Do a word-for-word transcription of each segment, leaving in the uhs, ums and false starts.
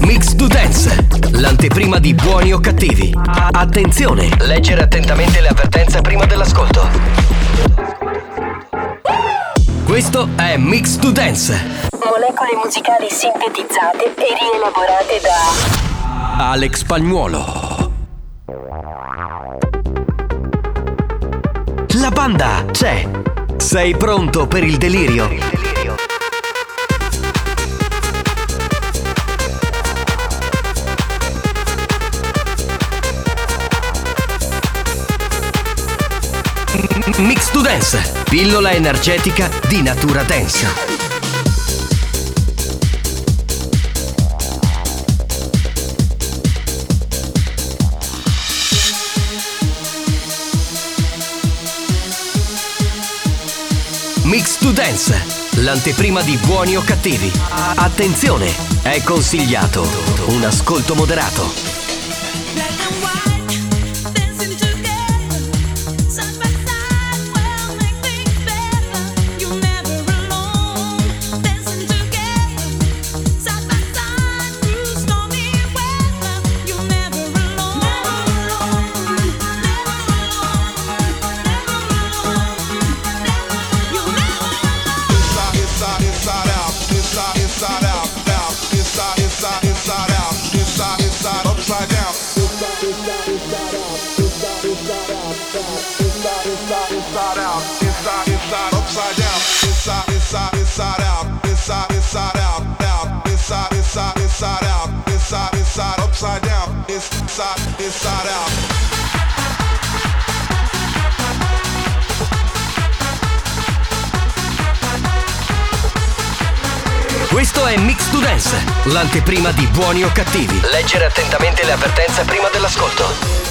Mix to dance. L'anteprima di buoni o cattivi. Attenzione! Leggere attentamente le avvertenze prima dell'ascolto. Questo è Mix to Dance. Molecole musicali sintetizzate e rielaborate da Alex Spagnuolo. La banda c'è! Sei pronto per il delirio? Mix to Dance, pillola energetica di natura dance. Mix to Dance, l'anteprima di buoni o cattivi. Attenzione, è consigliato un ascolto moderato. Questo è Mix to Dance, l'anteprima di buoni o cattivi. Leggere attentamente le avvertenze prima dell'ascolto.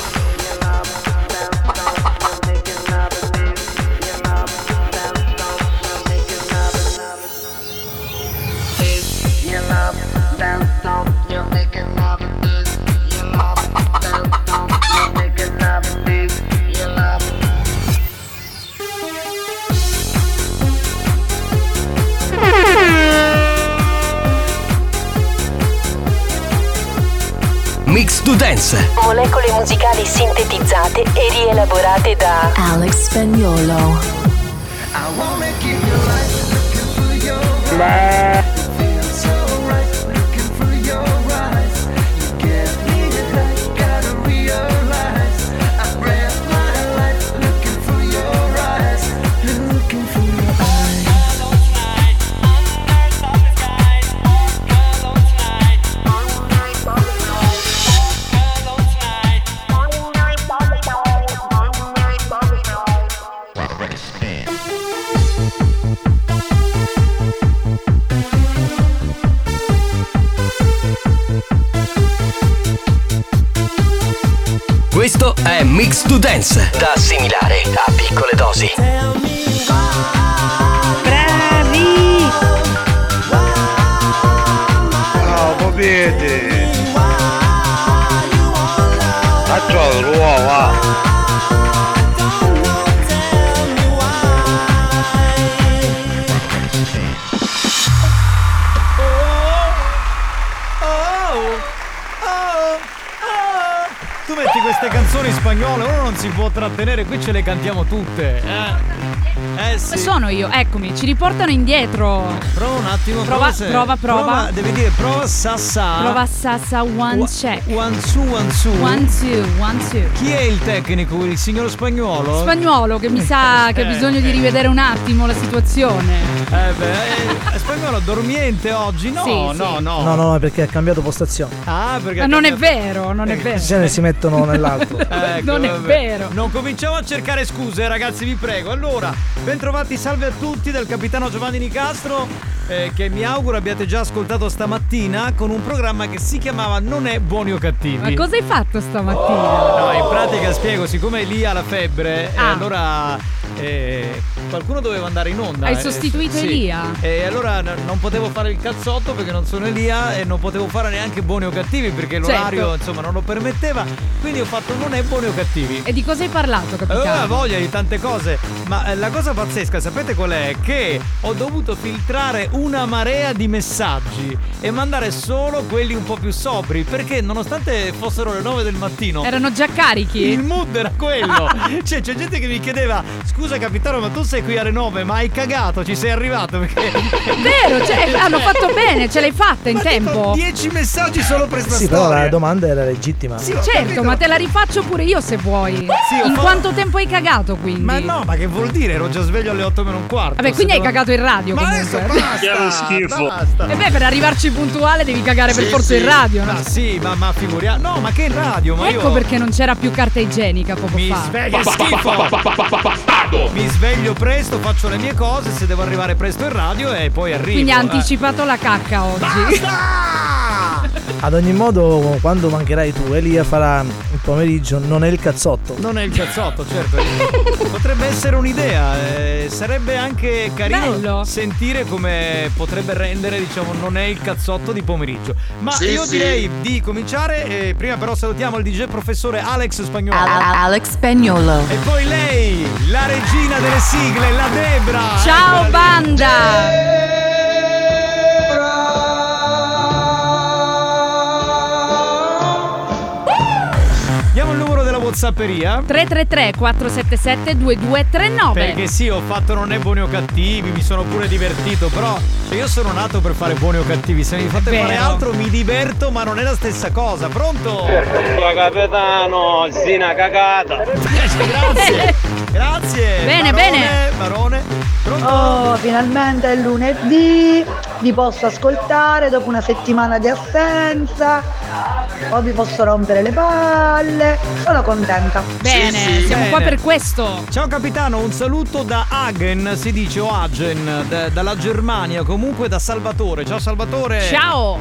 Mix to Dance. Molecole musicali sintetizzate e rielaborate da Alex Spagnuolo. Ma... Questo è Mix to Dance, da assimilare a piccole dosi. Bravi! Ciao, popete! Faccio l'uova! Tu metti queste canzoni spagnole, uno non si può trattenere, qui ce le cantiamo tutte. Eh, eh sì. Sono io, eccomi, ci riportano indietro. Prova un attimo, prova, prova, prova. prova devi dire prova sassa. Prova sassa, one Wa- check. One two, one two. One two, one two. Chi è il tecnico? Il signor Spagnuolo? Spagnuolo, che mi sa che ha bisogno di rivedere un attimo la situazione. Eh beh, è Spagnuolo dormiente oggi? No, sì, no, sì. no, no. No, no, perché ha cambiato postazione. Ah, perché. Ma non cambiato... è vero, non eh, è vero. Si mettono nell'altro. ecco, non è vero. Non cominciamo a cercare scuse, ragazzi, vi prego. Allora, bentrovati, salve a tutti dal capitano Giovanni Nicastro, eh, che mi auguro abbiate già ascoltato stamattina con un programma che si chiamava Non è buoni o cattivi. Ma cosa hai fatto stamattina? Oh! No, in pratica spiego, siccome Elia ha la febbre, ah. eh, allora eh, qualcuno doveva andare in onda. Hai eh, sostituito eh, Elia? Sì. E allora n- non potevo fare il cazzotto perché non sono Elia, e non potevo fare neanche buoni o cattivi perché l'orario, certo, insomma, non lo permetteva. Quindi ho fatto Non è buoni o cattivi. E di cosa hai parlato, capitano? Allora, voglia di tante cose, ma eh, la cosa pazzesca, sapete qual è? Che ho dovuto filtrare una marea di messaggi e mandare solo quelli un po' più sobri, perché nonostante fossero le nove del mattino erano già carichi. Il mood era quello. Cioè, c'è gente che mi chiedeva: scusa capitano, ma tu sei qui alle nove, ma hai cagato, ci sei arrivato? Perché vero, cioè, hanno fatto bene, ce l'hai fatta in ma tempo. Dieci messaggi solo per questa sì, storia. Sì, però la domanda era legittima. Sì, certo, capito, ma te la rifaccio pure io se vuoi. Sì, in fa... quanto tempo hai cagato, quindi? Ma no, ma che vuol dire? Ero già sveglio alle otto meno un quarto. Vabbè, quindi hai non... cagato in radio. Ma comunque, adesso basta, schifo. Basta. E beh, per arrivarci puntuale devi cagare sì, per forza sì. in radio, no? Ma sì, ma, ma figuriamo. No, ma che in radio? Ma ecco io... perché non c'era più carta igienica poco Mi fa. Sveglio schifo. Mi sveglio presto, faccio le mie cose, se devo arrivare presto in radio e poi arrivo. Quindi ha anticipato eh. la cacca oggi. Ad ogni modo, quando mancherai tu, Elia farà il pomeriggio Non è il cazzotto. Non è il cazzotto, certo. Potrebbe essere un'idea, eh, sarebbe anche carino, bello, sentire come potrebbe rendere, diciamo, Non è il cazzotto di pomeriggio. Ma sì, io sì. direi di cominciare, eh, prima però salutiamo il D J professore Alex Spagnuolo. Alex Spagnuolo. E poi lei, la regina delle sigle, la Debra. Ciao, ecco, banda. Debra. Sapperia tre tre tre quattro sette sette due due tre nove. Perché sì, ho fatto Non è buoni o cattivi, mi sono pure divertito, però cioè io sono nato per fare buoni o cattivi, se mi fate fare altro mi diverto, ma non è la stessa cosa. Pronto? La capitano, zina cagata. Grazie, grazie. Bene, Marone, bene. Marone, pronto? Oh, finalmente è lunedì, vi posso ascoltare dopo una settimana di assenza. O vi posso rompere le palle. Sono contenta. Bene, sì, sì, siamo bene. Qua per questo. Ciao capitano, un saluto da Hagen. Si dice o Hagen d- Dalla Germania, comunque da Salvatore. Ciao Salvatore. Ciao.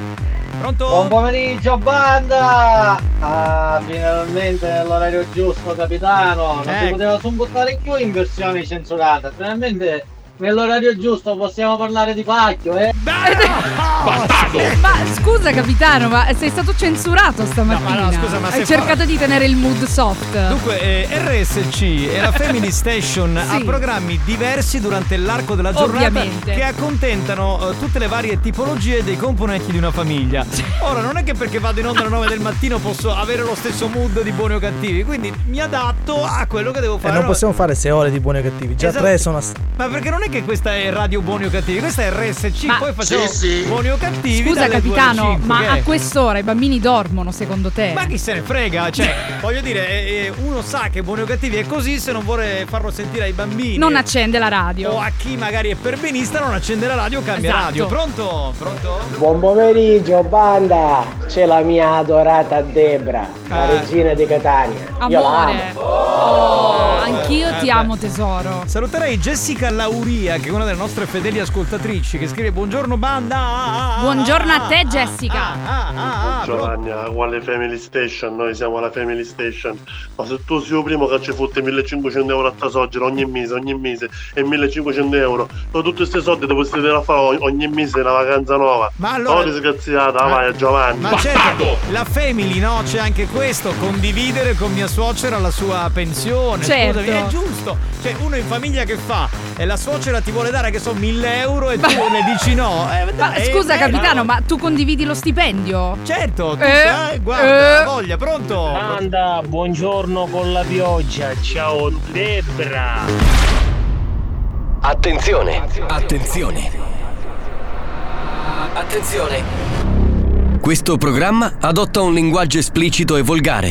Pronto? Buon pomeriggio banda. Ah, finalmente nell'orario giusto capitano. Non eh. si poteva subbuttare più in versione censurata. Finalmente nell'orario giusto possiamo parlare di pacchio, eh? Bastardo! Ma scusa capitano, ma sei stato censurato stamattina? No, ma no, scusa, ma hai cercato fa... di tenere il mood soft. Dunque, eh, R S C e la Family Station sì. ha programmi diversi durante l'arco della giornata, ovviamente, che accontentano eh, tutte le varie tipologie dei componenti di una famiglia. Ora, non è che perché vado in onda alle nove del mattino posso avere lo stesso mood di buoni o cattivi, quindi mi adatto a quello che devo fare. E eh, non possiamo fare sei ore di buoni o cattivi, già esatto. tre sono... Ast- ma perché non che questa è radio buoni o cattivi, questa è R S C, ma poi facciamo sì, sì. buoni o cattivi. Scusa capitano, cinque, ma okay. a quest'ora i bambini dormono secondo te? Ma chi se ne frega, cioè voglio dire, uno sa che buoni o cattivi è così, se non vuole farlo sentire ai bambini non accende la radio, o a chi magari è perbenista non accende la radio, cambia esatto. radio. Pronto? Pronto? Buon pomeriggio banda, c'è la mia adorata Debra, eh. la regina di Catania. Amore. Io la amo. Oh, anch'io eh, ti beh. amo tesoro. Saluterei Jessica Lauri, che è una delle nostre fedeli ascoltatrici, che scrive: buongiorno banda. Buongiorno a te Jessica. Giovanna, quale Family Station? Noi siamo alla Family Station. Ma se tu sei il primo che ci fotte millecinquecento euro a tasogero ogni mese, ogni mese, e millecinquecento euro, ma tutti questi soldi te potresti a fare ogni mese una vacanza nuova. Ma allora, no, disgraziata, ma... vai a Giovanni. Ma certo, la Family, no? C'è anche questo, condividere con mia suocera la sua pensione. Certo. Scusami, è giusto. Cioè, uno in famiglia che fa? È la suocera ti vuole dare, che so, mille euro, e ma... tu ne dici no. Eh, ma eh, scusa eh, capitano, no. ma tu condividi lo stipendio? Certo, tu eh, sai, guarda, eh. voglia, pronto? Anda, buongiorno con la pioggia, ciao Debra. Attenzione, attenzione, attenzione. Questo programma adotta un linguaggio esplicito e volgare,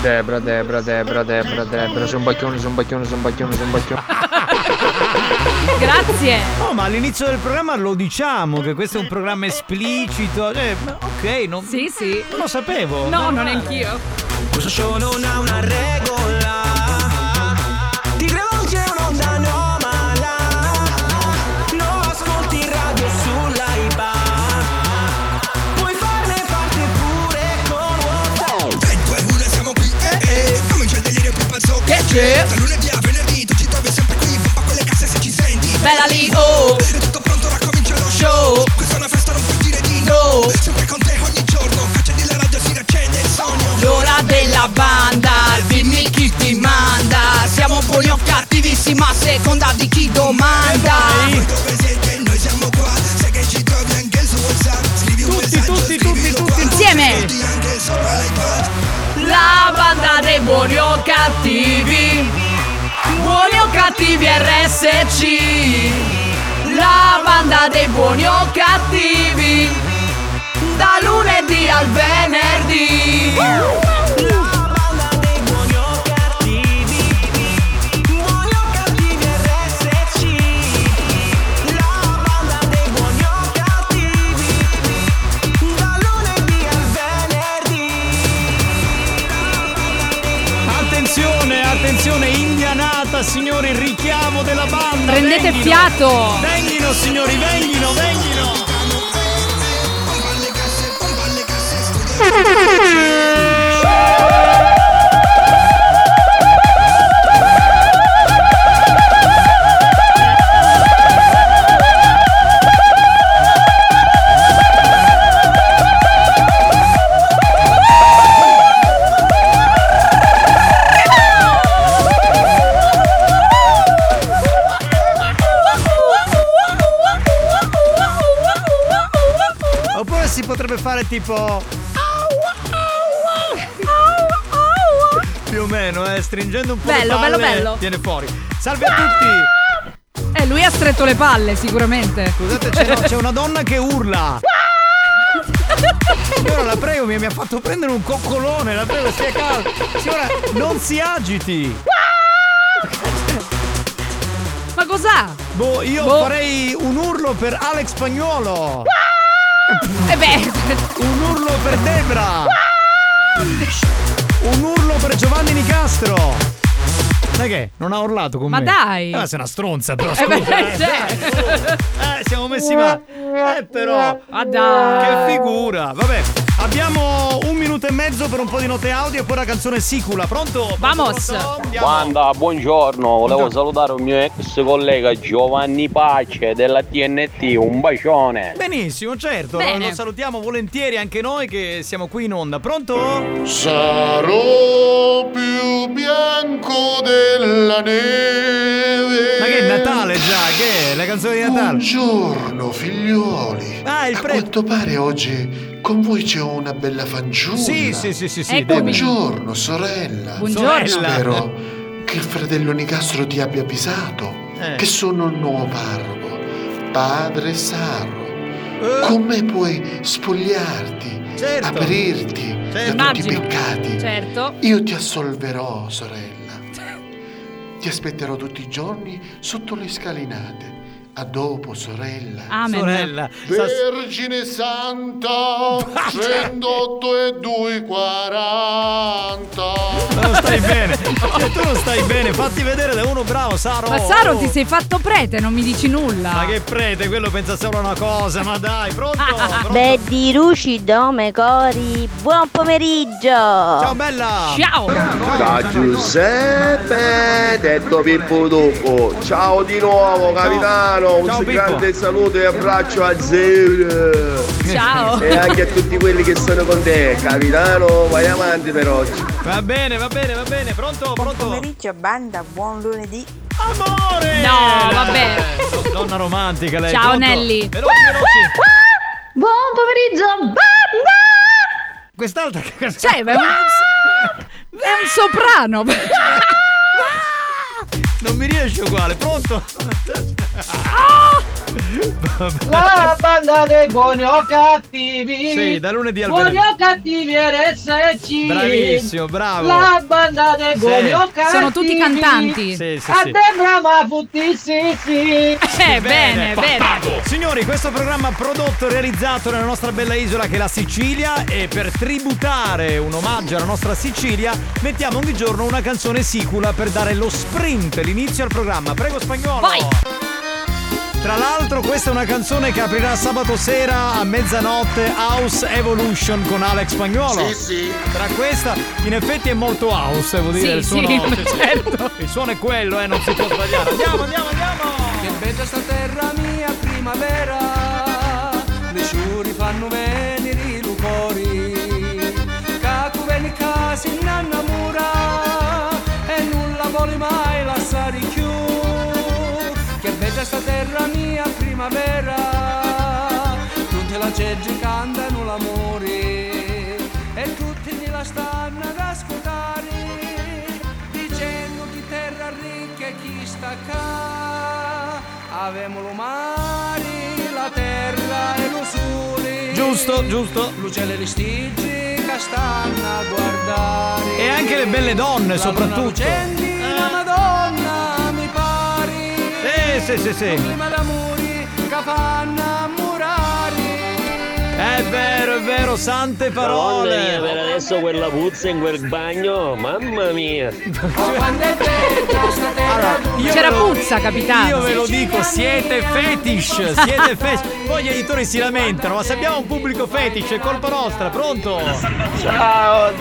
Debra, Debra, Debra, Debra, Debra, sono bacchioni, sono bacchioni, sono bacchioni, sono bacchioni. Grazie. No, ma all'inizio del programma lo diciamo che questo è un programma esplicito. Eh, ok, non, sì, sì. non lo sapevo. No, non neanch'io. Questo show non ha una regola. Ti credo che è un'onda anomala. Non ascolti radio sull'I B A. Puoi farne parte pure con WhatsApp. tre, due, uno, siamo qui. Eh, eh. Comincia il delirio più pazzo che c'è. Da lunedì a venerdì tu ci trovi sempre qui. Pompa quelle casse se ci senti. Bella lì, oh. È tutto pronto, ora comincia lo show. Questa è una festa, non puoi dire di no. Sempre con te ogni giorno. Accendi la radio, si riaccende il sogno. L'ora della banda, dimmi chi ti manda. Siamo buoni o cattivissimi a seconda di chi domanda. Noi siamo qua, sai che ci trovi anche su WhatsApp. Tutti, tutti, tutti, tutti insieme. La banda dei buoni o cattivi. Buoni o cattivi R S C. La banda dei buoni o cattivi. Da lunedì al venerdì. Attenzione, indianata, signori, il richiamo della banda. Prendete venghino, fiato. Venghino, signori, venghino, venghino. Fare tipo più o meno, eh, stringendo un po' bello, le palle, bello, bello. Viene fuori. Salve a tutti. Eh, lui ha stretto le palle sicuramente. Scusate, c'è, no, c'è una donna che urla. Signora, la prego, mi, mi ha fatto prendere un coccolone. La prego, stia calma. Signora, non si agiti. Ma cos'ha? Boh, io boh. farei un urlo per Alex Spagnuolo. Eh beh. Un urlo per Debra. Un urlo per Giovanni Nicastro. Sai che? Non ha urlato con ma me. Ma dai. Ma sei una stronza però. Eh, beh, eh, cioè. eh siamo messi male. Eh però. Ah dai. Che figura. Vabbè. Abbiamo un minuto e mezzo per un po' di note audio e poi la canzone sicula. Pronto? Vamos. Banda, buongiorno. Volevo buongiorno. salutare un mio ex collega Giovanni Pace della T N T. Un bacione. Benissimo, certo. Bene. Lo salutiamo volentieri anche noi che siamo qui in onda. Pronto? Sarò più bianco della neve. Ma che è Natale già? Che è? La canzone di Natale? Buongiorno figlioli. Ah, il prete. A quanto pare oggi con voi c'è una bella fanciulla. Sì, sì, sì, sì, sì. Buongiorno, sorella. Buongiorno. Spero che il fratello Nicastro ti abbia pisato, eh. che sono il nuovo parroco, padre Sarro. Eh. Con me puoi spogliarti, certo. aprirti certo. da tutti i peccati. Certo. Io ti assolverò, sorella. Ti aspetterò tutti i giorni sotto le scalinate. A dopo, sorella. Amen. Sorella. Vergine Santa, trentotto e due quaranta. Non stai bene. Tu non stai bene. Fatti vedere da uno bravo, Saro. Ma Saro, ti sei fatto prete, non mi dici nulla. Ma che prete, quello pensa solo una cosa. Ma dai, pronto? pronto? Beh, di Ruci, Dome, Cori. Buon pomeriggio. Ciao, bella. Ciao. Da Giuseppe, detto Pippo dopo. Ciao di nuovo, capitano. Un ciao, grande Pippo. Saluto e abbraccio a Zeus. Ciao. E anche a tutti quelli che sono con te. Capitano, vai avanti per oggi. Va bene, va bene, va bene. Pronto, pronto. Buon pomeriggio, banda. Buon lunedì. Amore! No, vabbè. Donna romantica lei. Ciao pronto? Nelly. Veloci, veloci. Buon pomeriggio. Quest'altra che cazzo? Cioè, ma è un soprano. Non mi riesce uguale, pronto? Ah! La banda dei buoni o cattivi. Sì, da lunedì al venerdì. Buoni o cattivi erre esse ci. Bravissimo, bravo. La banda dei buoni o cattivi. Sono tutti cantanti. Sì, sì, a Debra ma putti sì sì. Eh, bene, bene, bene. Signori, questo programma prodotto e realizzato nella nostra bella isola che è la Sicilia, e per tributare un omaggio alla nostra Sicilia mettiamo ogni giorno una canzone sicula per dare lo sprint, l'inizio al programma. Prego Spagnolo. Vai. Tra l'altro questa è una canzone che aprirà sabato sera a mezzanotte House Evolution con Alex Spagnuolo. Sì, sì. Tra questa, in effetti è molto house, devo dire, sì, il suono. Sì, certo. Il suono è quello, eh, non si può sbagliare. Andiamo, andiamo, andiamo! Che bella sta terra mia primavera, le ciuri fanno venire i rumori, cacuveni casi innamora, e nulla vuole mai lasciare chiù. Che bella sta terra mia primavera, tutte la gente cantano l'amore e tutti la stanno ad ascoltare, dicendo che terra ricca e chi sta qua, avemo lo mare, la terra e lo sole. Giusto, giusto. L'uccello e le stiglie che stanno a guardare, e anche le belle donne soprattutto. La Madonna. Eh, sì, sì, sì. Prima d'amori che fanno innamorare. È vero, è vero, sante parole. Madonna mia, per adesso quella puzza in quel bagno, mamma mia. Allora, c'era lo, puzza, capitano. Io ve lo dico, siete fetish, siete fetish. Poi gli editori si lamentano, ma se abbiamo un pubblico fetish è colpa nostra, pronto? Ciao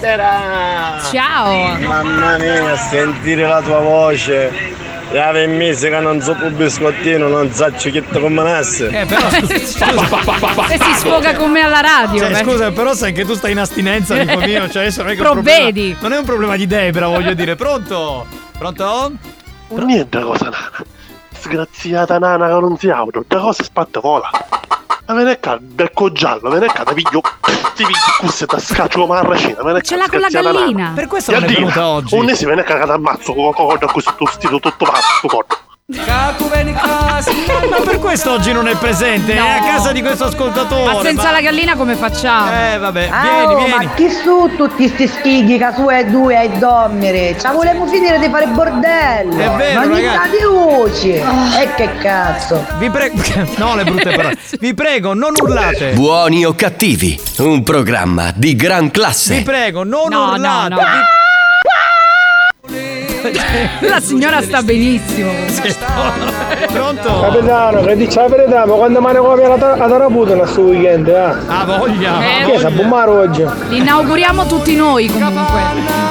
Debra. Ciao. Mamma mia, sentire la tua voce. Da un mese che non so più biscottino, non so che te comanasse. Eh però se si sfoga con me alla radio. Cioè, scusa, però sai che tu stai in astinenza, amico mio, cioè adesso non è che provvedi. Problema, non è un problema di Debra, voglio dire. Pronto? Pronto? Però niente cosa nana. Sgraziata nana che non si auto, da cosa spattavola. La venecca del cogiallo, la venecca da piglio. Ti vi cusse da scaccio marracina, la venecca. Ce l'ha con la gallina. Per questo non è venuta oggi. Un esime venecca che t'ammazzo con corda così tu stilo tutto matto corda. Ma per questo oggi non è presente, no. È a casa di questo ascoltatore. Ma senza ma... la gallina come facciamo? Eh vabbè, ah, vieni, oh, vieni. Ma chi su tutti sti schighi che su e due ai dommere? Ci volevamo finire di fare bordello. È vero, ma ragazzi. Ma luci. Oh. E eh, che cazzo. Vi prego, no le brutte parole. Vi prego, non urlate. Buoni o cattivi, un programma di gran classe. Vi prego, non no, urlate. No, no. Vi... La signora sta benissimo. Sì. Pronto? Capitano, che dici la verità, ma quando mani copia la Taraputa questo weekend, eh? Ah, voglia! Eh, che sa bommare oggi? L'inauguriamo tutti noi comunque.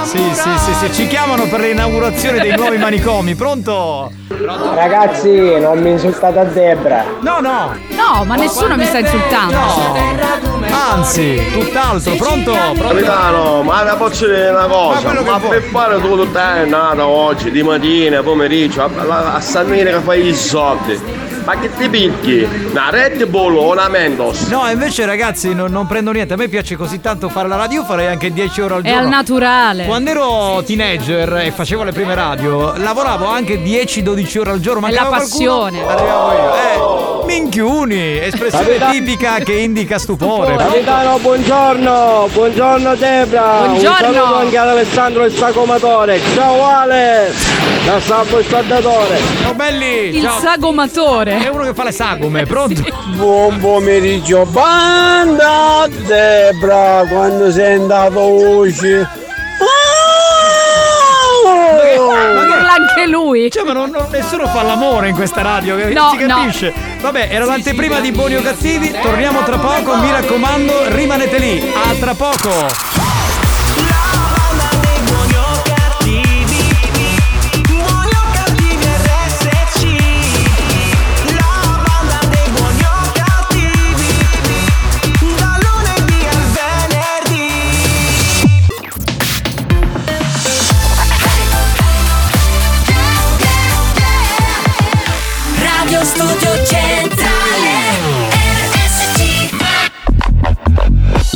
Sì, sì, sì, sì, ci chiamano per l'inaugurazione dei nuovi manicomi, pronto? Pronto? Ragazzi, non mi insultate a Debra. No, no. No, ma nessuno mi sta insultando. No. Anzi, tutt'altro, pronto? Pronto? Capitano, ma la posso dire una cosa, ma, ma per fare tutto il tempo oggi, di mattina, pomeriggio, a, a, a Salmina che fai i soldi. Ma che ti picchi? Una Red Bull o una Mentos? No, invece ragazzi, non, non prendo niente. A me piace così tanto fare la radio, io farei anche dieci ore al giorno. È al naturale. Quando ero teenager e facevo le prime radio, lavoravo anche dieci dodici ore al giorno. Ma è la passione. Arrivavo io. Eh, minchioni, espressione tipica che indica stupore. Capitano, buongiorno. Buongiorno Debra. Buongiorno. Un saluto anche ad Alessandro il sagomatore. Ciao Ale. Da Sapo il saldatore. Ciao belli. Il ciao. Sagomatore. È uno che fa le sagome, pronto? Sì. Buon pomeriggio, banda Debra, quando sei andato usci. Oh! Urla anche lui. Cioè, ma non, non, nessuno fa l'amore in questa radio, no, si capisce. No. Vabbè, era l'anteprima di Buoni o Cattivi, torniamo tra poco, mi raccomando, rimanete lì. A tra poco.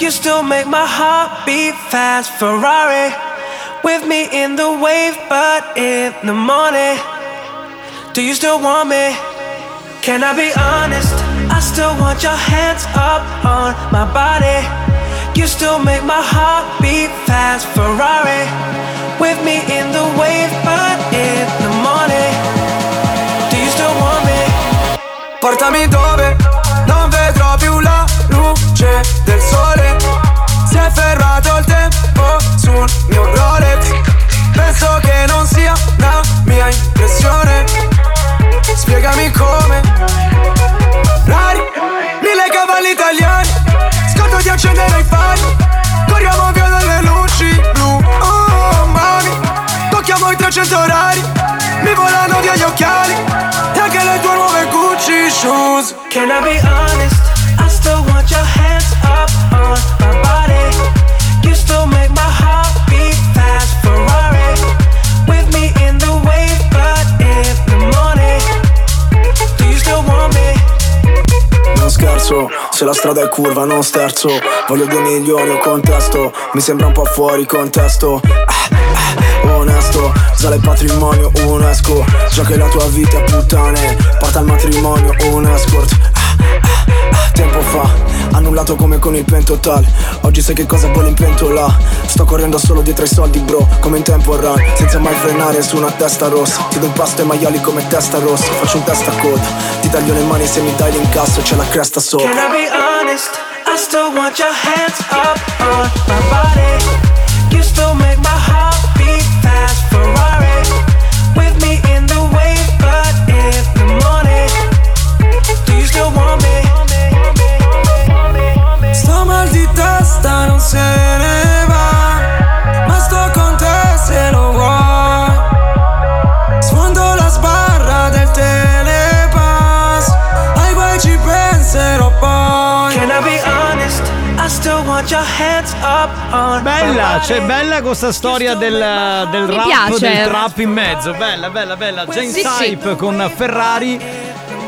You still make my heart beat fast. Ferrari with me in the wave, but in the morning, do you still want me? Can I be honest? I still want your hands up on my body. You still make my heart beat fast. Ferrari with me in the wave, but in the morning, do you still want me? Portami dove non vedrò più la luce del sole. Si è fermato il tempo sul mio Rolex. Penso che non sia la mia impressione. Spiegami come. Rari, mille cavalli italiani. Scotto di accendere i fari. Corriamo via dalle luci blu. Oh, mami, tocchiamo i trecento orari. Mi volano via gli occhiali e anche le tue nuove Gucci shoes. Can I be honest? I still want your hands up on my body. You still make my heart beat fast. Ferrari with me in the wave, but in the morning, do you still want me? Non scherzo, se la strada è curva non sterzo. Voglio due migliori o contesto. Mi sembra un po' fuori contesto. Ah, ah, onesto, sale il patrimonio UNESCO. Gioca la tua vita puttane. Porta al matrimonio un escort. Ah, ah. Tempo fa, annullato come con il pentotal. Oggi sai che cosa vuole in pentola. Sto correndo solo dietro i soldi bro, come in tempo a run, senza mai frenare su una testa rossa. Ti do impasto ai maiali come testa rossa. Faccio un testa coda, ti taglio le mani se mi dai l'incasso. C'è la cresta sopra. Can I be honest? I still want your hands up on my body. You still make my heart beat fast. Ferrari with me in the wave, but in the morning, do you still want me? Sto mal di testa, non se ne va, ma sto con te se lo vuoi. Sfondo la sbarra del telepass, ai guai ci penserò poi. Can I be honest? I still want your hands up on. Bella, c'è cioè bella questa storia del, del rap, piace. Del trap in mezzo. Bella, bella, bella. James sì, Hype sì. Con Ferrari.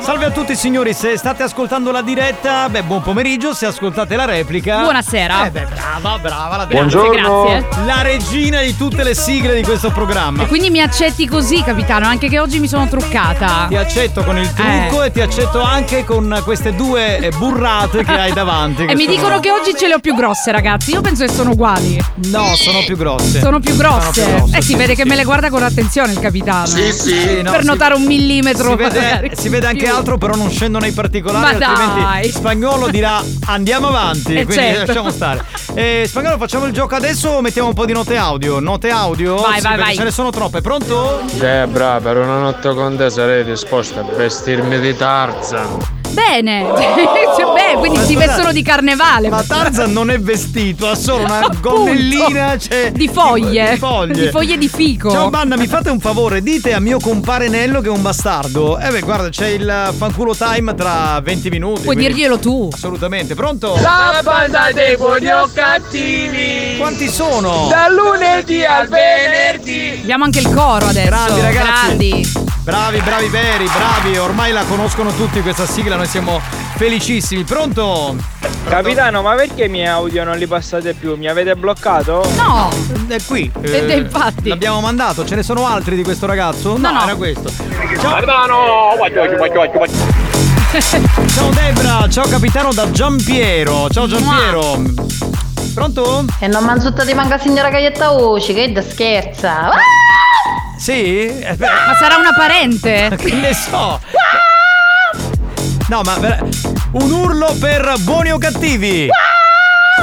Salve a tutti signori, se state ascoltando la diretta, beh, buon pomeriggio, se ascoltate la replica. Buonasera. Eh beh, brava, brava la diretta. Buongiorno. Grazie. La regina di tutte le sigle di questo programma. E quindi mi accetti così, capitano, anche che oggi mi sono truccata. Ti accetto con il trucco eh. e ti accetto anche con queste due burrate che hai davanti. Che e mi dicono che oggi ce le ho più grosse, ragazzi. Io penso che sono uguali. No, sono più grosse. Sono più grosse. Sono più grosse. Eh, sì, si vede sì, che sì. Me le guarda con attenzione il capitano. Sì, sì. No, per si notare un millimetro. Si vede, si vede anche altro, però non scendo nei particolari, ma altrimenti dai. Spagnuolo dirà andiamo avanti, e quindi certo. Lasciamo stare. Eh, Spagnuolo, facciamo il gioco adesso o mettiamo un po' di note audio? Note audio? Vai, sì, vai, vai. Ce ne sono troppe, pronto? Debra, per una notte con te sarei disposta a vestirmi di Tarzan. Bene, cioè, beh, quindi ma si scusate, vestono di carnevale. Ma Tarzan non è vestito, ha solo una gonnellina cioè, di foglie. Di foglie. Di foglie di fico. Ciao banda, mi fate un favore, dite a mio compare Nello che è un bastardo. Eh beh, guarda, c'è il fanculo time tra venti minuti. Puoi quindi... dirglielo tu. Assolutamente, pronto? La banda dei buoni o cattivi. Quanti sono? Dal lunedì al venerdì. Abbiamo anche il coro adesso. Bravi ragazzi. Grandi. Bravi, bravi veri, bravi. Ormai la conoscono tutti questa sigla. Noi siamo felicissimi. Pronto? Pronto? Capitano, ma perché i miei audio non li passate più? Mi avete bloccato? No! È qui. E eh, infatti. L'abbiamo mandato. Ce ne sono altri di questo ragazzo? No, no. Era questo. Ciao. Capitano! Ciao Debra. Ciao capitano da Giampiero. Ciao Giampiero. Pronto? E non manzutta di manca signora Caglietta Uci. Che da scherza. Ah! Sì? Eh, ma sarà una parente? Che ne so. No, ma un urlo per buoni o cattivi.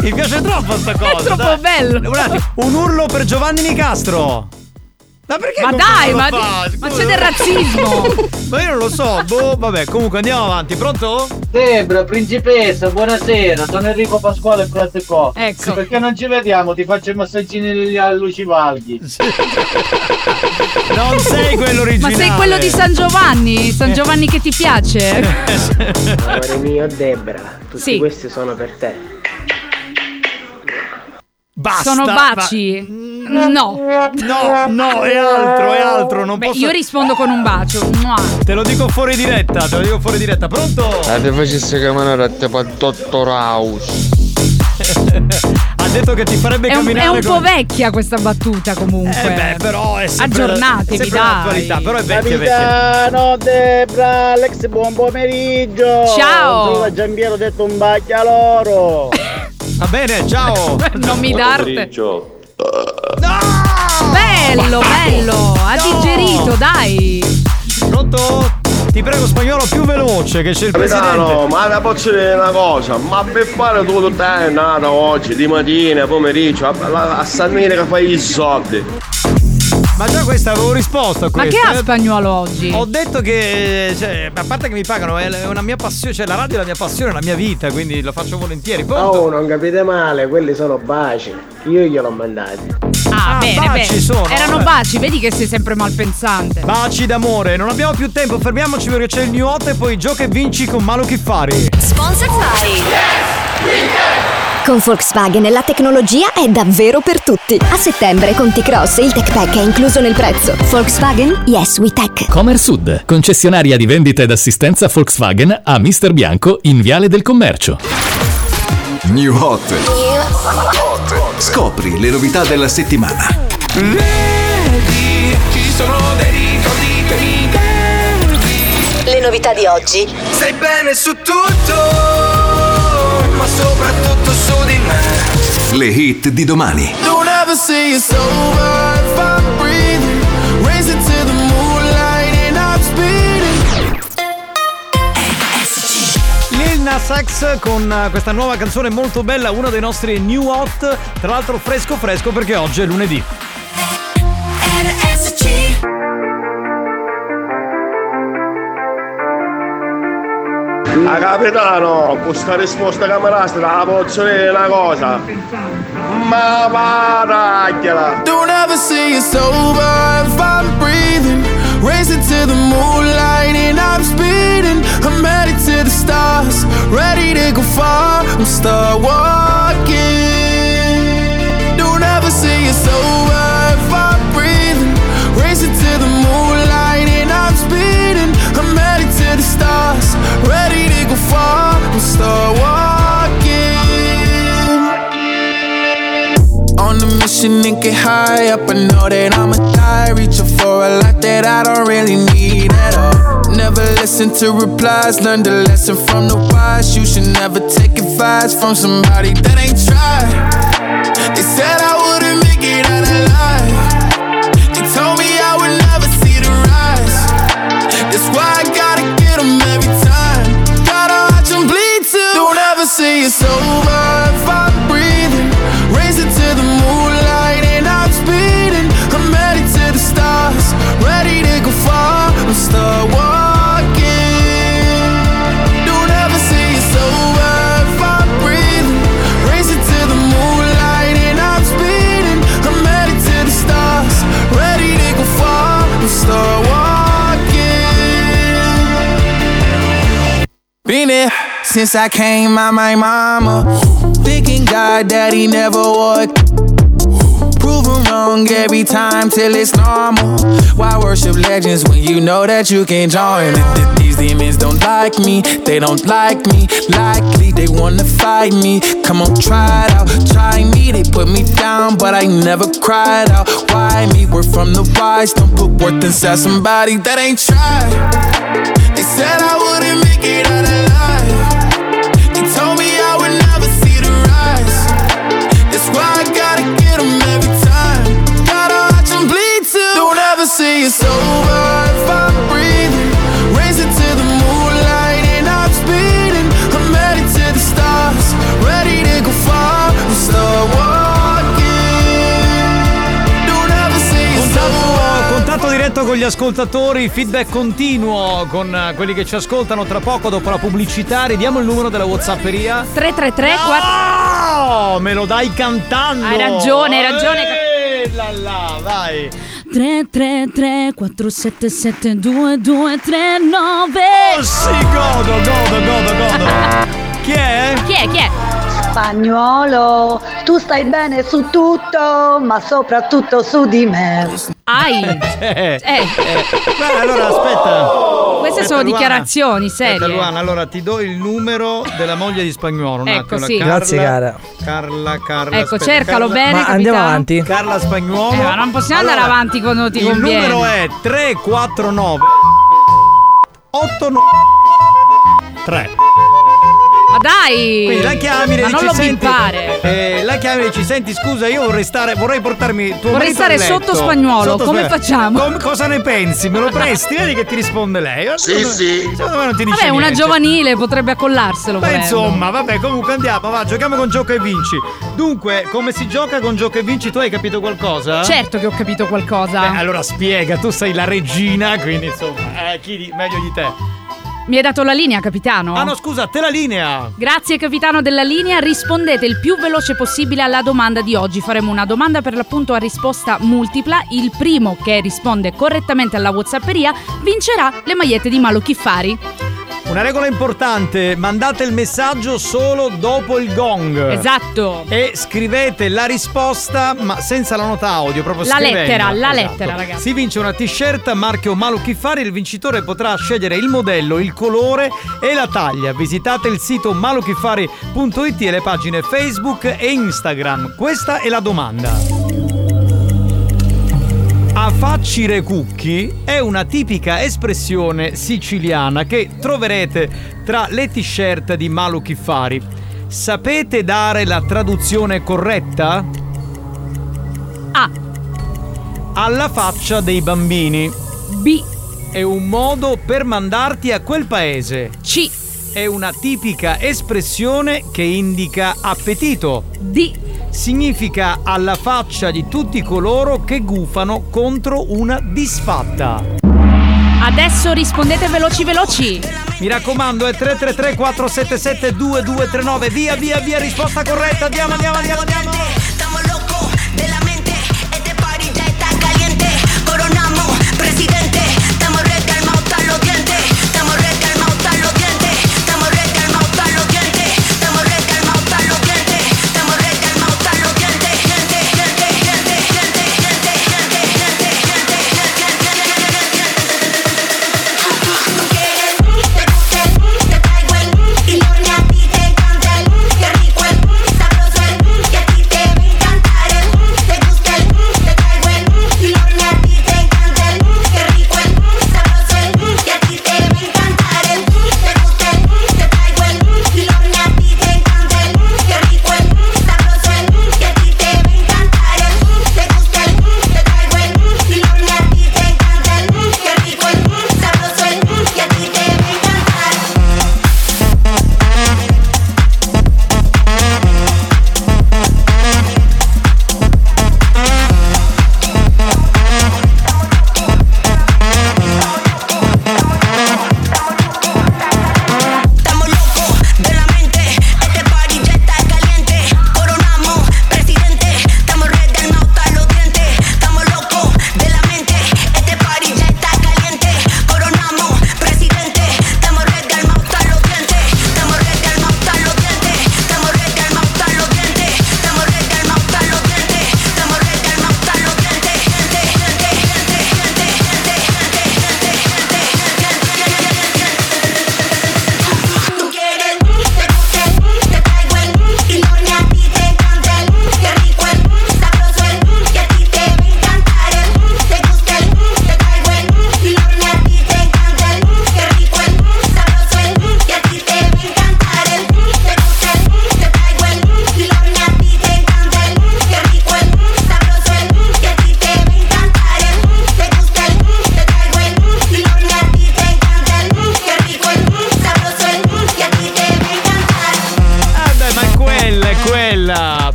Mi piace troppo sta cosa. È troppo dai. Bello. Guardate, un urlo per Giovanni Nicastro. Ma perché? Ma dai, ma, di... ma c'è del razzismo. Ma io non lo so, boh, vabbè, comunque andiamo avanti, pronto? Debra, principessa, buonasera, sono Enrico Pasquale e frate Co. Ecco. Se perché non ci vediamo, ti faccio i massaggini a Luci Valghi. Non sei quello originale. Ma sei quello di San Giovanni, San Giovanni che ti piace? Amore mio Debra, tutti sì. Questi sono per te. Basta, sono baci. Ma... No. No, no, è altro, è altro, non Beh, posso... io rispondo con un bacio. Te lo dico fuori diretta, te lo dico fuori diretta. Pronto? La te facesse camminare a te per il dottor House. Ha detto che ti farebbe è un, camminare. È un con... po' vecchia questa battuta comunque. Eh beh, però è sempre aggiornatevi, dai. Però è vecchia, vecchia. No, Debra, Alex, buon pomeriggio. Ciao. Sono Giambiero detto un bacchia loro. Va bene, ciao. Non mi darte. No! Bello, bello. Ha no! digerito, dai. Pronto? Ti prego Spagnuolo più veloce che c'è il presidente. No, ma la posso dire una cosa, ma per fare tutto il tempo oggi, di mattina, pomeriggio, a, a, a Sannina che fai i soldi. Ma già questa avevo risposto a questo. Ma che ha Spagnuolo oggi? Ho detto che, cioè, a parte che mi pagano, è una mia passione, cioè la radio è la mia passione, è la mia vita, quindi lo faccio volentieri. Pronto? Oh, non capite male, quelli sono baci, io gliel'ho mandati. Ah, ah bene, baci bene. Sono, erano eh. baci, vedi che sei sempre malpensante. Baci d'amore, non abbiamo più tempo, fermiamoci perché c'è il new hot e poi gioca e vinci con Malu Chiffari. Sponsor Fari. Yes, we can. Con Volkswagen la tecnologia è davvero per tutti. A settembre con T-Cross il Tech Pack è incluso nel prezzo. Volkswagen Yes We Tech. Comersud, concessionaria di vendita ed assistenza Volkswagen a Mister Bianco in Viale del Commercio. New Hot. New Hot. Scopri le novità della settimana. Vedi, ci sono dei ricordi che mi perdi. Le novità di oggi. Sei bene su tutto, ma soprattutto su di me. Le hit di domani. Don't ever say it's over if I'm breathing. Raise it to the moonlight and I'm speeding. Lil Nas X con questa nuova canzone molto bella, uno dei nostri new hot, tra l'altro fresco fresco perché oggi è lunedì. Ah capitano, questa risposta camerastra la posso dire una cosa. Ma paracchela. Don't ever say it's over if I'm breathing. Racing to the moonlight and I'm speeding. I'm headed to the stars, ready to go far. I'm start walking. Don't ever say it's over if I'm breathing. Racing to the moonlight and I'm speeding. I'm headed to the stars, ready. Far, we'll start walking. On a mission and get high up. I know that I'ma die. Reaching for a lot that I don't really need at all. Never listen to replies. Learn the lesson from the wise. You should never take advice from somebody that ain't tried. They said I wouldn't make it out alive. They told me I would never see the rise. That's why I gotta get them every time. Don't ever say it's over if I'm breathing. Racing to the moonlight and I'm speeding. I'm headed to the stars, ready to go far. I'm start walking. Don't ever say it's over if I'm breathing. Racing to the moonlight and I'm speeding. I'm headed to the stars, ready to go far. I'm start walking. Been there. Since I came out my mama, thinking God daddy never would. Proving wrong every time till it's normal. Why worship legends when you know that you can join? These demons don't like me, they don't like me. Likely they wanna fight me. Come on, try it out, try me. They put me down, but I never cried out. Why me? We're from the wise. Don't put worth inside somebody that ain't tried. They said I wouldn't make it out alive. Told me I would never see the rise. That's why I gotta get them every time. Gotta watch them bleed too. Don't ever say it's over if I'm breathing. Racing to the moonlight and I'm speeding. I'm headed to the stars, ready to go far. I'm start walking. Don't ever say it's over. collegamento con gli ascoltatori, feedback continuo con quelli che ci ascoltano. Tra poco, dopo la pubblicità, ridiamo il numero della WhatsApperia. tre tre tre No! Me lo dai cantando! Hai ragione, hai ragione. Ehi, là, là, vai. tre tre tre quattro sette sette due due tre nove Oh sì, godo, godo, godo, godo. Chi è? Chi è, chi è? Spagnuolo, tu stai bene su tutto, ma soprattutto su di me. Ai! Eh. Eh. Eh. Beh, allora aspetta. Oh. Queste aspetta, sono Luana. Dichiarazioni serie. Aspetta, Luana, allora ti do il numero della moglie di Spagnuolo. Ecco, sì. Carla, grazie cara. Carla, Carla. Ecco, aspetta, cercalo Carla, bene. Ma andiamo avanti. Carla Spagnuolo. Eh, ma non possiamo allora andare avanti quando ti conviene. Il numero è tre quattro nove otto nove tre Ma dai! Quindi la chiami, ma non lo bippare. Eh, la chiami e dici: senti, scusa, io vorrei stare, vorrei portarmi tuo vorrei stare sotto Spagnuolo, sotto come Spagnuolo. Facciamo? Com- cosa ne pensi? Me lo presti? Vedi che ti risponde lei. Sì, secondo, sì. Secondo me non ti dice vabbè, niente. Una giovanile potrebbe accollarselo. Ma insomma, vabbè, comunque andiamo, va, giochiamo con Gioca e Vinci. Dunque, come si gioca con Gioca e Vinci? Tu hai capito qualcosa? Certo che ho capito qualcosa. Beh, allora spiega, tu sei la regina, quindi insomma, eh, chi di meglio di te? Mi hai dato la linea, capitano? Ah no, scusa, te la linea! Grazie, capitano della linea. Rispondete il più veloce possibile alla domanda di oggi. Faremo una domanda per l'appunto a risposta multipla. Il primo che risponde correttamente alla WhatsApperia vincerà le magliette di Malu Chiffari. Una regola importante: mandate il messaggio solo dopo il gong. Esatto. E scrivete la risposta, ma senza la nota audio, proprio la scrivendo. lettera, la esatto. lettera, ragazzi. Si vince una t-shirt marchio Malu Chiffari. Il vincitore potrà scegliere il modello, il colore e la taglia. Visitate il sito maluchiffari punto it e le pagine Facebook e Instagram. Questa è la domanda. Affaccire cucchi è una tipica espressione siciliana che troverete tra le t-shirt di Malu Chiffari. Sapete dare la traduzione corretta? A. Alla faccia dei bambini. B. È un modo per mandarti a quel paese. C. È una tipica espressione che indica appetito. D. Significa alla faccia di tutti coloro che gufano contro una disfatta. Adesso rispondete veloci veloci. Mi raccomando, è tre tre tre quattro sette sette due due tre nove. Via via via, risposta corretta. Andiamo andiamo andiamo andiamo.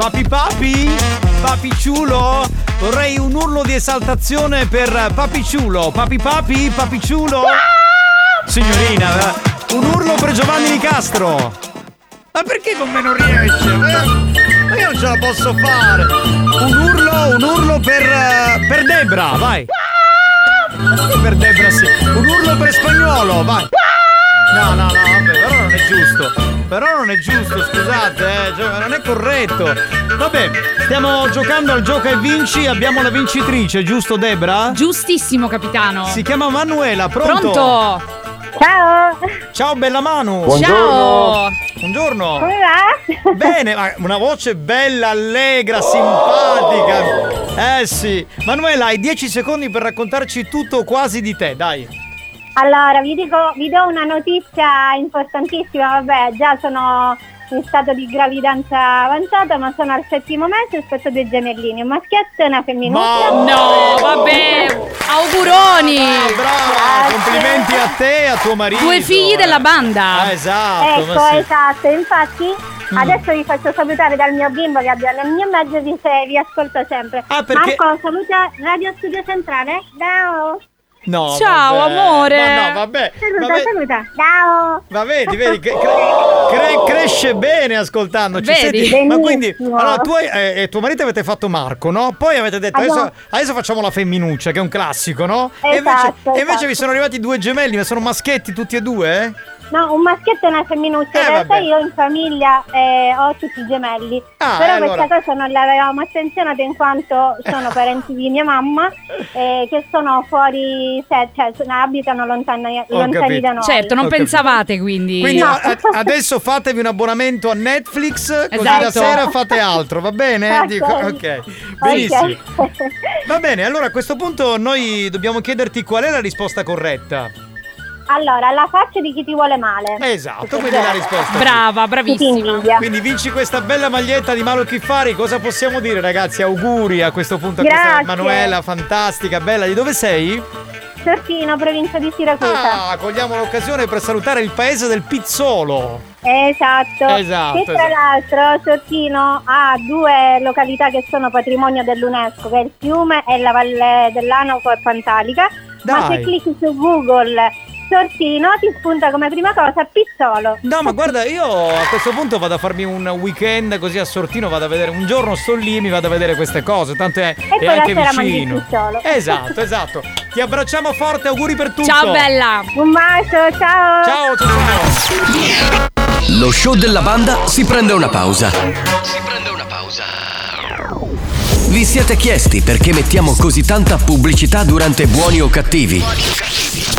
Papi papi, papicciulo, vorrei un urlo di esaltazione per Papicciulo. Papi Papi, Papicciulo. Signorina, un urlo per Giovanni Nicastro. Ma perché con me non riesce? Ma io non ce la posso fare. Un urlo, un urlo per, per Debra, vai. Per Debra sì. Un urlo per Spagnuolo, vai. No, no, no, vabbè, però non è giusto. Però non è giusto, scusate, eh, non è corretto. Vabbè, stiamo giocando al gioca e vinci, abbiamo la vincitrice, giusto Debra? Giustissimo, capitano. Si chiama Manuela, pronto? Pronto! Ciao! Ciao bella Manu! Buongiorno. Ciao! Buongiorno! Come va? Bene, ma una voce bella, allegra, oh, simpatica. Eh sì. Manuela, hai dieci secondi per raccontarci tutto quasi di te, dai. Allora, vi dico, vi do una notizia importantissima, vabbè, già sono in stato di gravidanza avanzata, ma sono al settimo mese e aspetto due gemellini, un maschietto e una femminuccia. Ma no, vabbè, auguroni! Brava, brava, complimenti a te e a tuo marito. Due figli della banda. Ah, esatto. Ecco, sì, esatto, infatti... Adesso vi faccio salutare dal mio bimbo che abbia nel mio mezzo e vi, vi ascolto sempre. Ah, perché... Marco, saluta Radio Studio Centrale. Ciao! No, ciao, vabbè, amore. No, no, vabbè. Saluta, vabbè, saluta. Ciao. Va bene, vedi che cre- cre- cresce bene ascoltandoci. Vedi? Senti, ma quindi allora tu e eh, tuo marito avete fatto Marco, no? Poi avete detto allora, adesso, adesso facciamo la femminuccia, che è un classico, no? Esatto, e invece, esatto. E invece vi sono arrivati due gemelli, ma sono maschietti tutti e due? Eh? No, un maschietto e una femminuccia. Eh, in realtà vabbè, io in famiglia eh, ho tutti i gemelli. Ah, però allora, questa cosa non l'avevamo attenzionata in quanto sono parenti di mia mamma eh, che sono fuori, cioè, cioè abitano lontani, lontani da noi. Certo, non ho pensavate capito, quindi. Quindi no, a- adesso fatevi un abbonamento a Netflix, esatto, così la sera fate altro, va bene? Okay. Dico, ok. Benissimo. Okay. Va bene, allora a questo punto noi dobbiamo chiederti qual è la risposta corretta. Allora, la faccia di chi ti vuole male. Esatto, perché quindi la risposta. Brava, bravissima. Quindi vinci questa bella maglietta di Malu Chiffari. Cosa possiamo dire, ragazzi? Auguri a questo punto. Grazie a questa Manuela, fantastica, bella. Di dove sei? Sortino, provincia di Siracusa. Ah, cogliamo l'occasione per salutare il paese del pizzolo. Esatto. Esatto. E tra esatto, l'altro Sortino ha due località che sono patrimonio dell'UNESCO, che è il fiume e la Valle dell'Anopo e Pantalica. Dai. Ma se clicchi su Google Sortino ti spunta come prima cosa Pizzolo. No, ma guarda, io a questo punto vado a farmi un weekend così a Sortino, vado a vedere un giorno, sto lì, mi vado a vedere queste cose, tanto è, è anche vicino. Esatto, esatto. Ti abbracciamo forte, auguri per tutto. Ciao bella. Un bacio, ciao. Ciao, ciao, ciao. Lo show della banda si prende una pausa. Si prende una pausa. Vi siete chiesti perché mettiamo così tanta pubblicità durante Buoni o Cattivi? Buoni o Cattivi,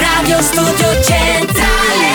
Radio Studio Centrale.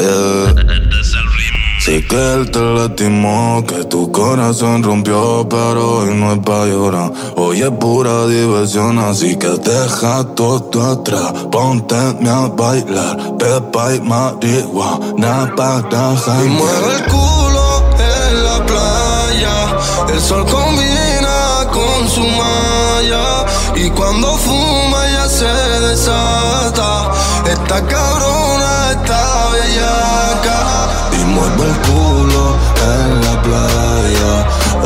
yeah. Sí que él te lastimó, que tu corazón rompió, pero hoy no es pa' llorar. Hoy es pura diversión, así que deja todo atrás. Pónteme a bailar, pepa y marihuana para janguear. Y mueve el culo en la playa, el sol combina con su malla. Y cuando fuma ella se desata, esta cabrona está bellaca. Mueve el culo en la playa,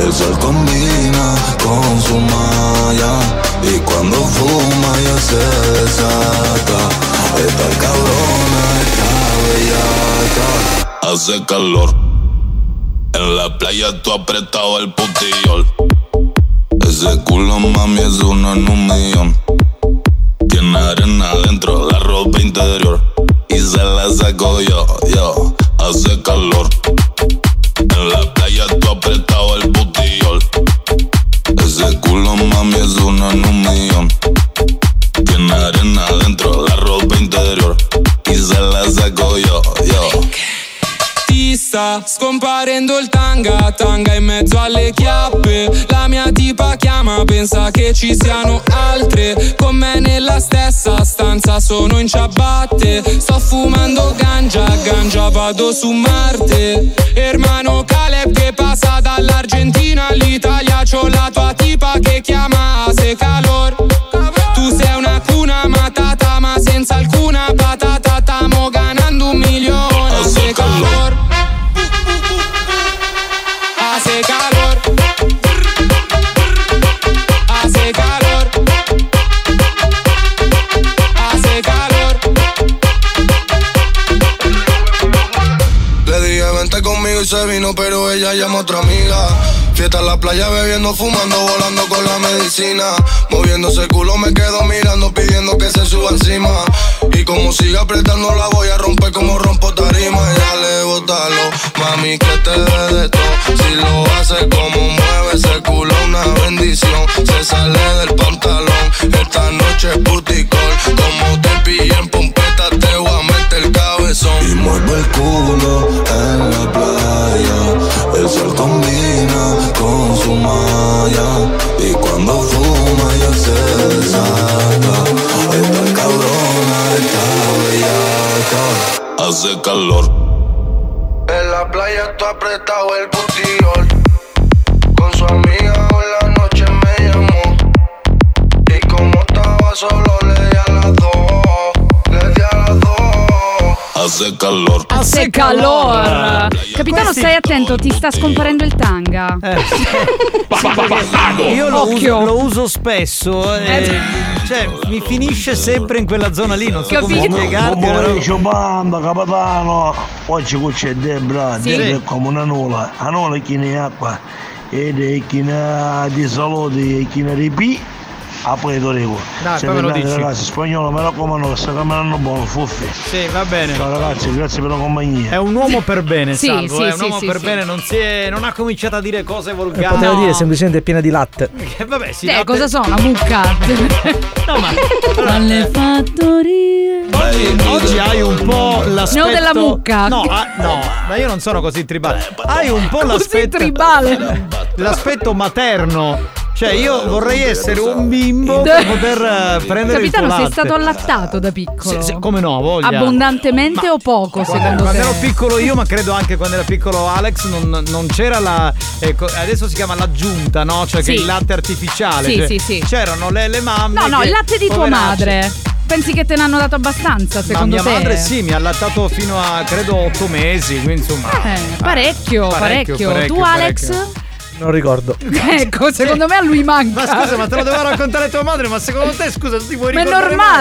el sol combina con su malla. Y cuando fuma ya se desata, esta cabrona está bellaca. Hace calor, en la playa tú apretado el putillol. Ese culo mami es uno en un millón. Tiene arena dentro la ropa interior y se la saco yo, yo. Hace calor en la playa tú apretado el botillol. Ese culo, mami, es una en un millón. Tiene arena dentro la ropa interior y se la saco yo, yo. Ti sta scomparendo il tanga, tanga in mezzo alle chiappe. La mia tipa chiama, pensa che ci siano altre con me nella stessa stanza, sono in ciabatte. Sto fumando ganja, ganja vado su Marte. Hermano Caleb che passa dall'Argentina all'Italia, c'ho la tua tipa che chiama se calor. Tu sei una cuna matata ma senza alcuna patata, tamo ganando un milione a se calor. Y se vino, pero ella llama a otra amiga. Fiesta en la playa, bebiendo, fumando, volando con la medicina. Moviéndose el culo, me quedo mirando, pidiendo que se suba encima. Y como siga apretando, la voy a romper como rompo tarima. Ya le botalo, mami, que te dé de todo. Si lo hace como mueve ese culo, una bendición. Se sale del pantalón, esta noche es puticol. Como te pillé en pompeta, te voy a meter el cabezón. Y muevo el culo en la playa, el sol combina con su malla. Y cuando fuma ya se desata, esta cabrona, esta bellaca. Hace calor en la playa, está apretado el butiol. Con su amiga hoy la noche me llamó y como estaba solo le di a las dos, le di a las dos. Hace calor. Hace calor. Capitano, questi... stai attento, ti sta scomparendo il tanga. Eh. Io lo uso, lo uso spesso e eh. cioè mi finisce sempre in quella zona lì, non so come spiegarti. Buon pomeriggio, banda, capitano. Oggi qui c'è Debra, sì. Debra è come una nola, a nola chi ne acqua ed è chi ne di salute e chi ne ripì. Ah, poi lo devo. Dai, se poi me lo dici. Ragazzi, spagnolo, me lo comando, se me l'hanno buono, fuffi. Sì, va bene. Ciao ragazzi, grazie per la compagnia. È un uomo per bene, sì, Salvo, sì, è un sì, uomo sì, per sì. bene, non si è, non ha cominciato a dire cose volgari. Potevo no. dire semplicemente piena di latte. Eh, vabbè, sì. Beh, cosa sono? Una mucca. No, ma alle fattorie. Oggi, oggi hai un po' l'aspetto. No, della mucca. No, ah, no, ma io non sono così tribale. Hai un po' l'aspetto così tribale. L'aspetto materno. Cioè io vorrei essere un bimbo per poter uh, prendere il tuo latte. Capitano, sei stato allattato da piccolo? Se, se, come no, voglia. Abbondantemente ma, o poco quando, secondo quando te? Quando ero piccolo io, ma credo anche quando era piccolo Alex, non, non c'era la... Eh, adesso si chiama l'aggiunta, no? Cioè sì. che il latte artificiale. Sì, cioè, sì, sì. C'erano le, le mamme. No, no, che, il latte di tua madre. Pensi che te ne hanno dato abbastanza, secondo te? Ma mia te? madre sì, mi ha allattato fino a, credo, otto mesi, quindi insomma... Eh, parecchio, ah, parecchio, parecchio. parecchio. Tu Alex... Parecchio. Non ricordo. Ecco, secondo me a lui manca. Ma scusa, ma te lo doveva raccontare tua madre? Ma secondo te, scusa, tu ti vuoi ricordare? Ma è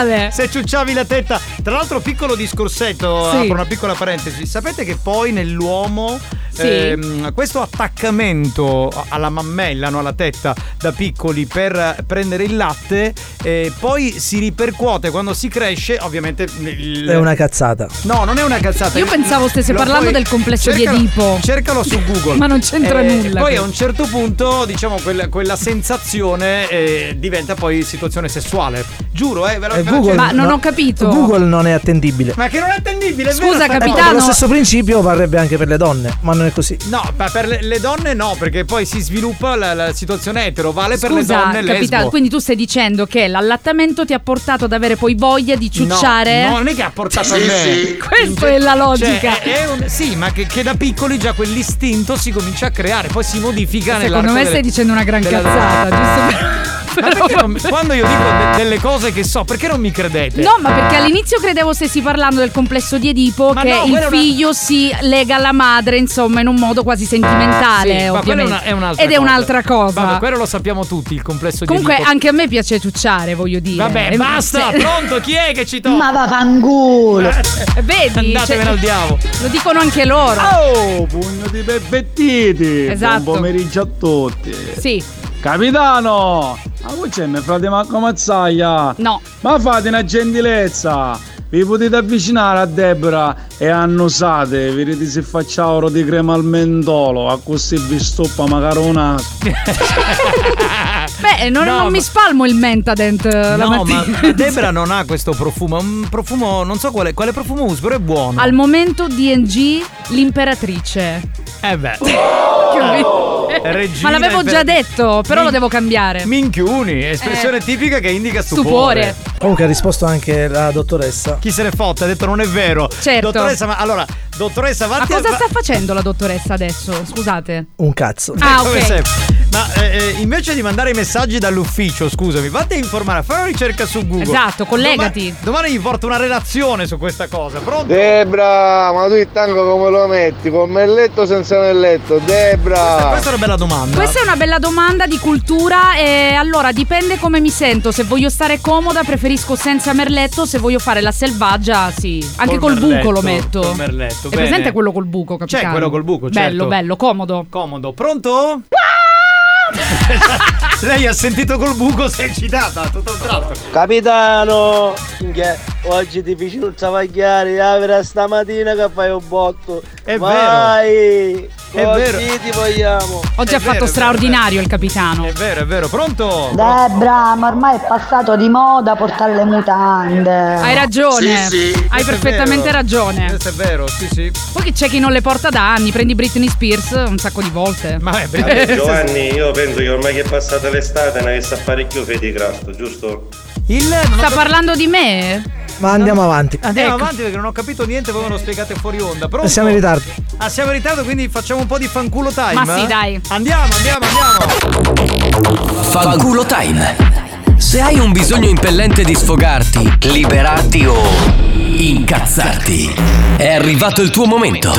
normale se ciucciavi la tetta. Tra l'altro, piccolo discorsetto, sì. apro una piccola parentesi. Sapete che poi nell'uomo sì. ehm, questo attaccamento alla mammella, no, alla tetta da piccoli per prendere il latte eh, poi si ripercuote quando si cresce, ovviamente il... È una cazzata. No, non è una cazzata. Io pensavo stesse parlando del complesso cercalo, di Edipo. Cercalo su Google. Ma non c'entra eh, nulla. Poi è un A un certo punto, diciamo, quella, quella sensazione eh, diventa poi situazione sessuale. Giuro, eh, ve lo Google, ma non no, ho capito. Google non è attendibile. Ma che non è attendibile? È Scusa, vero, capitano. Eh, lo stesso principio varrebbe anche per le donne, ma non è così. No, ma per le, le donne no, perché poi si sviluppa la, la situazione etero. Vale Scusa, per le donne lesbo. Capitano, quindi tu stai dicendo che l'allattamento ti ha portato ad avere poi voglia di ciucciare? No, no non è che ha portato a me. Sì. Questa è la logica. Cioè, è un, sì, ma che, che da piccoli già quell'istinto si comincia a creare, poi si modifica. Secondo me delle... stai dicendo una gran cazzata, giusto per... Ma perché non, quando io dico de- delle cose che so, perché non mi credete? No, ma perché all'inizio credevo stessi parlando del complesso di Edipo, ma che no, il figlio una... si lega alla madre, insomma, in un modo quasi sentimentale, sì, ovviamente. Ma è una, è un'altra Ed cosa. è un'altra cosa. Vabbè, quello lo sappiamo tutti, il complesso Comunque, di Edipo. Comunque, anche a me piace ciucciare, voglio dire. Vabbè, eh, basta, se... pronto, chi è che ci tocca? Ma vaffanculo. Eh, vedi? Andatevene cioè, al diavolo. Lo dicono anche loro. Oh, pugno di bebettiti. Esatto. Buon pomeriggio a tutti. Sì. Capitano, ma voi c'è mio frate Marco Mazzaglia? No. Ma fate una gentilezza. vi potete avvicinare a Debra e annusate, vedete se faccia oro di crema al mentolo, a così vi stoppa macarona. Beh, non, no, non mi spalmo il Mentadent la no, mattina. Ma Debra non ha questo profumo, un profumo, non so quale, quale profumo usa, però è buono. Al momento D and G l'imperatrice. Eh beh. Oh! Regina, ma l'avevo già detto, però Min- lo devo cambiare. Minchioni, espressione eh. tipica che indica stupore. stupore. Comunque ha risposto anche la dottoressa. Chi se ne fotte, ha detto non è vero. Certo. Dottoressa, ma allora, dottoressa, ma cosa a... sta facendo la dottoressa adesso? Scusate. Un cazzo. Ah, eh, ok. Ma eh, invece di mandare i messaggi dall'ufficio, scusami, vatti a informare, fai una ricerca su Google. Esatto, collegati. Domani, domani gli porto una relazione su questa cosa. Pronto? Debra, ma tu il tango come lo metti? Con melletto o senza melletto? Debra. Questa, questa è una bella domanda. Questa è una bella domanda di cultura. E allora dipende come mi sento. Se voglio stare comoda preferisco senza merletto. Se voglio fare la selvaggia, sì. Anche col, col merletto, buco lo metto. Col merletto. È bene. Presente quello col buco, capitano? C'è quello col buco, certo. Bello, bello, comodo. Comodo. Pronto? Lei ha sentito col buco, si è eccitata tutto il tratto. Capitano, oggi ti vicino il Savagliari, avere stamattina che fai un botto. È vai, vero. Oggi è vero. Ti vogliamo. Oggi è ha vero, fatto straordinario il capitano. È vero, è vero. Pronto? Debra, ma ormai è passato di moda portare le mutande. Hai ragione. Sì, sì. Hai perfettamente ragione. Questo è vero, sì, sì. Poi c'è chi non le porta da anni, prendi Britney Spears un sacco di volte. Ma è Britney. Giovanni, io penso che ormai che è passata l'estate ne avesse a fare più Fedicraft, giusto? Il... Sta parlando di me? Ma andiamo no. avanti. Andiamo ecco. avanti perché non ho capito niente, voi me lo spiegate fuori onda. Pronto? Siamo in ritardo. Ah, siamo in ritardo, quindi facciamo un po' di fanculo time. Ma eh? sì, dai. Andiamo, andiamo, andiamo. Fanculo time. Se hai un bisogno impellente di sfogarti, liberarti o incazzarti, è arrivato il tuo momento.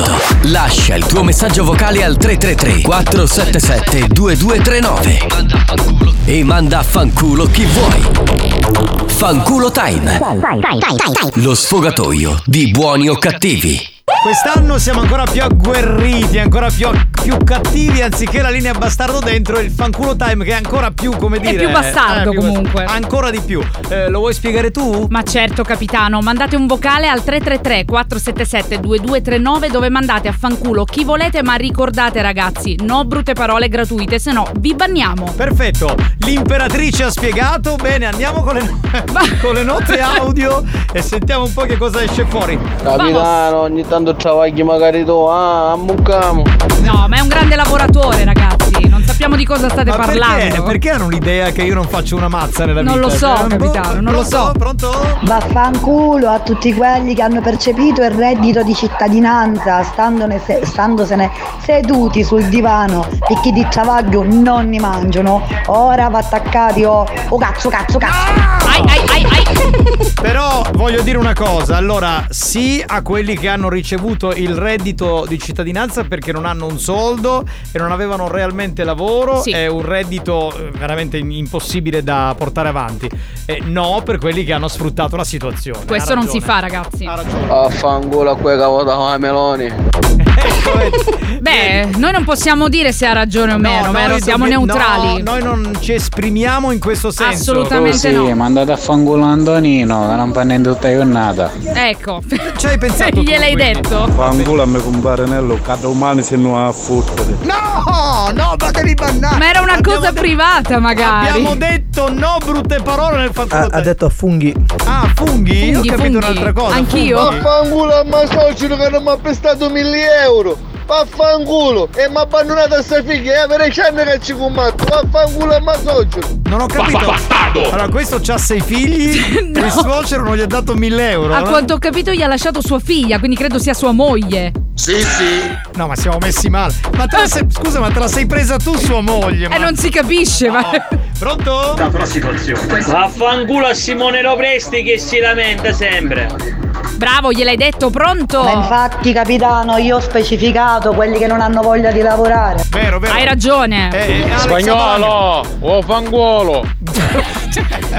Lascia il tuo messaggio vocale al tre tre tre quattro sette sette due due tre nove e manda a fanculo chi vuoi. Fanculo time. Lo sfogatoio di buoni o cattivi. Quest'anno siamo ancora più agguerriti, ancora più, più cattivi, anziché la linea bastardo dentro il fanculo time che è ancora più, come dire, è più bastardo, eh, più comunque bastardo, ancora di più. Eh, lo vuoi spiegare tu? Ma certo capitano, mandate un vocale al tre tre tre quattro sette sette due due tre nove dove mandate a fanculo chi volete, ma ricordate ragazzi, no brutte parole gratuite, se no vi banniamo. Perfetto, l'imperatrice ha spiegato, bene, andiamo con le, no- con le note audio e sentiamo un po' che cosa esce fuori. Capitano, ogni tanto travagli magari tu, ah, ammucchiamo. No, ma è un grande lavoratore, ragazzi. Non sappiamo di cosa state ma parlando. Perché? Perché hanno un'idea che io non faccio una mazza nella non vita? Lo so, non, capitano, non lo so, capitano, non lo so. Pronto? Vaffanculo a tutti quelli che hanno percepito il reddito di cittadinanza standone se- standosene seduti sul divano e chi di travaglio non ne mangiano. Ora va attaccati o oh, oh cazzo, cazzo, cazzo. Ah! Ai, ai, ai, ai. Però voglio dire una cosa, allora, sì a quelli che hanno ricevuto il reddito di cittadinanza perché non hanno un soldo e non avevano realmente lavoro, sì. È un reddito veramente impossibile da portare avanti. E no, per quelli che hanno sfruttato la situazione. Questo non si fa, ragazzi. Ha ragione. Affanculo a quei cavolo Meloni. Beh, noi non possiamo dire se ha ragione o meno, no, vero? Siamo dobbiamo, neutrali. No, noi non ci esprimiamo in questo senso. Assolutamente oh, sì, no. Ma andate a fanculo Antonino, che non fanno in tutta giornata. Ecco. Ci hai pensato? Gliel'hai detto? Fanculo a me compare Nello, cada umani se non ha fottere. No, no, fatevi bannare. Ma era una abbiamo cosa detto, privata magari. Abbiamo detto no brutte parole nel fanculo. Ha detto funghi. Ah, funghi? funghi Io ho capito funghi. un'altra cosa. Anch'io. Ma fanculo a Masocino che non mi ha prestato mille euro. Vaffanculo e mi ha abbandonato a sta figlia e avere c'hanno che ci combatto. Vaffanculo e mi associo. Non ho capito. Bastardo. Allora questo c'ha sei figli. No. Il suocero non gli ha dato mille euro. A no? quanto ho capito gli ha lasciato sua figlia, quindi credo sia sua moglie. Sì sì. No ma siamo messi male. Ma te la sei, scusa ma te la sei presa tu sua moglie? Ma... Eh non si capisce. No. Ma... Pronto? La prossima situazione. Vaffanculo a Simone Lopresti che si lamenta sempre. Bravo, gliel'hai detto, pronto? Ma infatti capitano, io ho specificato quelli che non hanno voglia di lavorare. Vero, vero. Hai ragione. Eh, eh, Spagnuolo, o fanguolo.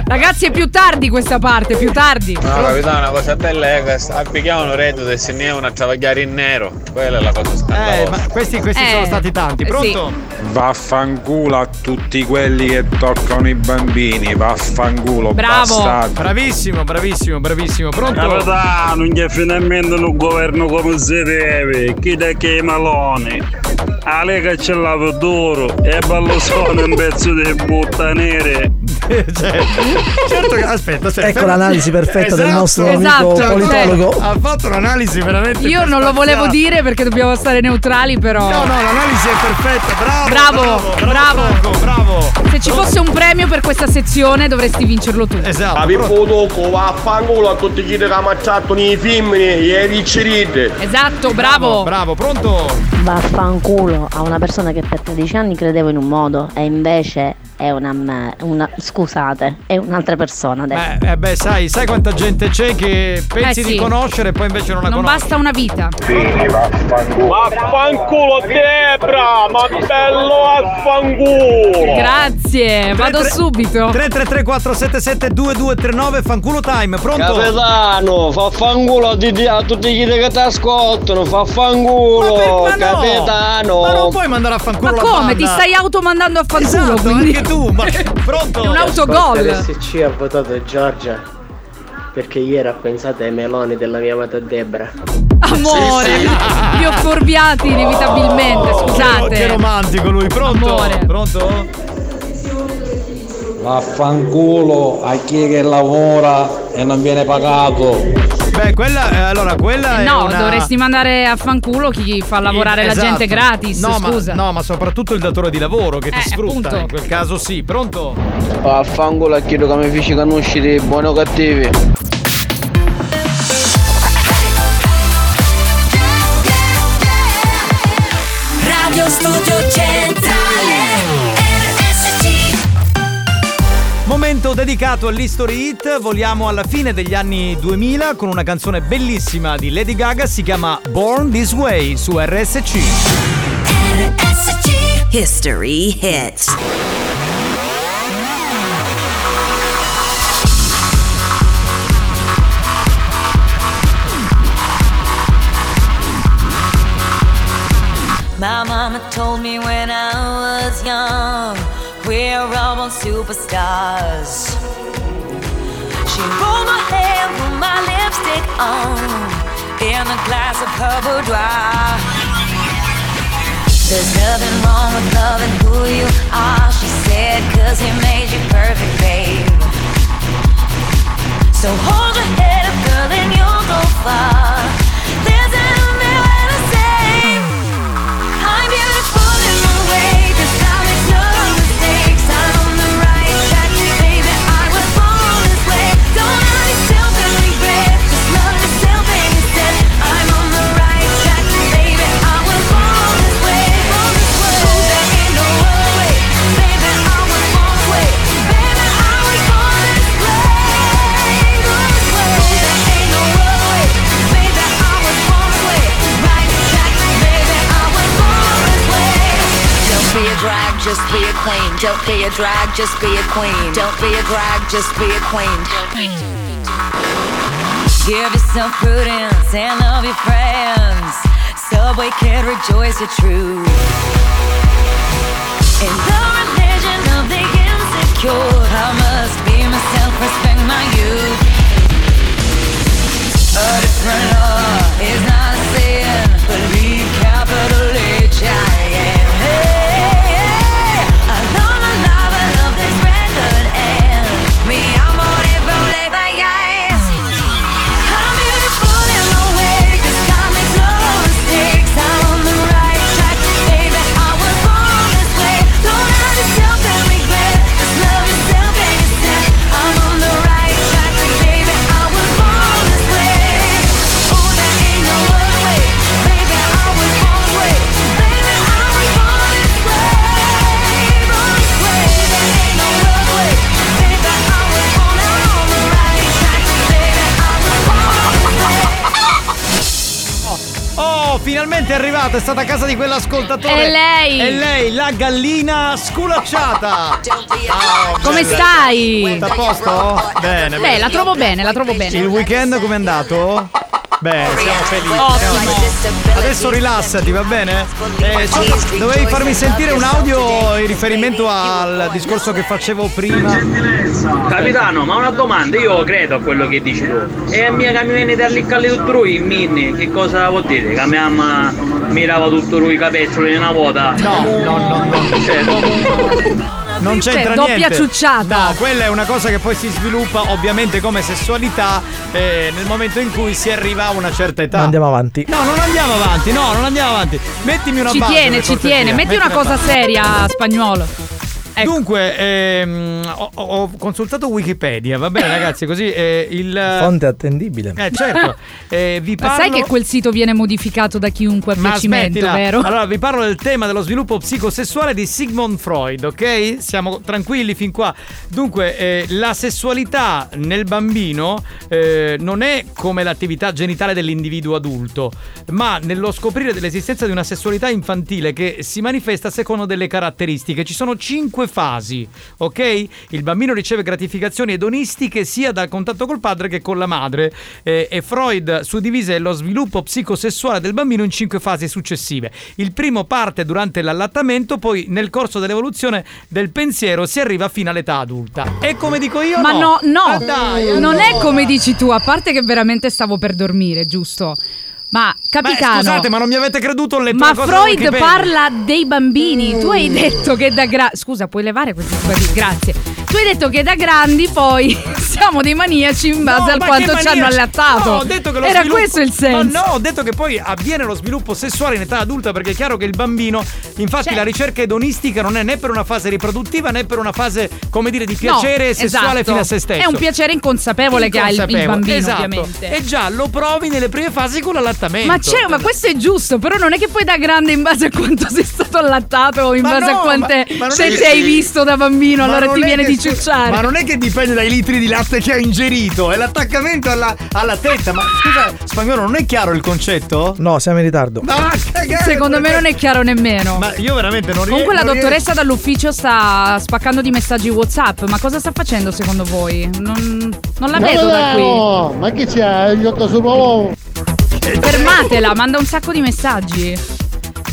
Ragazzi, è più tardi questa parte, più tardi. No, capitano, una cosa bella è che appicchiavano reddito e se ne è una travagliare in nero. Quella è la cosa scandalosa. Eh, ma questi, questi eh, sono stati tanti. Pronto? Sì. Vaffanculo a tutti quelli che toccano i bambini. Vaffanculo. Bravo. Bastardi. Bravissimo, bravissimo, bravissimo. Pronto? Capitano, non c'è finalmente un governo come si deve. Chi da che i maloni? Alega ce l'ha d'oro e Ballosone un pezzo di buttanere. Certo che, aspetta, aspetta. Ecco l'analisi perfetta, esatto, del nostro esatto, amico politologo. Cioè, ha fatto un'analisi veramente. Io non lo volevo dire perché dobbiamo stare neutrali, però. No, no, l'analisi è perfetta. Bravo, bravo, bravo, bravo, bravo, bravo. Se ci fosse un premio per questa sezione dovresti vincerlo tu. Esatto. Avevi potuto vaffanculo a tutti chi ti ha ammazzato nei film e riccerite. Esatto, bravo. Bravo, pronto? Vaffanculo a una persona che per tredici anni credevo in un modo e invece è una, una scusate, è un'altra persona adesso. Beh, eh beh, sai, sai quanta gente c'è che pensi eh sì. di conoscere e poi invece non la non conosci. Non basta una vita. Sì, vaffanculo. Vaffanculo Debra, ma bello vaffanculo. Grazie, vado tre, subito. tre tre tre quattro sette sette due due tre nove fanculo time, pronto? Capitano, vaffanculo a tutti gli che ti ascoltano, vaffanculo. Ma per, ma no. Capitano. Ma non puoi mandare a fanculo la banda. Ma come? Ti stai automandando a fanculo, esatto, quindi. Anche tu, ma pronto? È un autogol. L'S C ha votato Giorgia perché ieri ha pensato ai meloni della mia amata Debra. Amore, sì, sì. Vi ho forviati inevitabilmente, oh, scusate. Che, che romantico lui, pronto? Amore. Pronto? Vaffanculo a chi che lavora e non viene pagato. Beh, quella, eh, allora, quella eh è no, una... dovresti mandare a fanculo chi fa lavorare eh, esatto. la gente gratis, no, scusa. Ma, no, ma soprattutto il datore di lavoro che ti eh, sfrutta, appunto. In quel caso sì, pronto? A fanculo a chi che mi fece conoscere buoni o cattivi. Radio Studio Centrale. Momento dedicato all'History Hit, voliamo alla fine degli anni duemila con una canzone bellissima di Lady Gaga, si chiama Born This Way su R S C. R S C History Hits. My mama told me when I was young we're all on superstars. She rolled my hair, put my lipstick on in a glass of her boudoir. There's nothing wrong with loving who you are, she said, cause he made you perfect, babe. So hold your head up, girl, and you'll go far. There's nothing left to say. I'm beautiful in my way, cause I make no I'm the right track, baby, I was born this way. Don't let myself in regret, just love yourself instead. I'm on the right track, baby, I was born this way. Born this way, oh, there ain't no other way. Baby, I was born this way. Baby, I was born this way. Born this way, oh, there ain't no other way. Baby, I was born this way. Right track, baby, I was born this way. Don't be a drag, just be a queen. Don't be a drag, just be a queen. Don't be a drag, just be a queen. Give yourself prudence and love your friends. Subway can rejoice your truth. In the religion of the insecure, I must be myself, respect my youth. A different law is not a sin. Believe capital H I am. Hey. Don't finalmente è arrivata, è stata a casa di quell'ascoltatore. È lei. È lei, la gallina sculacciata. Oh, come stai? Sta a posto? Bene. Beh, la trovo bene, la trovo bene. Il weekend com'è andato? Beh, siamo felici. Ottimo. Adesso rilassati, va bene? Eh, dovevi farmi sentire un audio in riferimento al discorso che facevo prima. Capitano, ma una domanda, io credo a quello che dici tu. E a mia camionetta da liccare tutto lui, Minni, che cosa vuol dire? Che a mia mamma mi lava tutto lui i capezzoli in una vuota? No, no, no, no. Certo. Non c'entra cioè, niente. Doppia ciucciata. No, quella è una cosa che poi si sviluppa ovviamente come sessualità eh, nel momento in cui si arriva a una certa età. Non andiamo avanti. No, non andiamo avanti. No, non andiamo avanti. Mettimi una ci base. Ci tiene, ci tiene. Metti, Metti una, una cosa base. Seria, Spagnuolo. Ecco. Dunque, ehm, ho, ho consultato Wikipedia, va bene ragazzi, così eh, il... Fonte attendibile. Eh certo, eh, vi parlo... Ma sai che quel sito viene modificato da chiunque a piacimento, vero? Allora, vi parlo del tema dello sviluppo psicosessuale di Sigmund Freud, ok? Siamo tranquilli fin qua. Dunque, eh, la sessualità nel bambino eh, non è come l'attività genitale dell'individuo adulto, ma nello scoprire dell'esistenza di una sessualità infantile che si manifesta secondo delle caratteristiche. Ci sono cinque fasi, ok? Il bambino riceve gratificazioni edonistiche sia dal contatto col padre che con la madre eh, e Freud suddivise lo sviluppo psicosessuale del bambino in cinque fasi successive. Il primo parte durante l'allattamento, poi nel corso dell'evoluzione del pensiero si arriva fino all'età adulta. È come dico io? Ma no, no, no. Ah, dai, allora. Non è come dici tu, a parte che veramente stavo per dormire, giusto? Ma capitano, ma scusate, ma non mi avete creduto le ma cose Freud parla dei bambini. Tu hai detto che da gra... Scusa, puoi levare questi sguardi? Grazie. Tu hai detto che da grandi poi siamo dei maniaci in base no, al quanto ci hanno allattato. No, ho detto che lo Era sviluppo... questo il senso. Ma no, ho detto che poi avviene lo sviluppo sessuale in età adulta, perché è chiaro che il bambino, infatti cioè... la ricerca edonistica non è né per una fase riproduttiva né per una fase, come dire, di piacere no, sessuale esatto. fino a se stesso. È un piacere inconsapevole, inconsapevole. che ha il, il bambino, esatto. ovviamente. E già lo provi nelle prime fasi con l'allattato. Ma c'è, ma questo è giusto, però non è che poi da grande in base a quanto sei stato allattato o in ma base no, a quante sette hai visto da bambino, allora ti viene di ciucciare. Ma non è che dipende dai litri di latte che hai ingerito, è l'attaccamento alla, alla testa. Ma scusa, Spagnolo, non è chiaro il concetto? No, siamo in ritardo. Ma cagare, Secondo me non è chiaro nemmeno. Ma io veramente non riesco. Comunque la dottoressa dall'ufficio sta spaccando di messaggi WhatsApp, ma cosa sta facendo secondo voi? Non, non la ma vedo da qui. No, ma che c'è? Gli otto sull'uovo. Fermatela, manda un sacco di messaggi.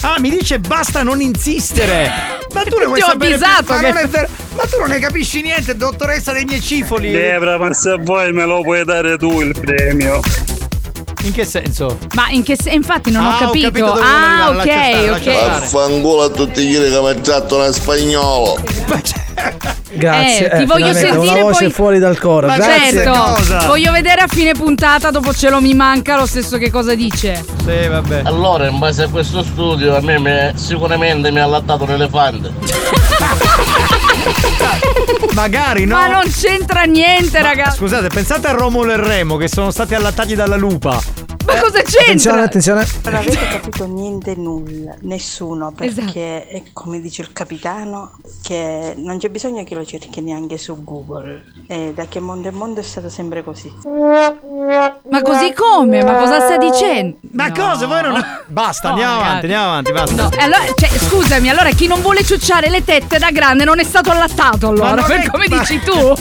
Ah, mi dice basta non insistere. Ma tu ne vuoi Ti ho sapere avvisato più, che... ma, non ver... ma tu non ne capisci niente, dottoressa dei miei cifoli. Debra, ma se vuoi me lo puoi dare tu il premio. In che senso? Ma in che senso? Infatti non ah, ho capito. Ho capito ah, ok, stare, ok. Vaffanculo a tutti quelli che mi hanno un spagnolo. Grazie. Eh, eh, ti voglio sentire una voce poi... fuori dal coro. Ma grazie. Certo. Cosa? Voglio vedere a fine puntata dopo ce lo mi manca lo stesso che cosa dice. Sì, vabbè. Allora, in base a questo studio, a me mi, sicuramente mi ha allattato un elefante. Magari no. Ma non c'entra niente, ma, ragazzi. Scusate, pensate a Romolo e Remo che sono stati allattati dalla lupa. Ma eh, cosa c'entra? Attenzione, attenzione. Non avete capito niente, nulla, nessuno, perché esatto. è come dice il capitano, che non c'è bisogno che lo cerchi neanche su Google. E da che mondo è mondo è stato sempre così. Ma così come? Ma cosa sta dicendo? Ma no. cosa? Voi non... Basta, no, andiamo avanti, andiamo avanti, basta. No. Allora, cioè, scusami, allora chi non vuole ciucciare le tette da grande non è stato allattato allora, per è... come ma... dici tu?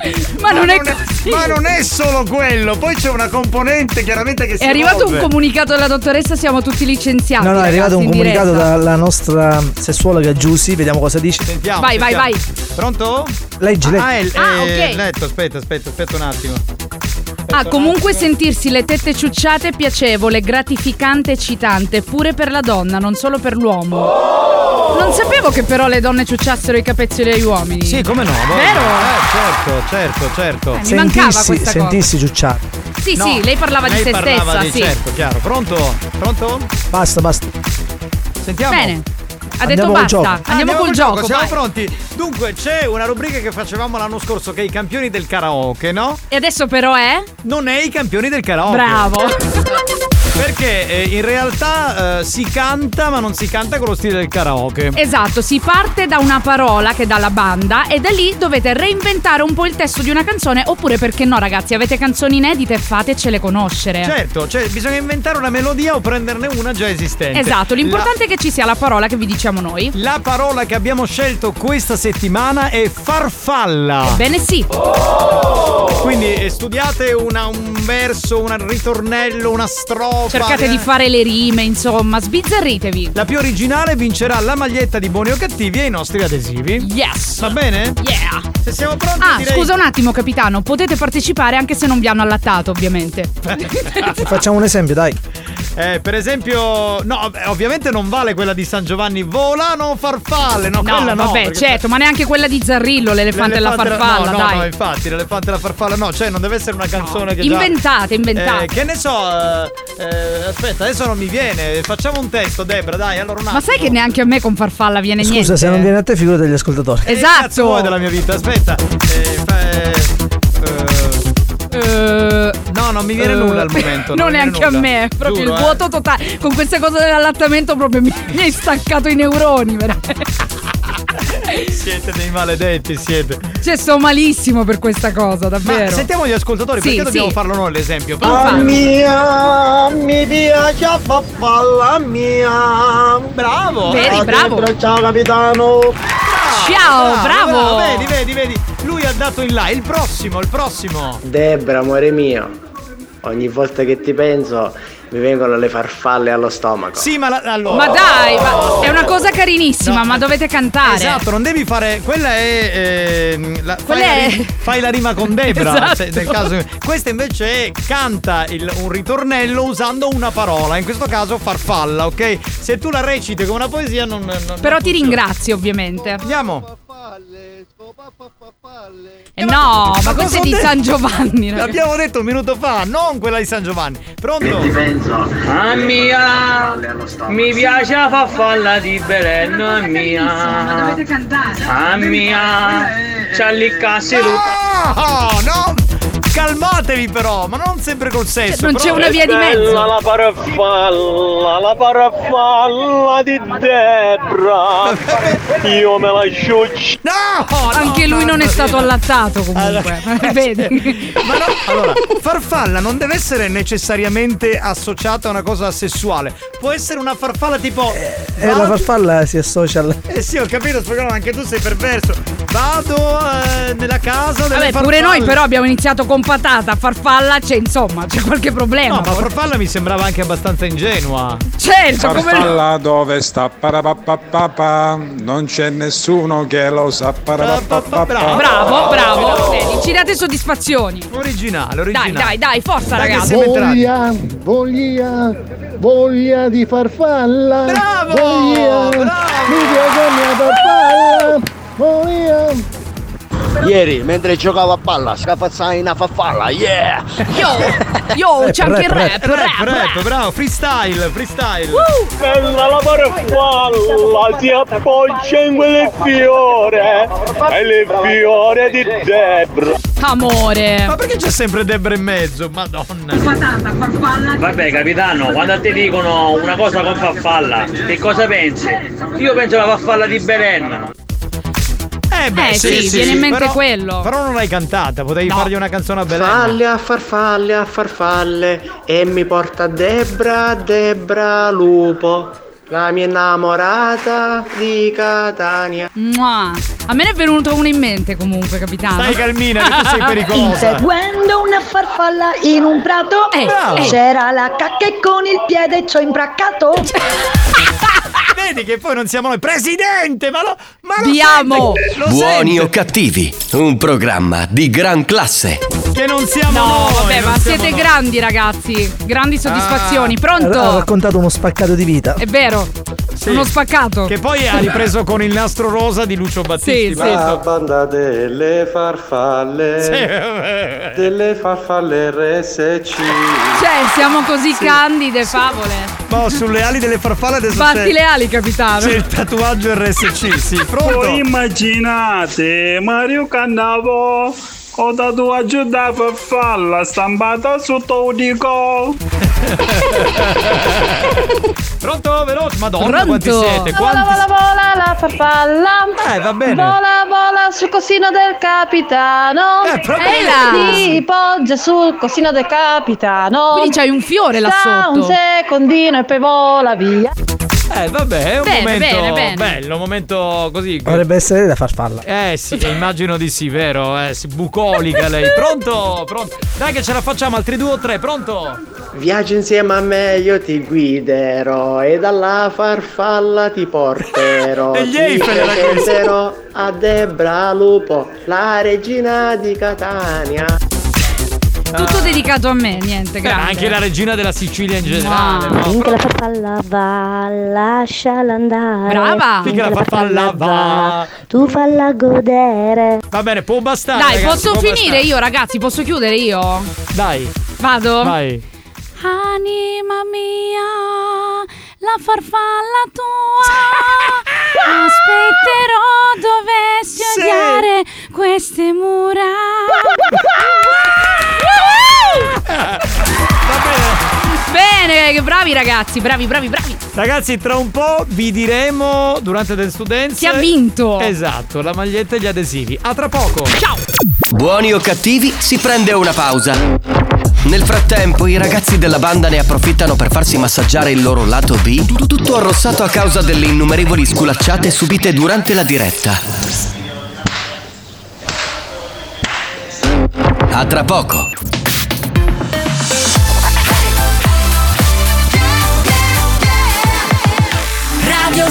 Ma, ma non, non è così. Ma non è solo quello, poi c'è una componente chiaramente che si È arrivato muove. un comunicato dalla dottoressa, siamo tutti licenziati. No, no, è arrivato un comunicato diretta. dalla nostra sessuologa Giusy, vediamo cosa dice. Sentiamo, vai, sentiamo. vai, vai. Pronto? Leggi, leggi. Ah, è, ah è, ok. Letto, aspetta, aspetta, aspetta un attimo. Ah, comunque sentirsi le tette ciucciate è piacevole, gratificante, eccitante, pure per la donna, non solo per l'uomo. Oh! Non sapevo che però le donne ciucciassero i capezzoli agli uomini. Sì, come no? Vero? Eh, certo, certo, certo. Eh, mi sentirsi, mancava questa sentirsi cosa. ciucciare. Sì, no, sì, lei parlava lei di se parlava stessa, di, sì. certo, chiaro. Pronto? Pronto? Basta, basta. Sentiamo. Bene. Ha andiamo detto basta, gioco. andiamo ah, col, col gioco, gioco siamo vai. pronti. Dunque c'è una rubrica che facevamo l'anno scorso che è i campioni del karaoke, no? E adesso però è? Non è i campioni del karaoke. Bravo. Perché in realtà eh, si canta, ma non si canta con lo stile del karaoke. Esatto, si parte da una parola che dà la banda e da lì dovete reinventare un po' il testo di una canzone. Oppure, perché no, ragazzi, avete canzoni inedite, fatecele conoscere. Certo, cioè bisogna inventare una melodia o prenderne una già esistente. Esatto, l'importante la... è che ci sia la parola che vi diciamo noi. La parola che abbiamo scelto questa settimana è farfalla. Ebbene sì. Oh! Quindi studiate una, un verso, un ritornello, una strofa. Cercate di fare le rime, insomma, sbizzarritevi. La più originale vincerà la maglietta di Buoni o Cattivi e i nostri adesivi. Yes. Va bene? Yeah. Se siamo pronti, ah, direi... scusa un attimo, capitano, potete partecipare anche se non vi hanno allattato, ovviamente. Facciamo un esempio, dai. Eh, per esempio, no, ovviamente non vale quella di San Giovanni, volano farfalle, no, no quella no. Vabbè, perché... certo, ma neanche quella di Zarrillo, l'elefante, l'elefante e la farfalla, no, dai. No, no, infatti, l'elefante e la farfalla, no, cioè non deve essere una canzone, no, che inventate, già... inventate. Eh, che ne so, eh, eh, aspetta, adesso non mi viene, facciamo un testo, Debra, dai, allora un attimo. Ma sai che neanche a me con farfalla viene Scusa, niente? Scusa, se non viene a te, figura degli ascoltatori. Eh, esatto. Cazzo vuoi della mia vita, aspetta. Eh, eh, eh, no, non mi viene uh, nulla al momento. Non, non neanche a me, proprio. Giuro, il vuoto eh. totale. Con queste cose dell'allattamento proprio mi, mi hai staccato i neuroni, veramente. Siete dei maledetti, siete. Cioè, sto malissimo per questa cosa, davvero. Ma sentiamo gli ascoltatori, sì, perché sì. dobbiamo farlo noi l'esempio? Ah, mia, mi piace a farfalla mia. Bravo. Vedi, ah, bravo. Debra, ciao capitano. Ciao, bravo, bravo. bravo. bravo. Vedi, vedi, vedi. Lui ha dato in là, il prossimo, il prossimo. Debra, amore mio. Ogni volta che ti penso mi vengono le farfalle allo stomaco. Sì, ma la, allora. Ma dai, ma è una cosa carinissima, no, ma dovete cantare. Esatto, non devi fare. Quella è. Eh, la, Quella fai, è... La rima, fai la rima con Debra. Esatto. se, nel caso, questa invece è canta il, un ritornello usando una parola. In questo caso farfalla, ok? Se tu la reciti come una poesia, non. non Però non ti ringrazio, ovviamente. Andiamo. Eh no, ma questa è di San Giovanni. L'abbiamo detto un minuto fa, non quella di San Giovanni. Pronto? Che ti penso? Ah mia, mi piace la farfalla di Belen. Ah mia, dovete cantare. Ah mia, c'ha lì casse. No, no, calmatevi però, ma non sempre col sesso. Non c'è una via di mezzo. La farfalla, la farfalla di Debra. Io me la sciuccio. No! Anche lui non è stato allattato comunque. Allora, vedi? Ma no, allora, farfalla non deve essere necessariamente associata a una cosa sessuale. Può essere una farfalla tipo. Eh, la farfalla si associa alla. Eh sì, ho capito, Spagnuolo, anche tu sei perverso. Vado eh, nella casa delle Vabbè, farfalle. Pure noi però abbiamo iniziato con patata, farfalla, c'è, cioè, insomma, c'è qualche problema. No, ma farfalla mi sembrava anche abbastanza ingenua. Certo, come farfalla dove sta parapapapapa, non c'è nessuno che lo sa parapapapapa. Bravo, bravo, bravo. Vedi, ci date soddisfazioni. Originale, originale. Dai, dai, dai, forza ragazzi. Voglia, voglia, voglia di farfalla. Bravo, voglia, bravo. Mi piace la farfalla. Voglia. Ieri mentre giocavo a palla scafazzai una farfalla, yeah! Yo! Yo, c'è anche il rap, rap, rap, rap, rap, rap, bravo, freestyle, freestyle! Uh, bella la farfalla, ti appoggia in quelle fiore, e le fiore di Debra. Amore! Ma perché c'è sempre Debra in mezzo? Madonna! Patata, farfalla! Vabbè capitano, quando ti dicono una cosa con farfalla, che cosa pensi? Io penso alla farfalla di Belen. Eh, beh, eh sì, sì, sì, viene sì, in mente però, quello. Però non l'hai cantata, potevi no. fargli una canzone a Belen. Farfalle a farfalle a farfalle e mi porta Debra, Debra lupo, la mia innamorata di Catania. Mua. A me ne è venuto uno in mente comunque, capitano. Stai calmina, che tu sei pericolosa. Inseguendo una farfalla in un prato, eh, eh. c'era la cacca e con il piede ci ho imbraccato. Vedi che poi non siamo noi. Presidente, ma lo, ma lo Diamo sente, lo Buoni sente. O cattivi, un programma di gran classe. Che non siamo no, noi. No, vabbè, ma siete noi. grandi ragazzi. Grandi soddisfazioni. Ah. Pronto? Ha raccontato uno spaccato di vita. È vero. Sì. Uno spaccato. Che poi ha ripreso con il nastro rosa di Lucio Battisti. Sì, sì. La banda delle farfalle. Sì. Delle farfalle erre esse ci. Cioè, siamo così sì. candide, sì. favole. No, sulle ali delle farfalle adesso Batti le ali, capitano. C'è il tatuaggio erre esse ci, sì, pronto? Voi immaginate Mario Cannavo ho tatuaggio da farfalla stampata sotto un dico. Pronto, veloce, madonna, Pronto. quanti siete? Quanti... Vola, vola, vola, la farfalla. Eh, va bene. Vola, vola sul cosino del capitano. Eh, proprio là. Si poggia sul cosino del capitano. Quindi c'hai un fiore là sotto. Un secondino e poi vola via. Eh vabbè, è un bene, momento bene, bene. bello, un momento così. Dovrebbe essere da farfalla. Eh sì, immagino di sì, vero? Eh, bucolica lei. Pronto? Pronto? Dai che ce la facciamo, altri due o tre, pronto? Viaggio insieme a me, io ti guiderò e dalla farfalla ti porterò. E gli porterò a Debra Lupo, la regina di Catania. Tutto ah. dedicato a me, niente, grazie. Anche la regina della Sicilia in generale. No. No? Finché la farfalla va, lasciala andare. Brava! Finché la farfalla va, tu falla godere. Va bene, può bastare. Dai, ragazzi, posso finire bastare. io, ragazzi? Posso chiudere io? Dai. Vado? Vai. Anima mia, la farfalla tua aspetterò dovessi sì. odiare queste mura. Bene, che bravi ragazzi, bravi, bravi, bravi. Ragazzi, tra un po' vi diremo durante The Students chi ha vinto. Esatto, la maglietta e gli adesivi. A tra poco. Ciao. Buoni o cattivi, si prende una pausa. Nel frattempo i ragazzi della banda ne approfittano per farsi massaggiare il loro lato B, tutto arrossato a causa delle innumerevoli sculacciate subite durante la diretta. A tra poco. Radio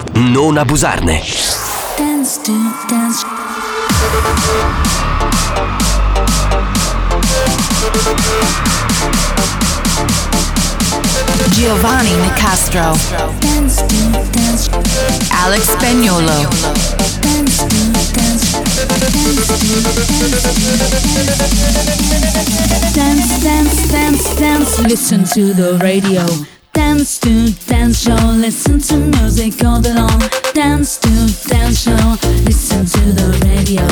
non abusarne. Dance to Dance. Giovanni Nicastro, dance to dance. Alex Spagnuolo, dance to dance. Dance, dance, dance, dance. Listen to the radio. Dance to dance show, listen to music all day long. Dance to dance show, listen to the radio.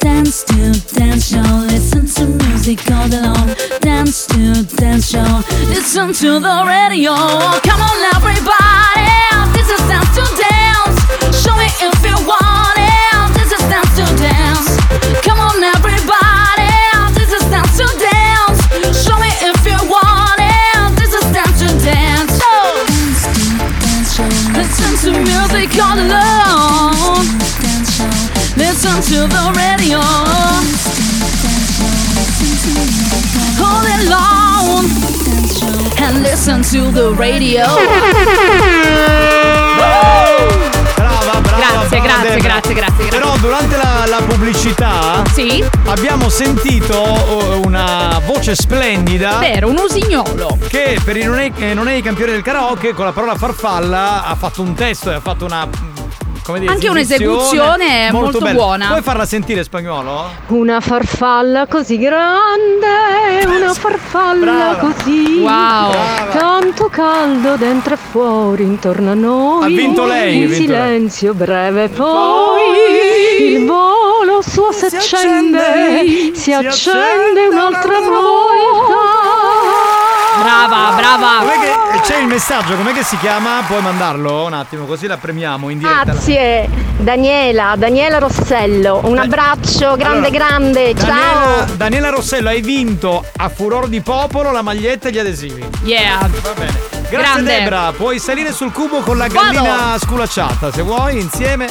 Dance to dance show, listen to music all day long. Dance to dance show, listen to the radio. Come on everybody, this is dance to dance. Show me if you want it, this is dance to dance. Come on everybody, this is dance to dance. Show me if you want it, this is dance to dance. Listen to music all alone. Listen to the radio all alone. And listen to the radio. Brava, brava, grazie, brava, grazie, grazie, grazie. Però durante la, la pubblicità sì. abbiamo sentito una voce splendida. Vero, un usignolo. Che per i non è, eh, non è i campioni del karaoke con la parola farfalla ha fatto un testo e ha fatto una... Come dire, anche un'esecuzione molto, molto buona. Puoi farla sentire, Spagnuolo? Una farfalla così grande, una farfalla brava. così. Wow. Brava. Tanto caldo dentro e fuori intorno a noi. Ha vinto lei. Il silenzio lei. breve poi, poi il volo suo si accende, accende si accende, si accende un'altra volta. Brava, brava. Com'è che c'è il messaggio? Com'è che si chiama? Puoi mandarlo un attimo così la premiamo in diretta. Grazie Daniela, Daniela Rossello. Un abbraccio grande, allora, grande. Daniela, ciao Daniela Rossello, hai vinto a furor di popolo la maglietta e gli adesivi. Yeah. Va bene. Grazie grande. Debra, puoi salire sul cubo con la gallina Vado. sculacciata se vuoi, insieme.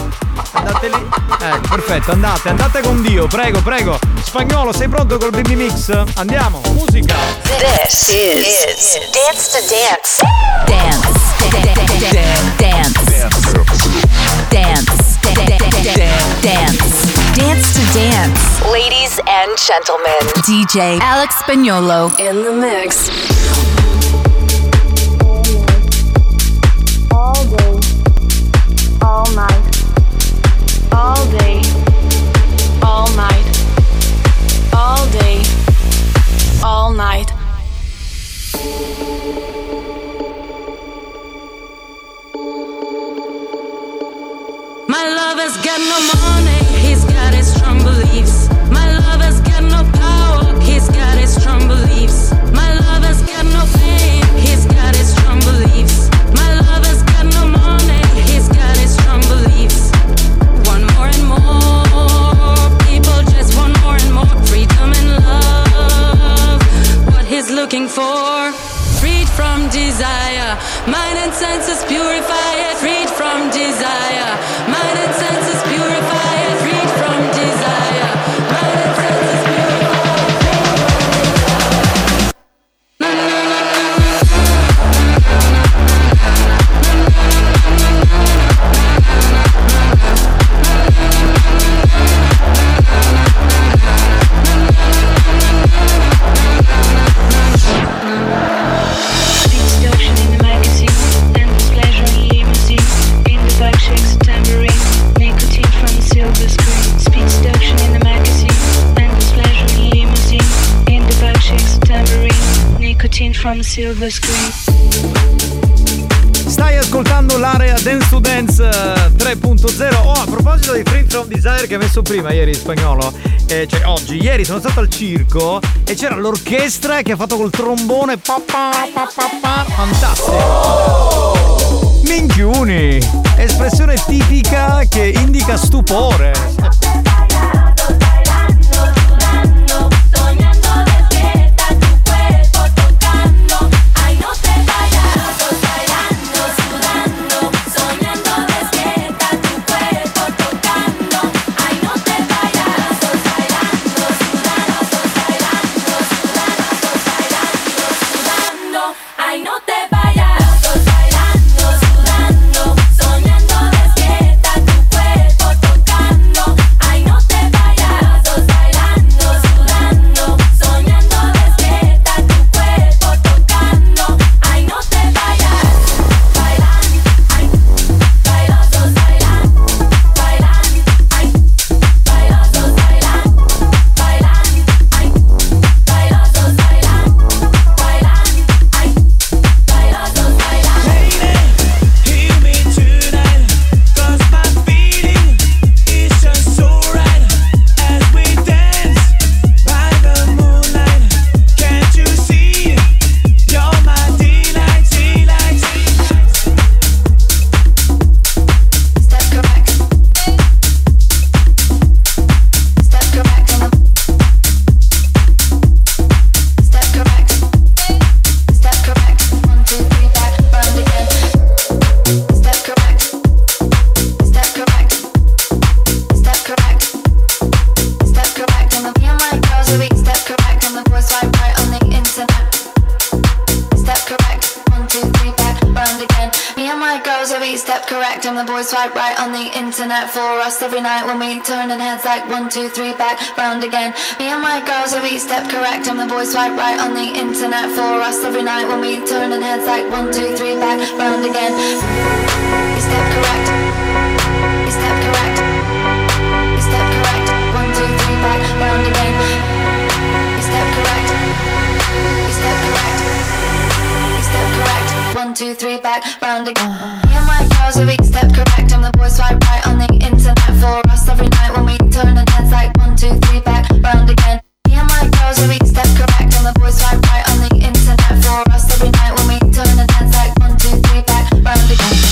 Andate lì. Ecco, perfetto, andate, andate con Dio, prego, prego. Spagnuolo, sei pronto col B B Mix? Andiamo, musica. This is Dance to Dance. Dance, dance, dance, dance, dance, dance. Dance to Dance. Ladies and gentlemen, D J Alex Spagnuolo in the mix. Stai ascoltando l'area Dance to Dance tre punto zero. Oh, a proposito dei Free From Desire che ha messo prima ieri in spagnolo, eh, cioè oggi, ieri sono stato al circo e c'era l'orchestra che ha fatto col trombone pa, pa, pa, pa, pa, fantastico. Oh! Minchioni, espressione tipica che indica stupore. Step correct, I'm the boy swipe right on the internet for us every night when we turn and heads like one, two, three, back round again. You step correct, you step correct, you step correct, one, two, three, back round again. You step correct, you step correct, you step correct, one, two, three, back round again. Me and my girls are weak, step correct, I'm the boy swipe right on the internet for us every night when we turn and heads like one, two, three, back round again. My girls are weak, step correct, and the boys swipe right on the internet for us every night when we turn and dance like one, two, three, back round again.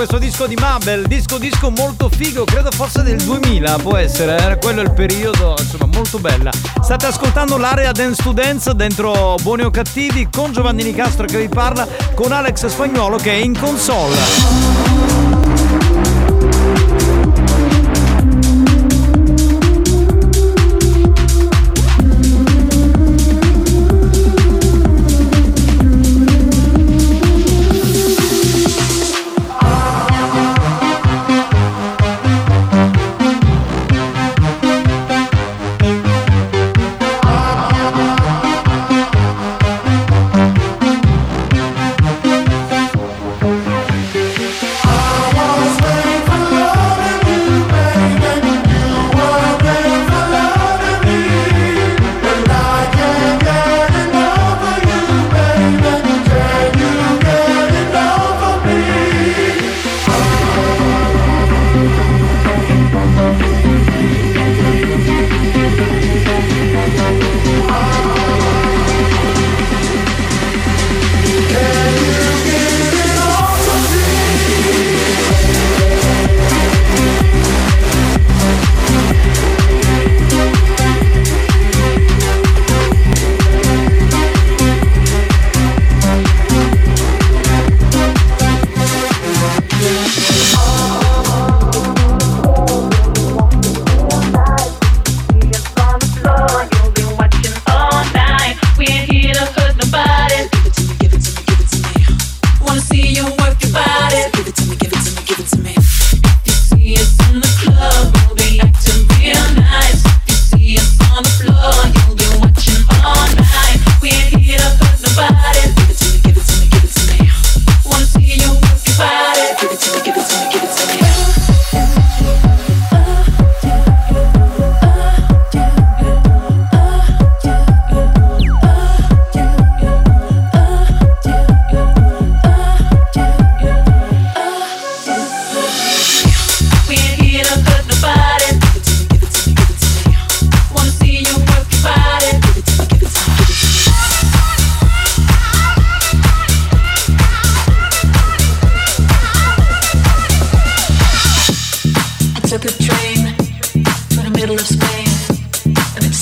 Questo disco di Mabel, disco disco molto figo, credo forse del duemila, può essere, eh? Quello è il periodo, insomma, molto bella. State ascoltando l'area Dance to Dance dentro Buoni o Cattivi con Giovanni Nicastro che vi parla, con Alex Spagnuolo che è in console.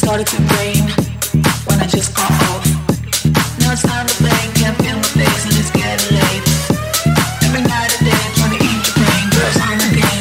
started to rain when I just got off. Now it's time to bang, can't feel my face and it's getting late. Every night and day, trying to eat your brain, girls on the game.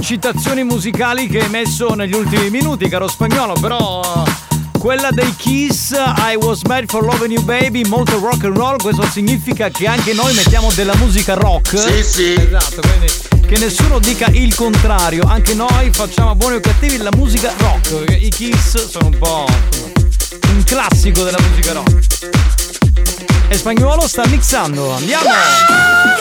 Citazioni musicali che hai messo negli ultimi minuti, caro Spagnuolo, però quella dei Kiss, I was made for loving you baby, molto rock and roll. Questo significa che anche noi mettiamo della musica rock. Sì, sì. Esatto, quindi che nessuno dica il contrario, anche noi facciamo buoni o cattivi la musica rock. I Kiss sono un po' un classico della musica rock. E Spagnuolo sta mixando, andiamo! Ah!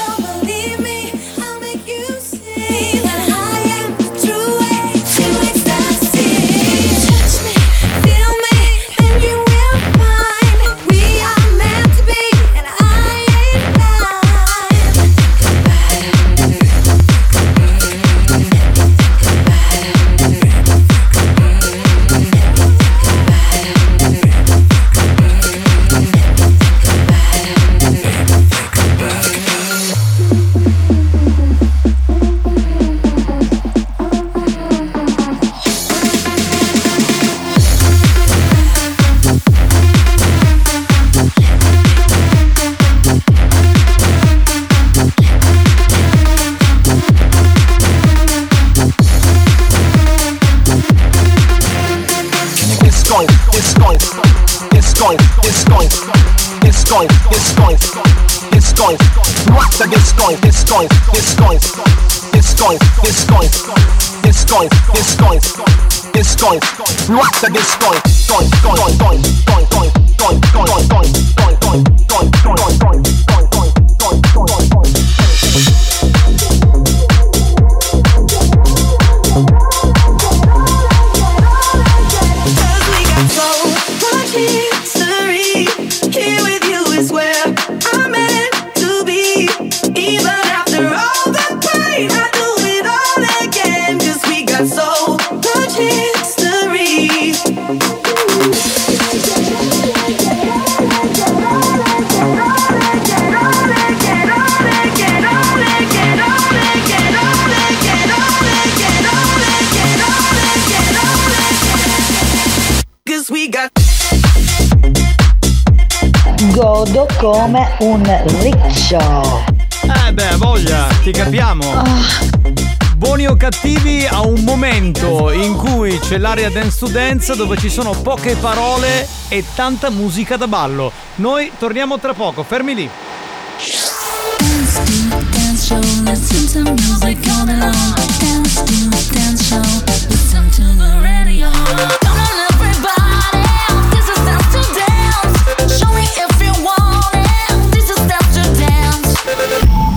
Godo come un riccio. Eh beh, voglia, ti capiamo. Buoni o cattivi a un momento in cui c'è l'area dance to dance dove ci sono poche parole e tanta musica da ballo. Noi torniamo tra poco, fermi lì.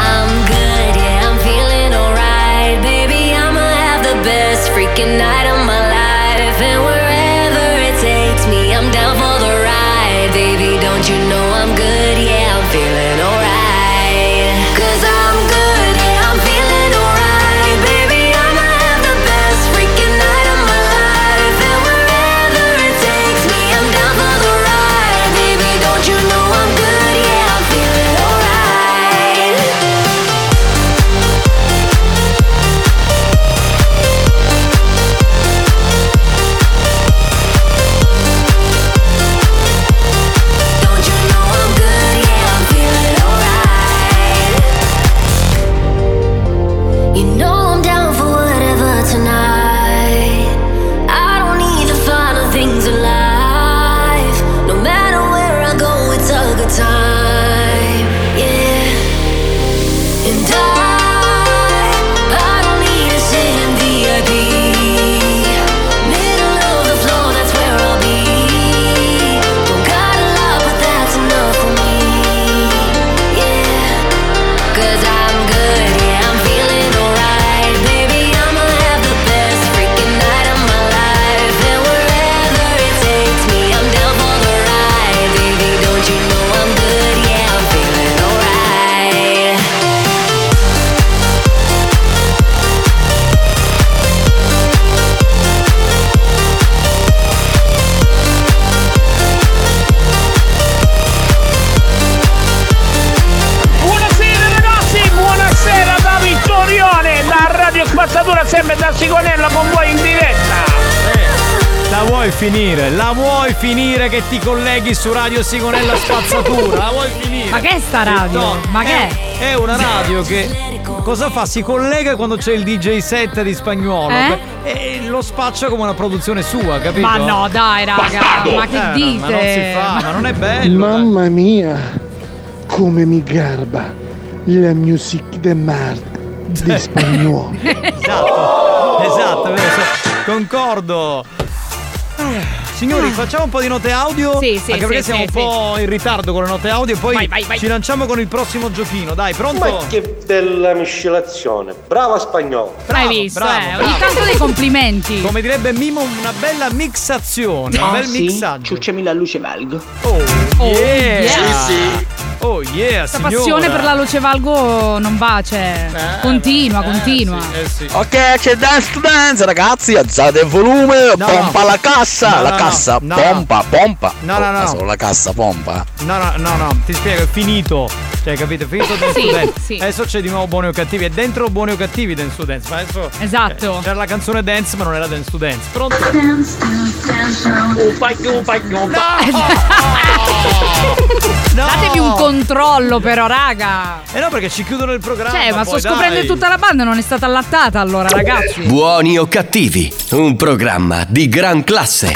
I'm good. sempre da Sigonella con voi in diretta. Eh. La vuoi finire? La vuoi finire che ti colleghi su Radio Sigonella Spazzatura? La vuoi finire? Ma che è sta radio? No, ma che è? È una radio che... cosa fa? Si collega quando c'è il D J set di Spagnuolo, eh? E lo spaccia come una produzione sua, capito? Ma no, dai raga, bastardo! Ma che eh, dite? No, ma non si fa, ma non è bello. Mamma dai. mia, come mi garba la music de merde di Spagnuolo. Esatto, esatto, concordo. Signori, facciamo un po' di note audio. Sì, sì, anche perché sì, siamo sì, un po' sì. in ritardo con le note audio. E poi vai, vai, vai. ci lanciamo con il prossimo giochino. Dai, pronto? Ma che bella miscelazione. Brava Spagnuolo. Bravo, Hai visto, bravo, eh. bravo. Ogni tanto dei complimenti. Come direbbe Mimo, una bella mixazione. Oh, un bel sì. mixaggio. Ciucciami la luce valgo. Oh, oh yeah. yeah. Sì, sì. Oh yeah, questa signora. passione per la luce valgo non va, cioè eh, continua, eh, continua. Eh, sì, eh, sì. Ok, c'è Dance to Dance, ragazzi. Alzate il volume, no, pompa no. la cassa. No, la no, cassa no, pompa, no. pompa. No, no, no. Solo la cassa pompa. No, no, no, no, ti spiego, è finito. Cioè, capite? È finito Dance to Dance. Sì. Adesso c'è di nuovo Buoni o Cattivi. È dentro Buoni o Cattivi Dance to Dance. Ma adesso esatto. Eh, c'era la canzone Dance, ma non era Dance to Dance. Pronto? Dance to Dance. Datevi un controllo però, raga. Eh no, perché ci chiudono il programma. Cioè, ma poi, sto scoprendo dai. tutta la banda non è stata allattata allora, ragazzi. Buoni o Cattivi, un programma di gran classe.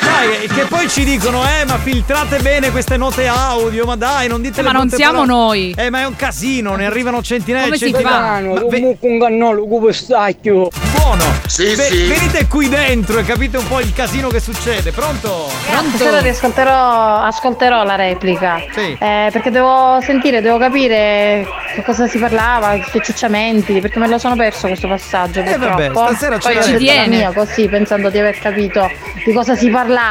Dai, che poi ci dicono, eh, ma filtrate bene queste note audio, ma dai, non dite eh, le ma non siamo parole. Noi. Eh, ma è un casino, ne arrivano centinaia e centinaia. Ma ve- un cannolo, un pistacchio. Buono. Sì, Ve- sì. Venite qui dentro e capite un po' il casino che succede. Pronto? Pronto? Stasera ti ascolterò, ascolterò la replica. Sì. Eh, perché devo sentire, devo capire che cosa si parlava, che ciucciamenti, perché me lo sono perso questo passaggio. Eh, vabbè, stasera poi c'è ci tiene. Mia, così, pensando di aver capito di cosa si parlava.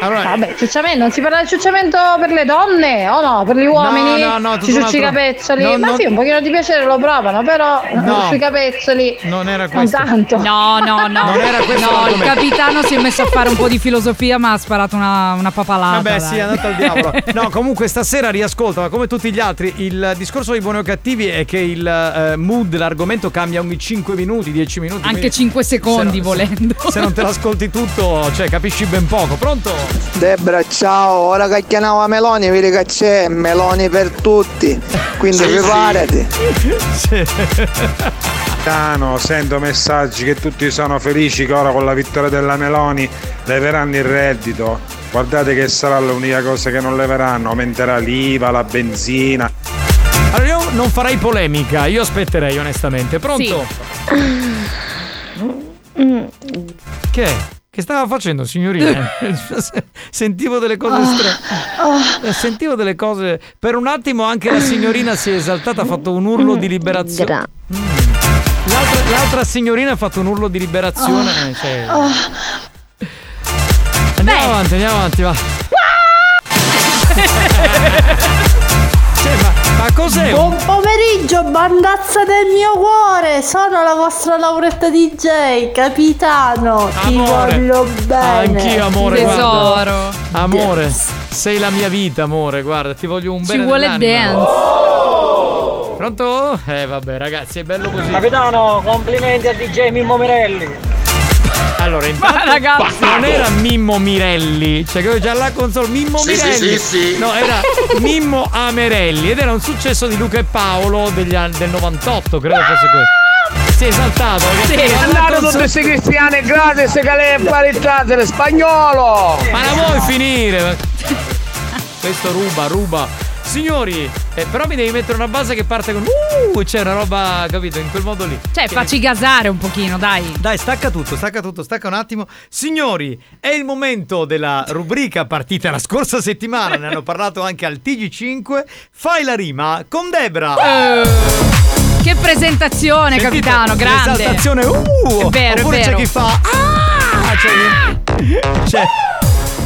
Allora, vabbè, ciucciamento, non si parla di ciucciamento per le donne o no? Per gli uomini? No, no, no. Ci ciucci i capezzoli? No, ma no, sì, un pochino di piacere lo provano, però no, sui capezzoli non era questo. Tanto. No, no, no. Non era questo. No, il capitano si è messo a fare un po' di filosofia, ma ha sparato una, una papalata. Vabbè, dai. sì, è andato al diavolo. No, comunque stasera riascolta, ma come tutti gli altri, il discorso di Buoni o Cattivi è che il eh, mood, l'argomento cambia ogni cinque minuti, dieci minuti. Anche cinque secondi se non, volendo. Se, se non te l'ascolti tutto, cioè capisci ben poco. Pronto? Debra, ciao. Ora che chiamava Meloni, vedi che c'è Meloni per tutti. Quindi preparati. Sì. Tano, sento messaggi che tutti sono felici che ora con la vittoria della Meloni leveranno il reddito. Guardate che sarà l'unica cosa che non leveranno, aumenterà l'I V A, la benzina. Allora io non farei polemica, io aspetterei onestamente. Pronto? Sì. Che? Che stava facendo, signorina? Sentivo delle cose strane. Sentivo delle cose. Per un attimo anche la signorina si è esaltata, ha fatto un urlo di liberazione. L'altra, l'altra signorina ha fatto un urlo di liberazione. Cioè... Andiamo avanti, andiamo avanti, va. Cioè, ma, ma cos'è? Buon pomeriggio, bandazza del mio cuore. Sono la vostra Lauretta D J, capitano. Amore. Ti voglio bene. Anch'io, amore. Tesoro. Guarda. Amore, dance. Sei la mia vita, amore. Guarda, ti voglio un bene. Ci vuole dell'anima. Dance. Oh! Pronto? Eh, vabbè, ragazzi, è bello così. Capitano, complimenti a D J Mimmo Mirelli. Allora, intanto ma ragazzi, bastardo. Non era Mimmo Mirelli, cioè che già la console Mimmo sì, Mirelli. Sì, sì, sì. No, era Mimmo Amerelli ed era un successo di Luca e Paolo degli anni del novantotto, credo fosse questo. Si è esaltato, ragazzi. Sì, andato tutte queste cristiane gratis che lei ha parittate nel Spagnuolo. Ma la vuoi finire? Questo ruba, ruba. Signori, eh, però mi devi mettere una base che parte con uh, c'è una roba, capito, in quel modo lì. Cioè, che... facci gasare un pochino, dai. Dai, stacca tutto, stacca tutto, stacca un attimo. Signori, è il momento della rubrica partita la scorsa settimana. Ne hanno parlato anche al T G cinque. Fai la rima con Debra. uh, Che presentazione, sentite, capitano, grande. Presentazione, uh, è vero, oppure è vero. C'è chi fa ah, cioè, ah! Cioè,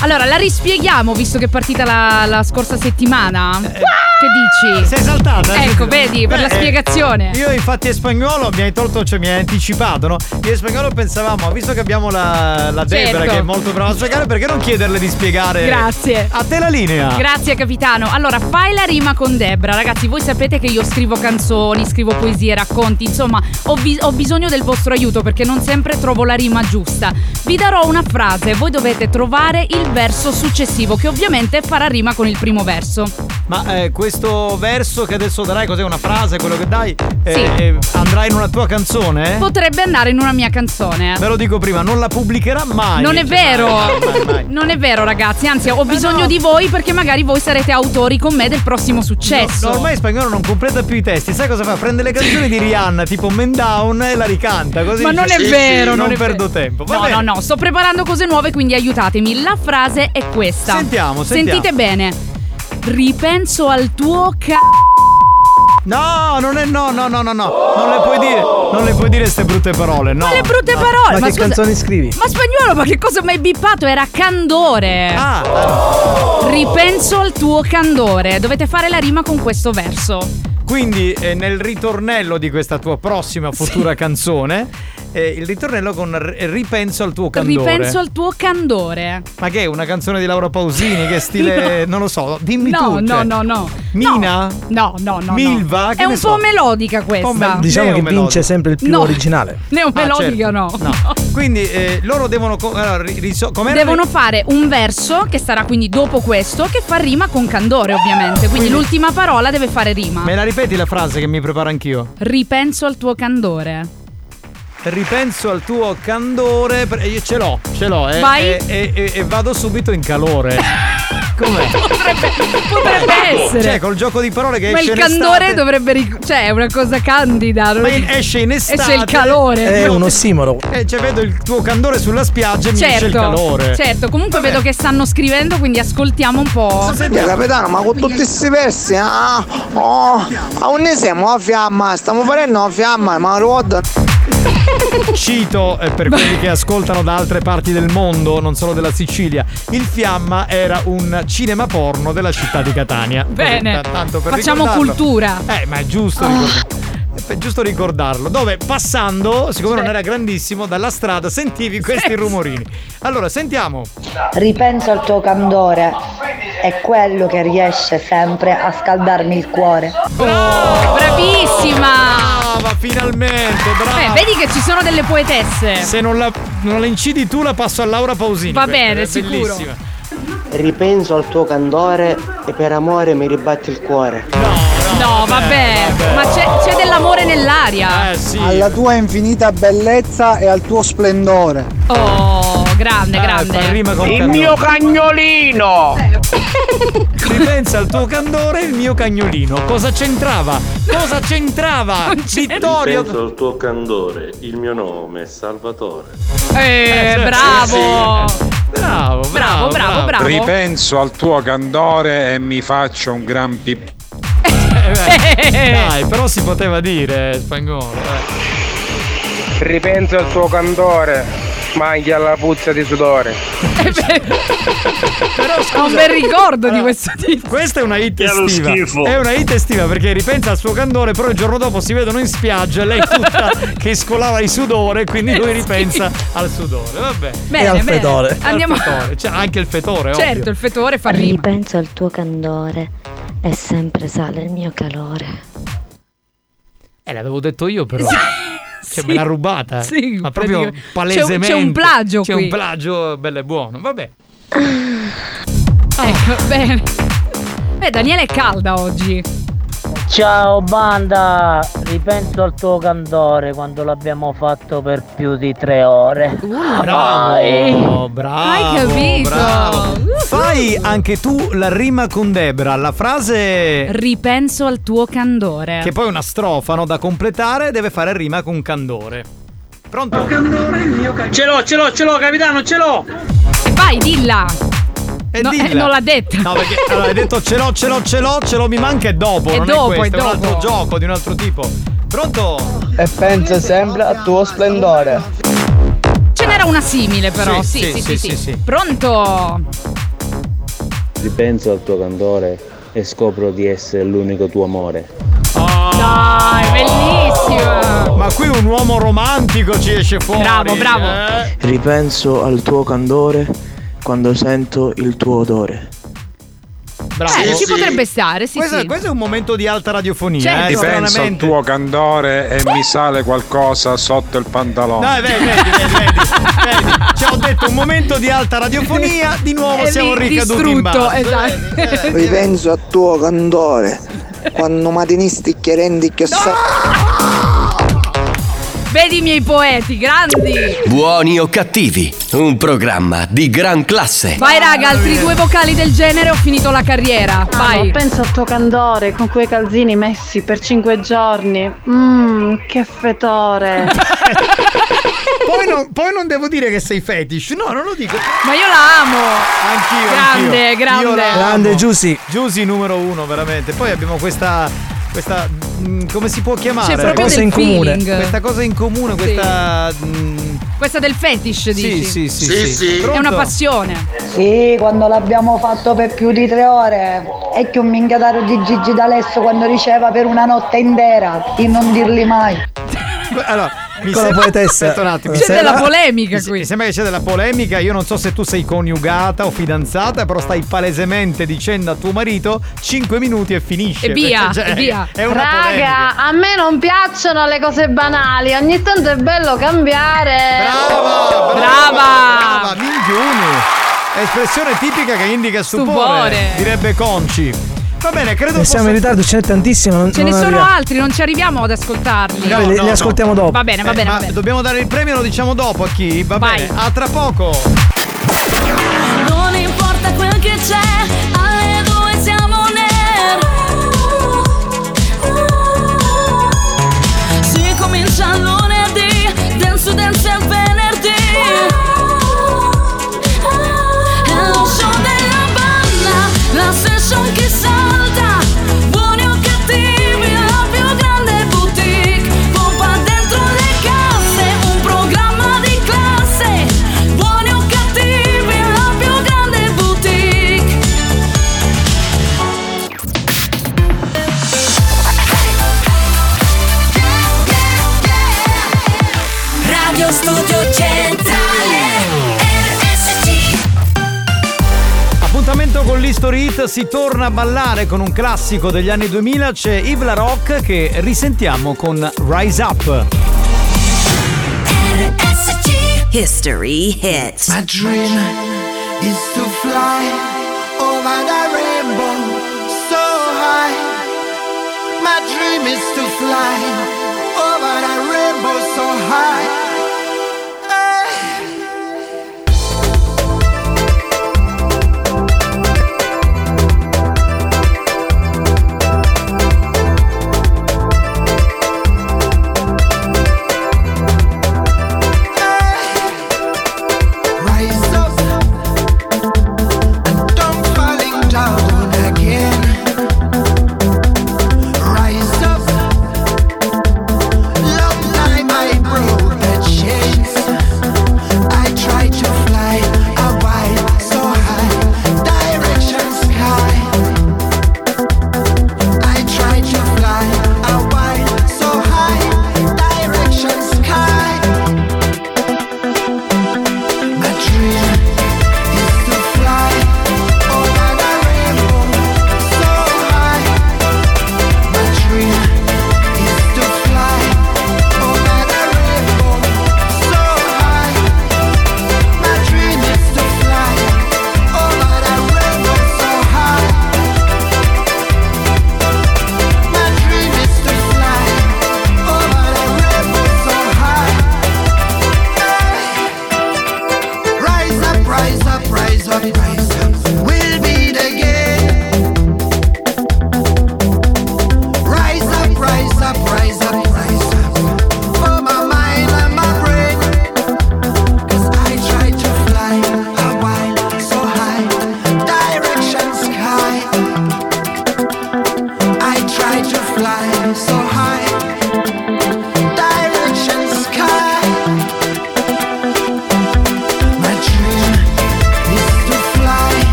allora, la rispieghiamo, visto che è partita la, la scorsa settimana. Eh. Che dici? Sei saltata? Ecco, vedi, per Beh, la spiegazione. Io infatti a Spagnuolo mi hai tolto, cioè mi hai anticipato, no? Io a Spagnuolo pensavamo, visto che abbiamo la, la Debra, certo, che è molto brava a spiegare, perché non chiederle di spiegare? Grazie. A te la linea. Grazie capitano. Allora, fai la rima con Debra. Ragazzi, voi sapete che io scrivo canzoni, scrivo poesie, racconti, insomma, ho, vi- ho bisogno del vostro aiuto perché non sempre trovo la rima giusta. Vi darò una frase, voi dovete trovare il verso successivo, che ovviamente farà rima con il primo verso. Ma eh, questo verso che adesso darai, cos'è, una frase, quello che dai? Eh, sì. eh, andrà in una tua canzone? Potrebbe andare in una mia canzone. Ve lo dico prima, non la pubblicherà mai. Non è vero, mai, mai, mai. Non è vero ragazzi, anzi ho Ma bisogno no. di voi perché magari voi sarete autori con me del prossimo successo. No, no, ormai Spagnuolo non completa più i testi, sai cosa fa? Prende le canzoni di Rihanna tipo Man Down e la ricanta così. Ma dice, non è sì, vero, sì, non, non è perdo vero. tempo. Va no, bene. no, no, sto preparando cose nuove quindi aiutatemi. La frase è questa. Sentiamo, sentiamo. Sentite bene. Ripenso al tuo c***o. No, non è no, no, no, no, no. Non le puoi dire, non le puoi dire queste brutte parole, no. Ma le brutte no. parole? Ma, ma che scusa, canzoni scrivi? Ma Spagnuolo, ma che cosa mi hai bippato? Era candore. Ah. Oh. Ripenso al tuo candore. Dovete fare la rima con questo verso. Quindi eh, nel ritornello di questa tua prossima futura sì. canzone, eh, il ritornello con Ripenso al tuo candore. Ripenso al tuo candore. Ma che è una canzone di Laura Pausini? Che stile, no. non lo so, dimmi no, tu. No, no, no, no. Mina? No, no, no. Milva? No. Che è un so? po' melodica questa. Me- diciamo che melodica. vince sempre il più no. originale. Neomelodica, ah, certo. no. no. Quindi eh, loro devono co- allora, riso- devono le- fare un verso che sarà quindi dopo questo, che fa rima con candore, ovviamente. Quindi, quindi l'ultima parola deve fare rima. Me la ripeti la frase che mi preparo anch'io? Ripenso al tuo candore. Ripenso al tuo candore. Io ce l'ho, ce l'ho eh, Vai. E eh, eh, eh, vado subito in calore. Com'è? Potrebbe, potrebbe essere. Cioè, col gioco di parole che ma esce in estate. Ma il candore dovrebbe ric- cioè, è una cosa candida. Ma in, esce in estate. Esce il calore. È un ossimoro. Eh, cioè, vedo il tuo candore sulla spiaggia e certo, mi esce il calore. Certo, comunque Vabbè. vedo che stanno scrivendo, quindi ascoltiamo un po'. Senti, capitano, ma con tutti questi versi, ah, oh, a ogni siamo a fiamma, stiamo facendo a fiamma, ma ruota. Cito eh, per quelli che ascoltano da altre parti del mondo, non solo della Sicilia, il Fiamma era un cinema porno della città di Catania. Bene, tanto per facciamo ricordarlo. Cultura. Eh, ma è giusto oh. ricordarlo. È giusto ricordarlo. Dove passando, siccome cioè. non era grandissimo, dalla strada sentivi questi rumorini. Allora, sentiamo. Ripenso al tuo candore, è quello che riesce sempre a scaldarmi il cuore. Bravo, oh, bravissima! Brava, finalmente, brava. Beh, vedi che ci sono delle poetesse. Se non la, non la incidi tu, la passo a Laura Pausini. Va bene, sicuro. Bellissima. Ripenso al tuo candore e per amore mi ribatti il cuore. No, no, no vabbè, vabbè, ma c'è, c'è dell'amore nell'aria. Eh, sì. Alla tua infinita bellezza e al tuo splendore. Oh, grande, ah, grande. Il candore. Mio cagnolino. Ripensa al tuo candore e il mio cagnolino. Cosa c'entrava? Cosa c'entrava? Vittorio. Ripenso al tuo candore, il mio nome è Salvatore. Eh, eh bravo. Sì, sì. Bravo, bravo, bravo, bravo, bravo. Ripenso al tuo candore e mi faccio un gran pip. eh, beh, dai, però si poteva dire Spagnuolo. Eh. Ripenso al tuo candore, mangia alla puzza di sudore. Eh beh, però scusa, ho un bel ricordo di questo titolo. Questa è una hit estiva. È una hit estiva perché ripensa al suo candore, però il giorno dopo si vedono in spiaggia e lei tutta che scolava il sudore, quindi lui ripensa al sudore. Vabbè. Bene, e al bene. fetore. Andiamo al fetore. Cioè, anche il fetore, certo, ovvio. Il fetore fa rima. Ripenso al tuo candore e sempre sale il mio calore. Eh, l'avevo detto io però. Cioè, sì, me l'ha rubata, sì, ma proprio palesemente. C'è un, c'è un plagio C'è qui. un plagio bello e buono, vabbè. Ah. Ecco, bene. Beh, Daniele è calda oggi. Ciao banda, ripenso al tuo candore quando l'abbiamo fatto per più di tre ore. Uh, bravo, bravo, hai capito? Bravo. Fai anche tu la rima con Debra, la frase ripenso al tuo candore, che poi è una strofa, no, da completare, deve fare rima con candore. Pronto? Ce l'ho, ce l'ho, ce l'ho, capitano, ce l'ho. Vai, dilla. E no, eh, non l'ha detta. No, perché allora, hai detto ce l'ho, ce l'ho, ce l'ho, ce l'ho, mi manca e dopo. E non dopo, è questo, è, è un dopo. altro gioco di un altro tipo. Pronto? E penso sempre al tuo splendore. Ce n'era una simile però. Sì, sì, sì, sì, sì, sì, sì, sì. Pronto? Ripenso al tuo candore e scopro di essere l'unico tuo amore. Oh, no, è bellissimo! Ma qui un uomo romantico ci esce fuori. Bravo, bravo. Eh? Ripenso al tuo candore quando sento il tuo odore. Bravo. Eh, sì, ci sì. potrebbe stare, sì, questo, sì. Questo è un momento di alta radiofonia. Certo. Eh, ripenso al tuo candore e mi sale qualcosa sotto il pantalone. No, vedi, vedi, vedi, vedi, vedi. Ci ho detto un momento di alta radiofonia, di nuovo e siamo ricaduti in basso. Esatto. Eh, ripenso al tuo candore quando matinisti chiarendi che no! so. Vedi i miei poeti, grandi. Buoni o cattivi, un programma di gran classe. Vai raga, altri due vocali del genere, ho finito la carriera. Ah, vai. No, penso al tuo candore con quei calzini messi per cinque giorni. Mmm, che fetore. Poi non, poi non devo dire che sei fetish. No, non lo dico. Ma io la amo. Anch'io. Grande, anch'io. grande. Grande Giusy. Giusy numero uno, veramente. Poi abbiamo questa... Questa, mh, come si può chiamare? C'è proprio cosa del in comune. Questa cosa in comune, sì. questa. Mh... Questa del fetish, dici? Sì, sì, sì. sì, sì. sì. È una passione. Sì, quando l'abbiamo fatto per più di tre ore. E che un minchiataro di Gigi D'Alesso quando riceva per una notte intera di non dirli mai. Allora. Mi sembra... Aspetta un attimo. C'è sembra... della polemica qui. Mi sembra che c'è della polemica. Io non so se tu sei coniugata o fidanzata, però stai palesemente dicendo a tuo marito cinque minuti e finisce. E via, cioè, e via. È una Raga, polemica. A me non piacciono le cose banali. Ogni tanto è bello cambiare. Brava, brava, brava. brava. Minchioni. Espressione tipica che indica stupore. stupore. Direbbe Conci. Va bene, credo. Ne siamo posso... in ritardo, ce n'è tantissimo. Non, ce non ne sono arriviamo. altri, non ci arriviamo ad ascoltarli. No, no, li, no, li ascoltiamo no. dopo. Va bene, va eh, bene. Ma va bene. Dobbiamo dare il premio, lo diciamo dopo a chi? Va Vai. bene. A tra poco. Non importa quel che c'è, alle due siamo nel. Si comincia lunedì, dance dance al venerdì. La session che salta, buoni o cattivi, la più grande boutique, pompa dentro le casse, un programma di classe, buoni o cattivi, la più grande boutique. Yeah, yeah, yeah. Radio Studio Centrale. Appuntamento con l'History Hit, si torna a ballare con un classico degli anni duemila, c'è Yves La Rock che risentiamo con Rise Up. History Hit. My dream is to fly over the rainbow so high. My dream is to fly over the rainbow so high.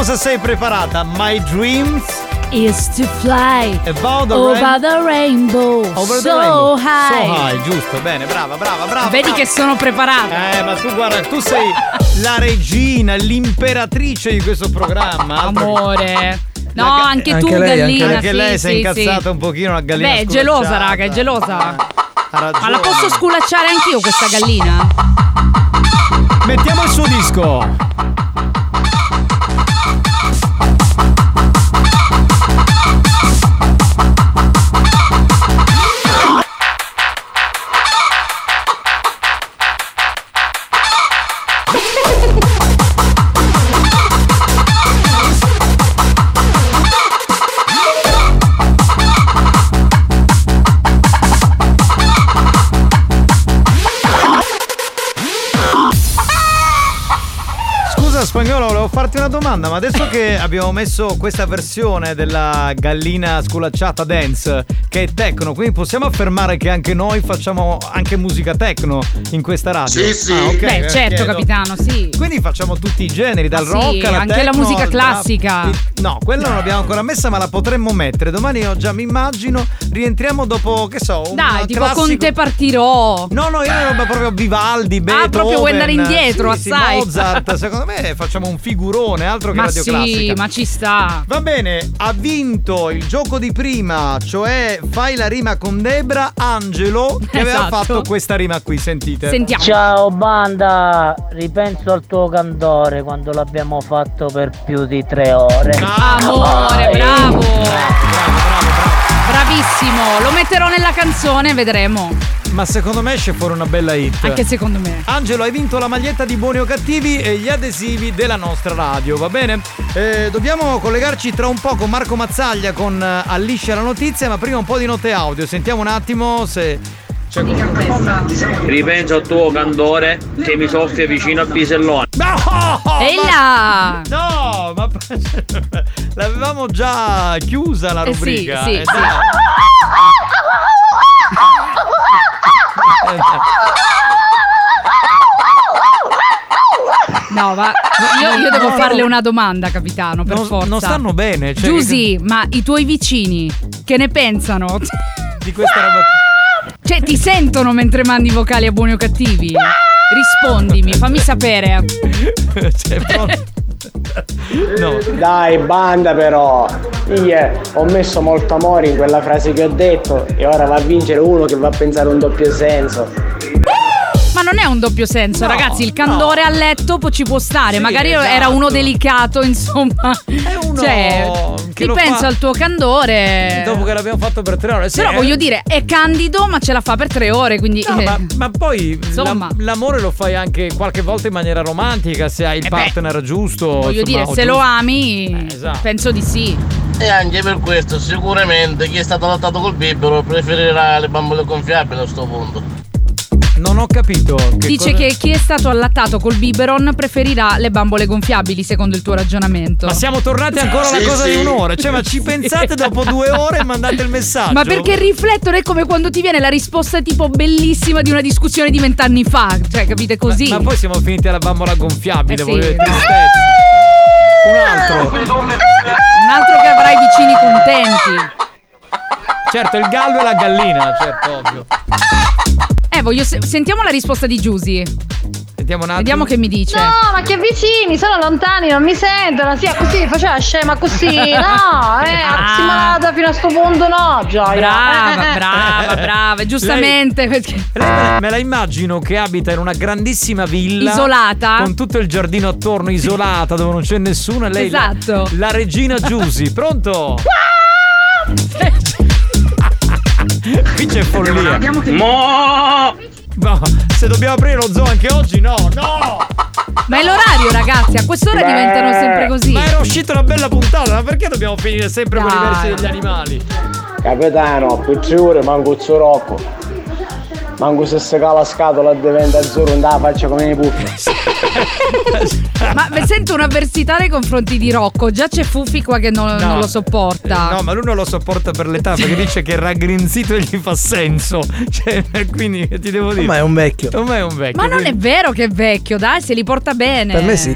Cosa sei preparata? My dreams is to fly about the over rain- the rainbow over so the rainbow. high. So high, giusto, bene, brava, brava, brava. Vedi brava. Che sono preparata. Eh, ma tu guarda, tu sei la regina, l'imperatrice di questo programma. Amore. No, ga- anche tu, anche lei, gallina. Anche, anche lei sì, si è incazzata sì. un pochino, la gallina. Beh, è gelosa, raga, è gelosa. Ma la posso sculacciare anch'io questa gallina? Mettiamo il suo disco. Spagnolo, volevo farti una domanda, ma adesso che abbiamo messo questa versione della gallina sculacciata dance che è techno, quindi possiamo affermare che anche noi facciamo anche musica techno in questa radio? Sì, sì. Ah, okay. Beh, certo, chiedo. capitano, sì. Quindi facciamo tutti i generi, dal ah, rock sì, alla anche techno, la musica classica. Da... No, quella non l'abbiamo ancora messa, ma la potremmo mettere. Domani io già mi immagino, rientriamo dopo, che so, un Dai, tipo classico... con te partirò. No, no, io roba proprio Vivaldi, Beethoven. Ah, proprio vuoi andare indietro, sì, assai. Sì, Mozart, secondo me facciamo un figurone, altro che ma radio sì, classica. Ma ci sta. Va bene, ha vinto il gioco di prima, cioè fai la rima con Debra, Angelo, che esatto. aveva fatto questa rima qui, sentite. Sentiamo. Ciao banda, ripenso al tuo candore quando l'abbiamo fatto per più di tre ore. Bravo, amore, bravo. bravo, bravo, bravo. Bravissimo, lo metterò nella canzone, vedremo. Ma secondo me esce fuori una bella hit. Anche secondo me. Angelo, hai vinto la maglietta di Buoni o Cattivi e gli adesivi della nostra radio, va bene? Eh, dobbiamo collegarci tra un po' con Marco Mazzaglia con Alliscia la notizia, ma prima un po' di note audio. Sentiamo un attimo se... C'è Ripenso al tuo candore che mi soffia vicino a Pisellone. No! E là! No, ma l'avevamo già chiusa la rubrica. Eh sì, sì, eh sì. No, ma io, io devo farle una domanda, capitano, per non, forza. Non stanno bene, cioè Giusy, che... ma i tuoi vicini che ne pensano di questa roba? Cioè, ti sentono mentre mandi vocali a Buoni o Cattivi? Rispondimi, fammi sapere. Cioè, no. No. Dai banda, però io ho messo molto amore in quella frase che ho detto e ora va a vincere uno che va a pensare un doppio senso. Ma non è un doppio senso, no, ragazzi, il candore no. a letto ci può stare, sì, magari esatto. era uno delicato, insomma. È uno cioè, che ti penso fa... al tuo candore. Dopo che l'abbiamo fatto per tre ore. Sì, Però eh... voglio dire, è candido, ma ce la fa per tre ore, quindi. No, eh... ma, ma poi la, l'amore lo fai anche qualche volta in maniera romantica, se hai il eh partner beh, giusto. Voglio insomma, dire, se giusto. lo ami, eh, esatto. penso di sì. E anche per questo, sicuramente chi è stato allattato col biberon preferirà le bambole gonfiabili a sto punto. Non ho capito. Che Dice cosa... che chi è stato allattato col biberon preferirà le bambole gonfiabili, secondo il tuo ragionamento. Ma siamo tornati ancora sì, a una cosa sì. di un'ora. Cioè, ma ci pensate dopo due ore e mandate il messaggio? Ma perché riflettere è come quando ti viene la risposta tipo bellissima di una discussione di vent'anni fa. Cioè, capite così? Ma, ma poi siamo finiti alla bambola gonfiabile, eh sì. volete Un altro. Un altro che avrai vicini contenti. Certo, il gallo e la gallina, certo, ovvio. Eh, voglio se- sentiamo la risposta di Giusy. Sentiamo un attimo. Vediamo che mi dice. No, ma che vicini, sono lontani, non mi sentono. Sì, così, faceva scema così. No, eh, ah. si malata fino a sto punto, no, gioia. Brava, brava, brava, giustamente. Lei, perché... lei me la immagino che abita in una grandissima villa. Isolata. Con tutto il giardino attorno, isolata, dove non c'è nessuno. Lei esatto. La, la regina Giusy, pronto? Qui c'è follia. Mo! No, se dobbiamo aprire lo zoo anche oggi, no, no! Ma è l'orario, ragazzi, a quest'ora Beh. diventano sempre così. Ma era uscita una bella puntata, ma perché dobbiamo finire sempre Dai. con i versi degli animali? Capitano, peggiore manco il suo Rocco. Manco se secava la scatola diventa azzurro, andava a faccia come nei puffi. Ma sento un'avversità nei confronti di Rocco. Già c'è Fuffi qua che non, no, non lo sopporta. No, ma lui non lo sopporta per l'età, perché dice che è raggrinzito e gli fa senso. Cioè, quindi ti devo dire. Ma è un vecchio. Ormai è un vecchio. Ma quindi... non è vero che è vecchio, dai, se li porta bene. Per me sì.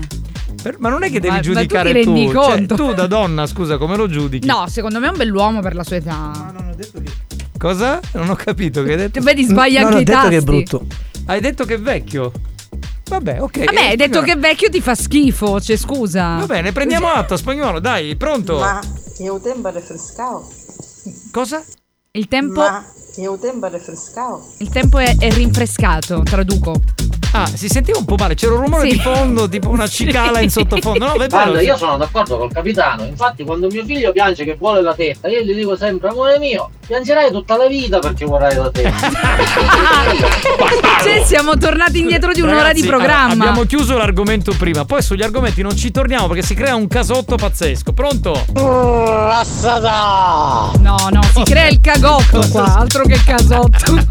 Per, ma non è che devi ma, giudicare ma tu, ti rendi tu. Conto. Cioè, tu da donna, scusa, come lo giudichi? No, secondo me è un bell'uomo per la sua età. No, non ho detto che... Cosa? Non ho capito che hai detto. Vedi, sbaglia no, anche i tasti. Non ho detto che è brutto. Hai detto che è vecchio. Vabbè, ok. Vabbè, hai detto che vecchio ti fa schifo, cioè scusa. Va bene, prendiamo atto, Spagnuolo, dai, pronto. Ma io tempo refrescavo. Cosa? Il tempo Ma io tempo refrescavo. Il tempo è, è rinfrescato, traduco. Ah, si sentiva un po' male, c'era un rumore sì. di fondo, tipo una cicala in sottofondo. No, guarda, io sono d'accordo col capitano. Infatti, quando mio figlio piange che vuole la testa, io gli dico sempre: amore mio, piangerai tutta la vita perché vorrai la testa. Cioè, siamo tornati indietro di un'ora Ragazzi, di programma. Allora, abbiamo chiuso l'argomento prima, poi sugli argomenti non ci torniamo perché si crea un casotto pazzesco. Pronto? No, no, si crea il cagotto qua, altro che casotto.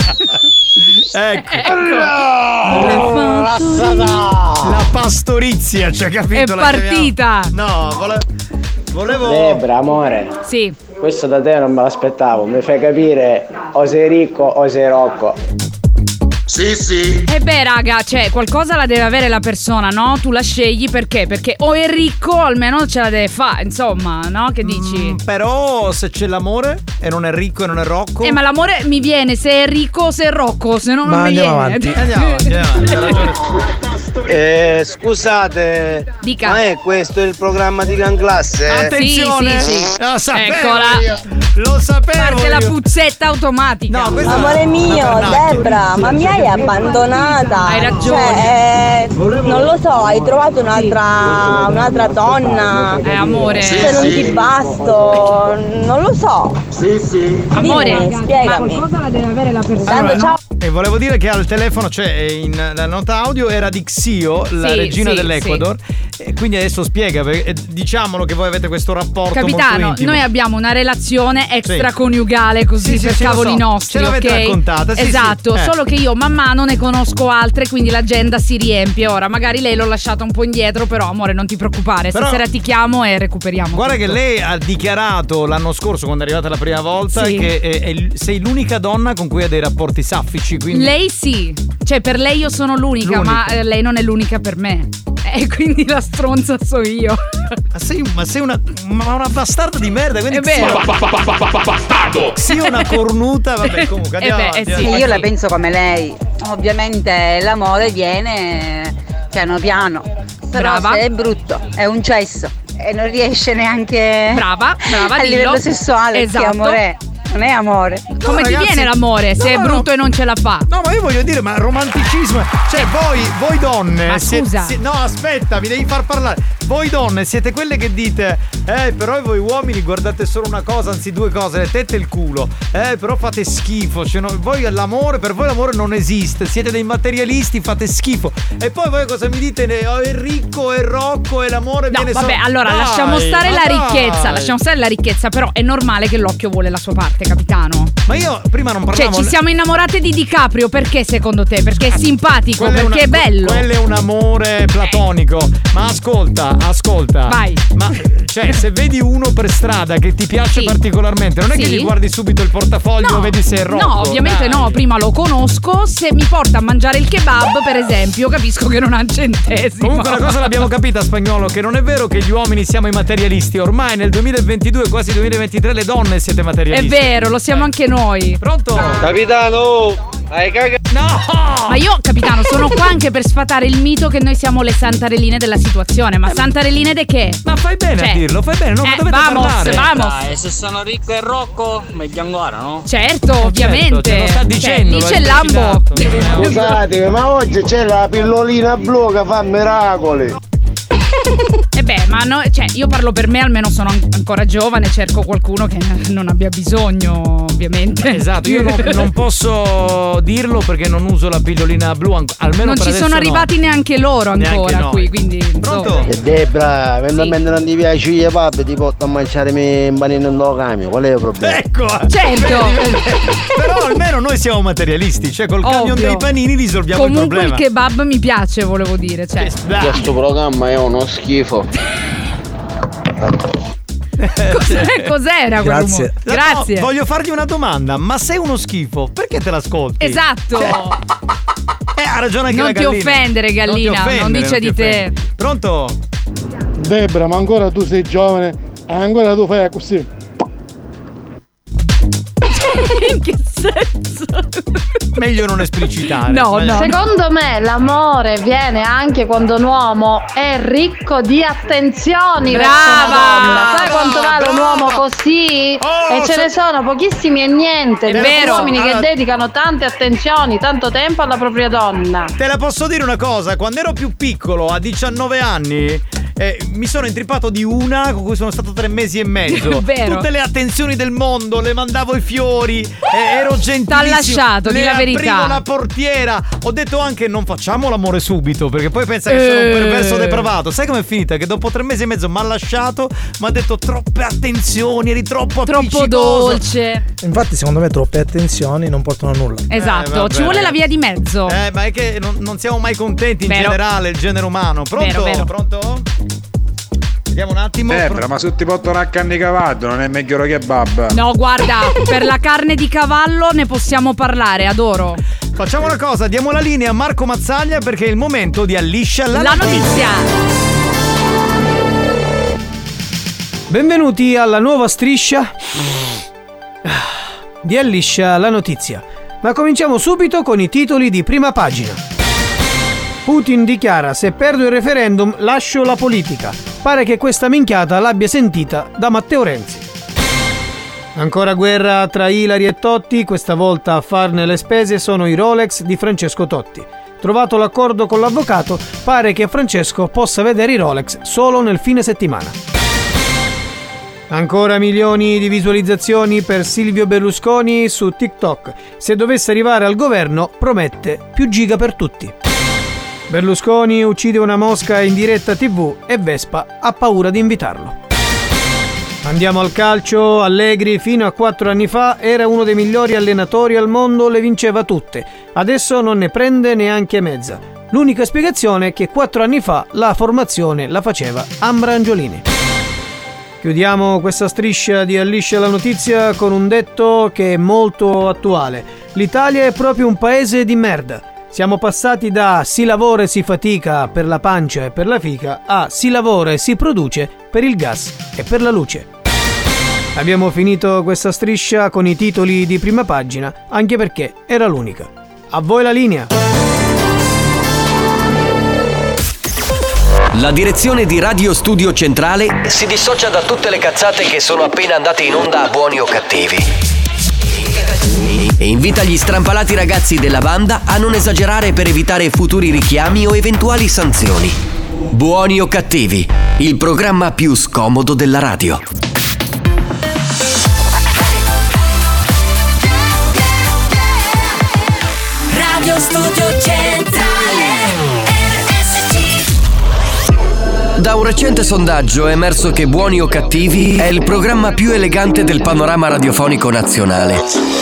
Ecco, ecco. La, la pastorizia, ci ha capito? È partita! No, vole... volevo. Debra, amore. Sì. Questo da te non me l'aspettavo. Mi fai capire o sei ricco o sei Rocco. Sì, sì. E beh, raga, cioè, qualcosa la deve avere la persona, no? Tu la scegli perché? Perché o è ricco, almeno ce la deve fare, insomma, no? Che dici? Mm, però se c'è l'amore e non è ricco e non è Rocco. Eh, ma l'amore mi viene se è ricco o se è Rocco, se no non mi viene. Avanti. Andiamo, andiamo, andiamo. Eh, scusate. Dica. Ma è questo il programma di gran classe? Attenzione! Sì, sì, sì. Lo sapevo. Eccola. Io. Lo sapevo. Parte io. La puzzetta automatica. No, amore mio, Debra, ma mi hai abbandonata. Hai ragione. Cioè, eh, non lo so, hai trovato un'altra un'altra donna. Eh, amore. Se non ti basto, non lo so. Sì, sì. Amore, dimmi, spiegami. Ma qualcosa la deve avere la persona. Allora, ciao. E volevo dire che al telefono, cioè in la nota audio era di Xio, la sì, regina sì, dell'Ecuador. Sì. E quindi adesso spiega, perché diciamolo che voi avete questo rapporto. Capitano, molto noi abbiamo una relazione extraconiugale sì. così sì, per sì, cavoli so. nostri. Ce l'avete okay? raccontata, sì, esatto, sì. Eh. Solo che io man mano ne conosco altre, quindi l'agenda si riempie. Ora, magari lei l'ho lasciata un po' indietro, però amore, non ti preoccupare, però, stasera ti chiamo e recuperiamo. Guarda tutto. Che lei ha dichiarato l'anno scorso, quando è arrivata la prima volta, sì. che è, è, sei l'unica donna con cui ha dei rapporti saffici. Quindi... Lei sì, cioè per lei io sono l'unica, l'unica. ma eh, lei non è l'unica per me. E quindi la stronza so io. Ma sei, ma sei una, ma una bastarda di merda, quindi bastardo! Sì, una cornuta, vabbè, comunque andiamo, beh, andiamo, sì, andiamo. Io la penso come lei. Ovviamente l'amore viene piano piano. Però Brava. se è brutto, è un cesso. E non riesce neanche Brava, brava a dillo. livello sessuale, esatto. amore. Non è amore. Come no, ti ragazzi, viene l'amore se no, è brutto no. e non ce la fa? No, ma io voglio dire, ma romanticismo. Cioè, eh. voi, voi donne. Ma siete, scusa. Si, no, aspetta, mi devi far parlare. Voi donne siete quelle che dite: eh, però voi uomini guardate solo una cosa, anzi due cose, le tette e il culo. Eh, però fate schifo. Cioè, no, voi l'amore, per voi l'amore non esiste. Siete dei materialisti, fate schifo. E poi voi cosa mi dite? Oh, è ricco, è Rocco, e l'amore no, viene solo. Vabbè, so- allora dai, lasciamo stare la dai. ricchezza. Lasciamo stare la ricchezza, però è normale che l'occhio vuole la sua parte. Capitano, ma io prima non parlavo. Cioè, ci siamo innamorate di DiCaprio perché secondo te? Perché è simpatico, quello perché è, una, è bello. Quello è un amore platonico. Ma ascolta, ascolta. Vai. Ma cioè, se vedi uno per strada che ti piace sì. particolarmente, non è sì. che gli guardi subito il portafoglio no. e vedi se è Rocco. No, ovviamente Dai. no. Prima lo conosco. Se mi porta a mangiare il kebab, per esempio, capisco che non ha un centesimo. Comunque, la cosa l'abbiamo capita, Spagnuolo, che non è vero che gli uomini siamo i materialisti. Ormai nel duemilaventidue, quasi duemilaventitré, le donne siete materialisti. È vero. Lo siamo anche noi. Pronto? Capitano! Hai cagato! No! Ma io, capitano, sono qua anche per sfatare il mito che noi siamo le santarelline della situazione. Ma santarelline di che? Ma fai bene cioè, a dirlo, fai bene, non eh, dovete vamos, parlare. Vamos, vamos! E se sono ricco e Rocco, meglio ancora, no? Certo, eh, ovviamente. Certo, lo sta dicendo. Cioè, dice Lambo. Scusate, ma oggi c'è la pillolina blu che fa miracoli. E beh, ma no, cioè io parlo per me, almeno sono an- ancora giovane, cerco qualcuno che n- non abbia bisogno, ovviamente. Esatto, io non, non posso dirlo perché non uso la pillolina blu, an- almeno non per adesso. Non ci sono arrivati no. neanche loro ancora neanche qui, quindi Pronto? So. Debra, mentre non ti piace i pub ti porto a mangiare un panino in lo camion, qual è il problema? Ecco! Certo! Però almeno noi siamo materialisti, cioè col Ovvio. camion dei panini risolviamo Comunque il problema. Comunque il kebab mi piace, volevo dire, cioè. Questo programma è uno schifo. Cos'è, cos'era Grazie. quel rumore? Grazie. No, voglio fargli una domanda, ma sei uno schifo, perché te l'ascolti? Esatto. Cioè, eh, ha ragione anche non la gallina. Non ti offendere, gallina, non, offendere, non dice non di offendere. te. Pronto? Debra, ma ancora tu sei giovane, ancora tu fai così. In che senso? Meglio non esplicitare. No, no. Secondo me l'amore viene anche quando un uomo è ricco di attenzioni. Brava! Donna. Sai quanto vale un uomo così? Oh, e ce so... ne sono pochissimi e niente. È vero. Uomini allora... che dedicano tante attenzioni, tanto tempo alla propria donna. Te la posso dire una cosa? Quando ero più piccolo, a diciannove anni... Eh, mi sono intrippato di una con cui sono stato tre mesi e mezzo. Vero. Tutte le attenzioni del mondo, le mandavo i fiori, eh, ero gentilissimo. T'ha lasciato, di la verità. Le aprivo la portiera. Ho detto anche non facciamo l'amore subito, perché poi pensa che eh. sono un perverso depravato. Sai com'è finita? Che dopo tre mesi e mezzo mi ha lasciato, mi ha detto troppe attenzioni, eri troppo Troppo dolce. Infatti secondo me troppe attenzioni non portano a nulla. Esatto, eh, ci vuole la via di mezzo. Eh, ma è che non, non siamo mai contenti in vero. generale, il genere umano. Pronto? Vero, vero. Pronto? Vediamo un attimo. Debra, ma se ti portano a carne di cavallo non è meglio che kebab? No, guarda, per la carne di cavallo ne possiamo parlare, adoro. Facciamo una cosa, diamo la linea a Marco Mazzaglia perché è il momento di Alliscia la, la notizia. Benvenuti alla nuova striscia di Alliscia la notizia. Ma cominciamo subito con i titoli di prima pagina. Putin dichiara: se perdo il referendum lascio la politica. Pare che questa minchiata l'abbia sentita da Matteo Renzi. Ancora guerra tra Ilari e Totti, questa volta a farne le spese sono i Rolex di Francesco Totti. Trovato l'accordo con l'avvocato, pare che Francesco possa vedere i Rolex solo nel fine settimana. Ancora milioni di visualizzazioni per Silvio Berlusconi su TikTok. Se dovesse arrivare al governo, promette più giga per tutti. Berlusconi uccide una mosca in diretta tivù e Vespa ha paura di invitarlo. Andiamo al calcio. Allegri fino a quattro anni fa era uno dei migliori allenatori al mondo, le vinceva tutte. Adesso non ne prende neanche mezza. L'unica spiegazione è che quattro anni fa la formazione la faceva Ambra Angiolini. Chiudiamo questa striscia di Alliscia la notizia con un detto che è molto attuale. L'Italia è proprio un paese di merda. Siamo passati da si lavora e si fatica per la pancia e per la fica a si lavora e si produce per il gas e per la luce. Abbiamo finito questa striscia con i titoli di prima pagina, anche perché era l'unica. A voi la linea! La direzione di Radio Studio Centrale si dissocia da tutte le cazzate che sono appena andate in onda a Buoni o Cattivi. E invita gli strampalati ragazzi della banda a non esagerare per evitare futuri richiami o eventuali sanzioni. Buoni o Cattivi, il programma più scomodo della radio. Radio Studio Centrale. Da un recente sondaggio è emerso che Buoni o Cattivi è il programma più elegante del panorama radiofonico nazionale.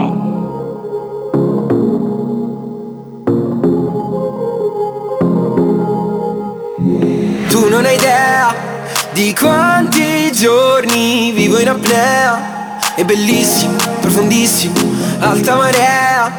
Non hai idea di quanti giorni vivo in apnea. È bellissimo, profondissimo, alta marea.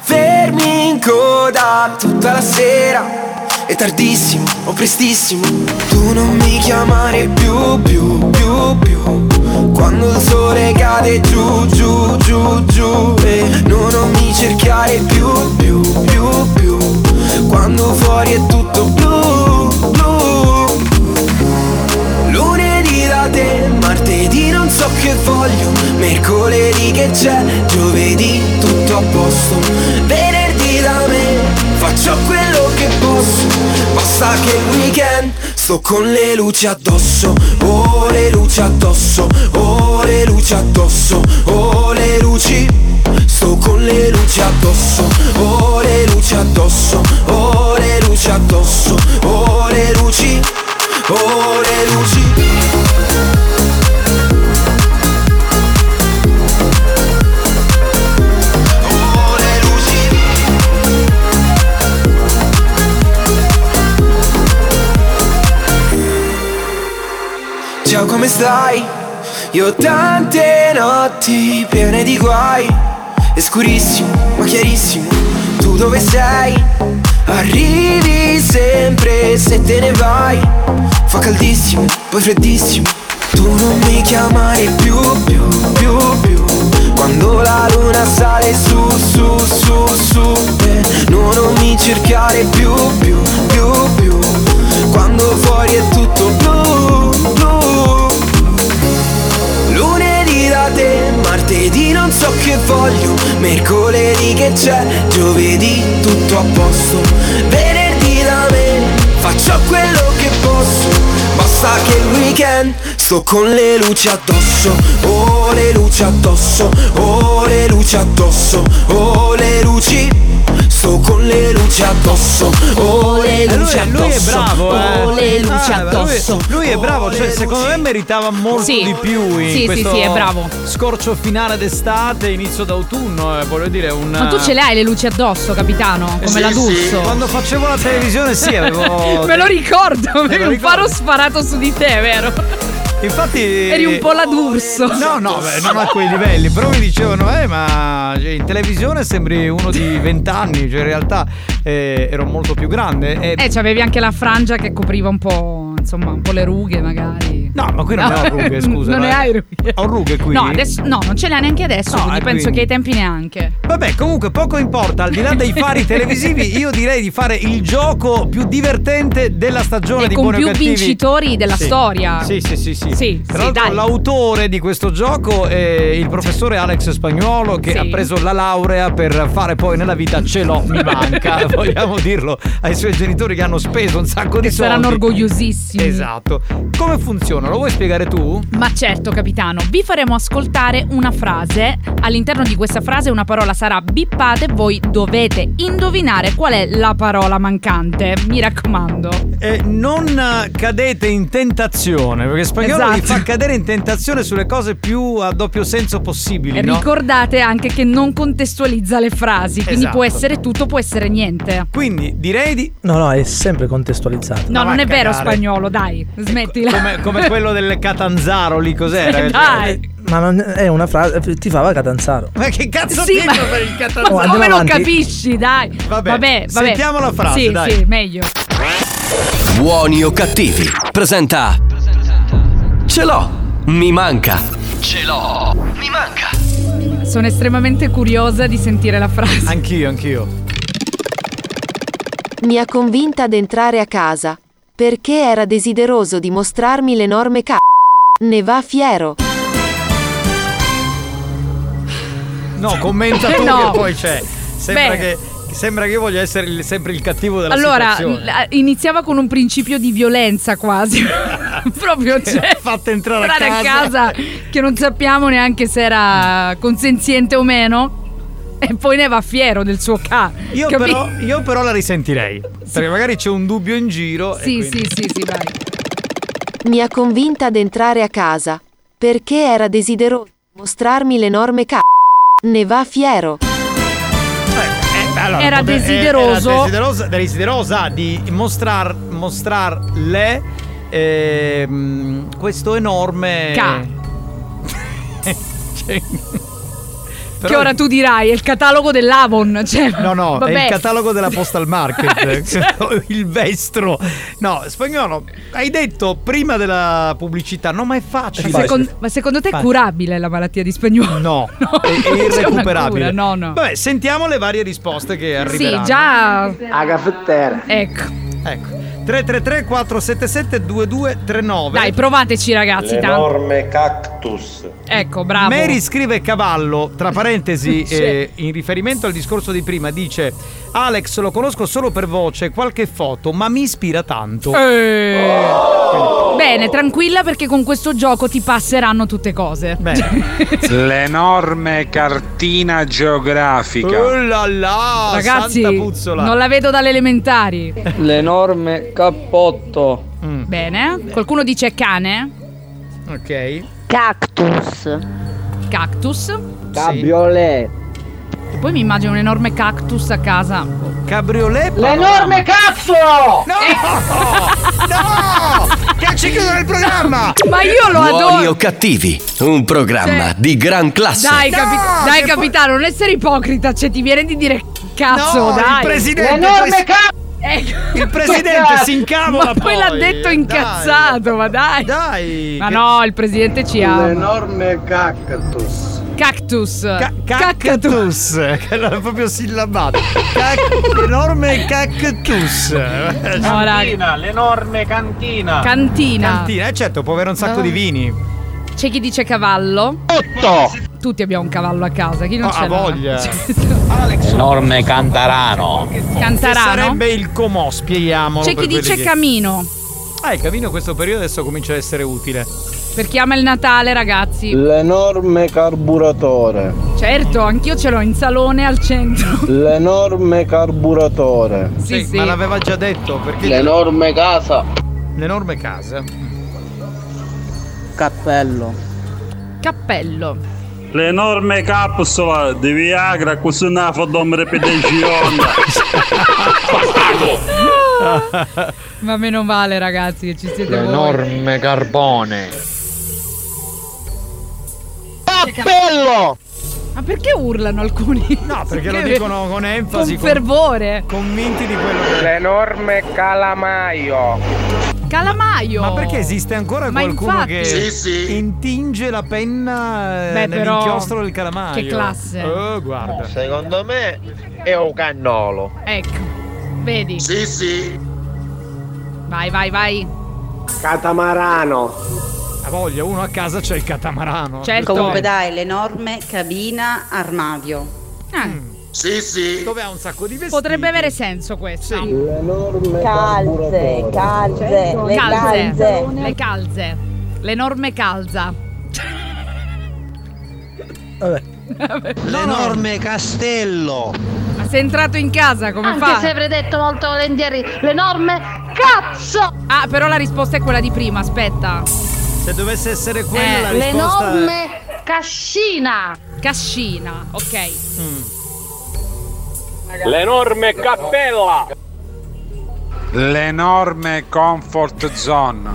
Fermi in coda tutta la sera. È tardissimo o prestissimo. Tu non mi chiamare più, più, più, più. Quando il sole cade giù, giù, giù, giù. E no, non mi cercare più, più, più, più. Quando fuori è tutto blu, blu. Lunedì da te, martedì non so che voglio, mercoledì che c'è, giovedì tutto a posto, venerdì da me faccio quello che posso, basta che il weekend sto con le luci addosso, oh le luci addosso, oh le luci addosso, oh le luci, sto con le luci addosso, oh le luci addosso, oh le luci addosso, oh le luci. Oh, le luci. Oh, le luci. come stai? Io ho tante notti piene di guai. È scurissimo, ma chiarissimo, tu dove sei? Arrivi sempre se te ne vai. Fa caldissimo, poi freddissimo. Tu non mi chiamare più, più, più, più. Quando la luna sale su, su, su, su, eh, no, non mi cercare più, più, più, più. Quando fuori è tutto blu, blu. Lunedì da te, martedì non so che voglio, mercoledì che c'è, giovedì tutto a posto. Venerdì da me, faccio quello che posso. Basta che il weekend sto con le luci addosso. Oh, le luci addosso. Oh, le luci addosso. Oh, le luci. Sto con le luci addosso. Oh, le luci addosso. Lui è bravo, oh, le luci addosso. Lui è bravo, cioè secondo me meritava molto sì. di più in sì, questo sì, sì, è bravo. Scorcio finale d'estate, inizio d'autunno, eh, voglio dire un... Ma tu ce le hai le luci addosso, capitano? Come sì, la D'Urso sì. Quando facevo la televisione sì, avevo... Me lo ricordo, me lo ricordo. Farò sparare su di te, vero? Infatti eri un po' la D'Urso. No, no, beh, non a quei livelli. Però mi dicevano, eh, ma in televisione sembri uno di vent'anni. Cioè in realtà eh, ero molto più grande. E... Eh, c'avevi anche la frangia che copriva un po', insomma, un po' le rughe magari. No, ma qui non no. ho rughe, scusa. Non no, ne hai rughe. Ho rughe qui. No, adesso, no, non ce le ha neanche adesso, no, quindi penso quindi. che ai tempi neanche. Vabbè, comunque poco importa, al di là dei fari televisivi, io direi di fare il gioco più divertente della stagione e di Buoni o Cattivi. Con più vincitori della sì. storia. Sì, sì, sì, sì. sì Tra l'altro sì, l'autore di questo gioco è il professore Alex Spagnuolo, che sì. ha preso la laurea per fare poi nella vita ce l'ho, mi manca. Vogliamo dirlo ai suoi genitori che hanno speso un sacco di che soldi. Saranno orgogliosissimi. Esatto. Come funziona? Lo vuoi spiegare tu? Ma certo, capitano. Vi faremo ascoltare una frase. All'interno di questa frase una parola sarà bippata e voi dovete indovinare qual è la parola mancante. Mi raccomando. E non cadete in tentazione, perché Spagnolo esatto. vi fa cadere in tentazione sulle cose più a doppio senso possibili. E no? Ricordate anche che non contestualizza le frasi, quindi esatto. può essere tutto, può essere niente. Quindi direi di... No, no, è sempre contestualizzato. No, ma non è cagare. Vero, Spagnolo, dai, smettila. Come, come quello del Catanzaro lì, cos'era? Dai. Ma non è una frase, ti fava Catanzaro. Ma che cazzo sì, dico ma... per il Catanzaro? Ma come lo capisci, dai? Vabbè, vabbè, vabbè. Sentiamo la frase, sì, dai. Sì, meglio. Buoni o cattivi, presenta. Ce l'ho, mi manca. Ce l'ho, mi manca. Sono estremamente curiosa di sentire la frase. Anch'io, anch'io. Mi ha convinta ad entrare a casa. Perché era desideroso di mostrarmi l'enorme c***o. Ne va fiero. No, commenta tu no. che poi c'è. Sembra che, sembra che io voglia essere il, sempre il cattivo della allora, situazione. Allora, iniziava con un principio di violenza quasi. Proprio c'è. Cioè, fatta entrare, entrare a casa. a casa che non sappiamo neanche se era consenziente o meno. E poi ne va fiero del suo ca. Io, però, io però la risentirei. Sì. Perché magari c'è un dubbio in giro. Sì, e quindi... sì, sì, sì, vai. Mi ha convinta ad entrare a casa. Perché era desideroso mostrarmi l'enorme ca. Ne va fiero. Eh, eh, allora, era poter, desideroso. Era desiderosa, desiderosa di mostrar, mostrarle eh, questo enorme. Ca. Cioè... Però... Che ora tu dirai, è il catalogo dell'Avon, cioè, no no, vabbè. È il catalogo della Postal Market, cioè. Il Vestro. No, Spagnolo, hai detto prima della pubblicità, no ma è facile. Ma secondo, ma secondo te è curabile la malattia di Spagnolo? No, no. È, è irrecuperabile. Cura, no, no. Vabbè, sentiamo le varie risposte che arriveranno. Sì, già. A caffettera. Ecco. Ecco. tre tre tre quattro sette sette due due tre nove. Dai, provateci ragazzi. L'enorme tanto. Cactus. Ecco, bravo. Mary scrive cavallo, tra parentesi eh, in riferimento al discorso di prima. Dice Alex lo conosco solo per voce, qualche foto, ma mi ispira tanto e... oh! Bene, tranquilla perché con questo gioco ti passeranno tutte cose. L'enorme cartina geografica. Oh là là, ragazzi, santa puzzola. Non la vedo dalle elementari. L'enorme cappotto. Mm. Bene. Qualcuno dice cane. Ok. Cactus. Cactus. Cabriolet. Sì. E poi mi immagino un enorme cactus a casa. Cabriolet. L'enorme cazzo! No! No! Che ci chiudono il programma! Ma io lo adoro! Buoni o cattivi, un programma cioè, di gran classe. Dai, no, capi- dai capitano, non essere ipocrita, cioè ti viene di dire cazzo, no, dai! Il presidente l'enorme pres- cazzo! Il presidente si incavola. Ma poi, poi l'ha detto incazzato, dai, ma dai. Dai. Ma no, il presidente ci ama. L'enorme cactus. Cactus. Ca- cactus. Che l'ha proprio sillabato. Cac- l'enorme cactus. Cantina, l'enorme cantina. Cantina. Cantina, eh certo, può avere un sacco no. di vini. C'è chi dice cavallo. Otto. Tutti abbiamo un cavallo a casa. Chi non ah, c'è? Ha voglia. Alex. Enorme cantarano. Cantarano. Che sarebbe il comò, spieghiamo. C'è chi dice che... camino. Ah, il camino in questo periodo adesso comincia ad essere utile. Per chi ama il Natale, ragazzi. L'enorme carburatore. Certo, anch'io ce l'ho in salone al centro. L'enorme carburatore. Sì, sì, sì. Ma l'aveva già detto perché... L'enorme casa. L'enorme casa. Cappello. Cappello. L'enorme capsula di Viagra così una fodomere pedagionica. Ma meno male ragazzi che ci siete. L'enorme voi. Carbone. Cappello. Ma perché urlano alcuni? No, perché lo dicono con enfasi, con fervore, con, convinti di quello che... L'enorme calamaio. Calamaio. Ma perché esiste ancora ma qualcuno infatti... che sì, sì. intinge la penna beh, nell'inchiostro però... del calamaio? Che classe. Oh, guarda. No, secondo me è un cannolo. Ecco. Vedi? Sì, sì. Vai, vai, vai. Catamarano. A voglia, uno a casa c'è il catamarano. Certo. Comunque dai, l'enorme cabina armadio. Ah. Mm. Sì, sì. Dove ha un sacco di vestiti. Potrebbe avere senso questo. Sì. L'enorme calze, calze, certo. le calze, calze, le calze, l'enorme calza. Vabbè. Vabbè. L'enorme castello. Ma sei entrato in casa, come anche fa? Anche se avrei detto molto volentieri l'enorme cazzo. Ah, però la risposta è quella di prima, aspetta. Se dovesse essere quella eh, la risposta. L'enorme cascina. Cascina, ok. Mm. L'enorme cappella. L'enorme comfort zone.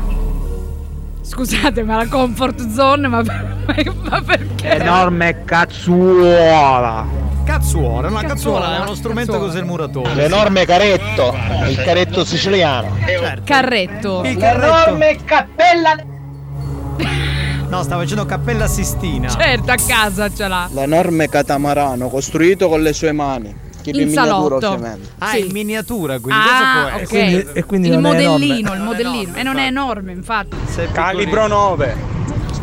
Scusate, ma la comfort zone, ma, per, ma perché? L'enorme cazzuola. Cazzuola, una cazzuola, cazzuola è uno strumento cazzuola. Che usa il muratore. L'enorme caretto, il caretto siciliano. Certo. Carretto. Il carretto. L'enorme cappella. No, stavo facendo Cappella Sistina. Certo, a casa ce l'ha. L'enorme catamarano costruito con le sue mani. In salotto ovviamente. Ah, sì. In miniatura quindi, ah, okay. quindi, e quindi il modellino, il modellino e non è enorme infatti. Calibro nove.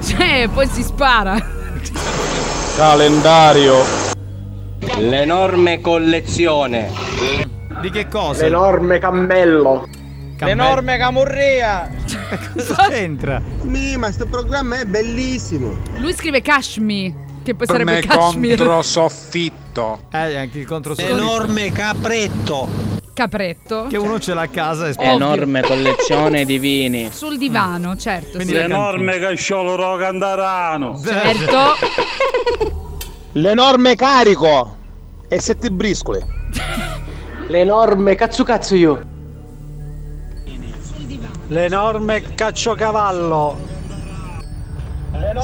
Cioè poi si spara. Calendario. L'enorme collezione. Di che cosa? L'enorme cammello. Cammello. L'enorme camorrea. Cosa c'entra? Mi, ma sto programma è bellissimo. Lui scrive Kashmi. Che poi sarebbe Kashmir. Controsoffitto. Eh, anche il controsoffitto. Enorme capretto. Capretto. Che uno ce l'ha a casa. E enorme collezione di vini. Sul divano, mm. certo. Sì. L'enorme casciolo rocandarano. Certo. L'enorme carico. E sette briscole. L'enorme cazzo cazzo io. Sul divano. L'enorme caciocavallo.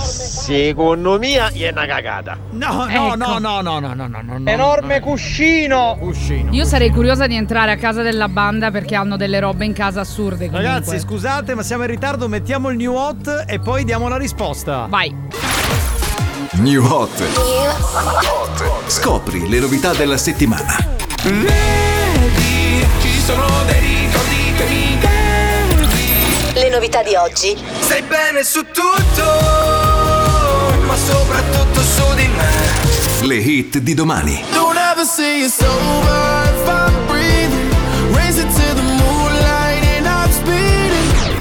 Secondo me è una cagata. No, no, ecco. no, no, no, no, no, no, no. Enorme no, cuscino. Cuscino. Io cuscino. sarei curiosa di entrare a casa della banda perché hanno delle robe in casa assurde. Comunque. Ragazzi, scusate, ma siamo in ritardo, mettiamo il new hot e poi diamo la risposta. Vai. New hot. New hot. Scopri le novità della settimana. Vedi, ci sono dei ricordi che mi le novità di oggi. Sei bene su tutto, ma soprattutto su di me. Le hit di domani. Don't ever say it's over if I'm breathing. Raise it to the moonlight and I'm speeding.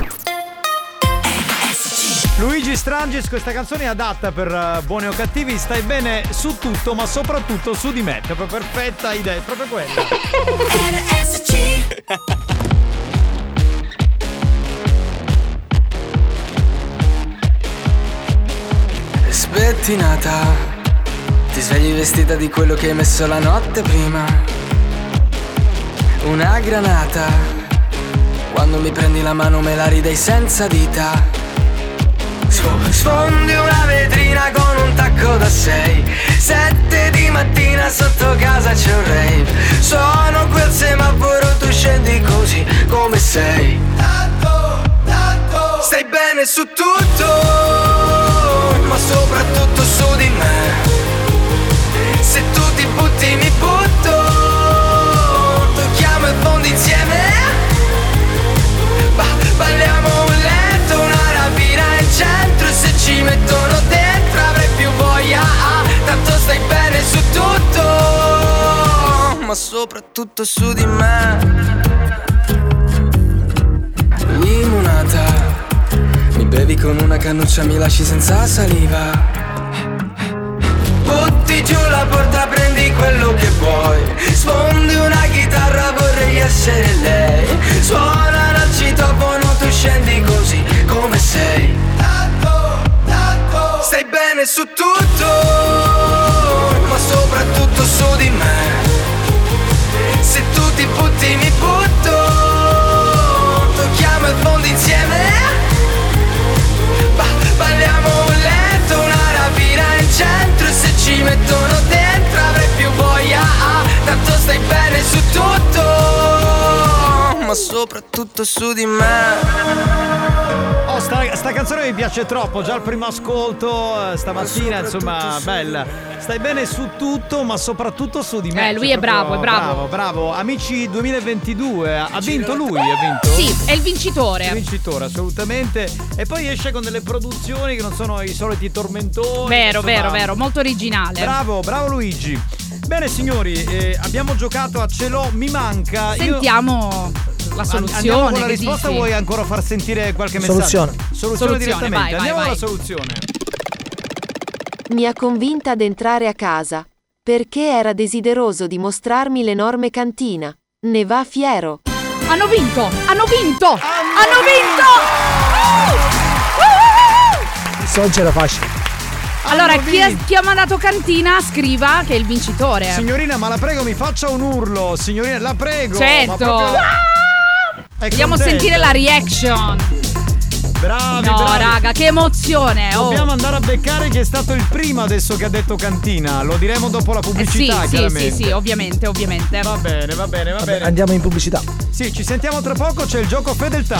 Luigi Strangis, questa canzone è adatta per buoni o cattivi. Stai bene su tutto, ma soprattutto su di me. Proprio perfetta idea, è proprio quella. Spettinata, ti svegli vestita di quello che hai messo la notte prima. una granata. Quando mi prendi la mano me la ridai senza dita. Sfondi una vetrina con un tacco da sei. Sette di mattina sotto casa c'è un rave. Sono quel semaforo, tu scendi così come sei. Tanto, tanto stai bene su tutto, ma soprattutto su di me. Se tu ti butti mi butto, tocchiamo il fondo insieme. Ba- balliamo un letto, una rapina in centro. E se ci mettono dentro avrei più voglia, ah, tanto stai bene su tutto, ma soprattutto su di me. Limonata, mi bevi con una cannuccia, mi lasci senza saliva. Butti giù la porta, prendi quello che vuoi. Sfondi una chitarra, vorrei essere lei. Suona la citofono, tu scendi così come sei. Tanto, tanto stai bene su tutto, ma soprattutto su di me. Se tu ti butti mi butto, tocchiamo il fondo insieme. Ba- balliamo un letto, una rapina in centro. Se ci mettono dentro avrei più voglia, ah, tanto stai bene su tutto, ma soprattutto su di me. Oh, sta, sta canzone mi piace troppo, già al primo ascolto stamattina, insomma, bella. Stai bene su tutto, ma soprattutto su di me. Eh, lui è, è bravo, è bravo. Bravo, bravo. Amici duemilaventidue, ha vinto lui, ha vinto? Sì, è il vincitore. Il vincitore, assolutamente. E poi esce con delle produzioni che non sono i soliti tormentoni. Vero, insomma, vero, vero, molto originale. Bravo, bravo Luigi. Bene signori, eh, abbiamo giocato a Ce l'ho, mi manca. Sentiamo... Io... la soluzione. Con la risposta dici? Vuoi ancora far sentire qualche soluzione. Messaggio? Soluzione. Soluzione direttamente. Vai, vai, andiamo vai. Alla soluzione. Mi ha convinta ad entrare a casa perché era desideroso di mostrarmi l'enorme cantina. Ne va fiero. Hanno vinto! Hanno vinto! Hanno, hanno vinto! vinto! Uh! Uh! So c'era facile. Allora, chi, è, chi ha mandato cantina scriva che è il vincitore. Signorina, ma la prego mi faccia un urlo. Signorina, la prego. Certo. Ma proprio... Vogliamo sentire la reaction. Bravi, no, bravi. Raga, che emozione. Dobbiamo oh. andare a beccare chi è stato il primo adesso che ha detto cantina. Lo diremo dopo la pubblicità, eh sì, chiaramente. Sì, sì, sì, ovviamente, ovviamente. Va bene, va bene, va, va bene. bene. Andiamo in pubblicità. Sì, ci sentiamo tra poco, c'è il gioco fedeltà.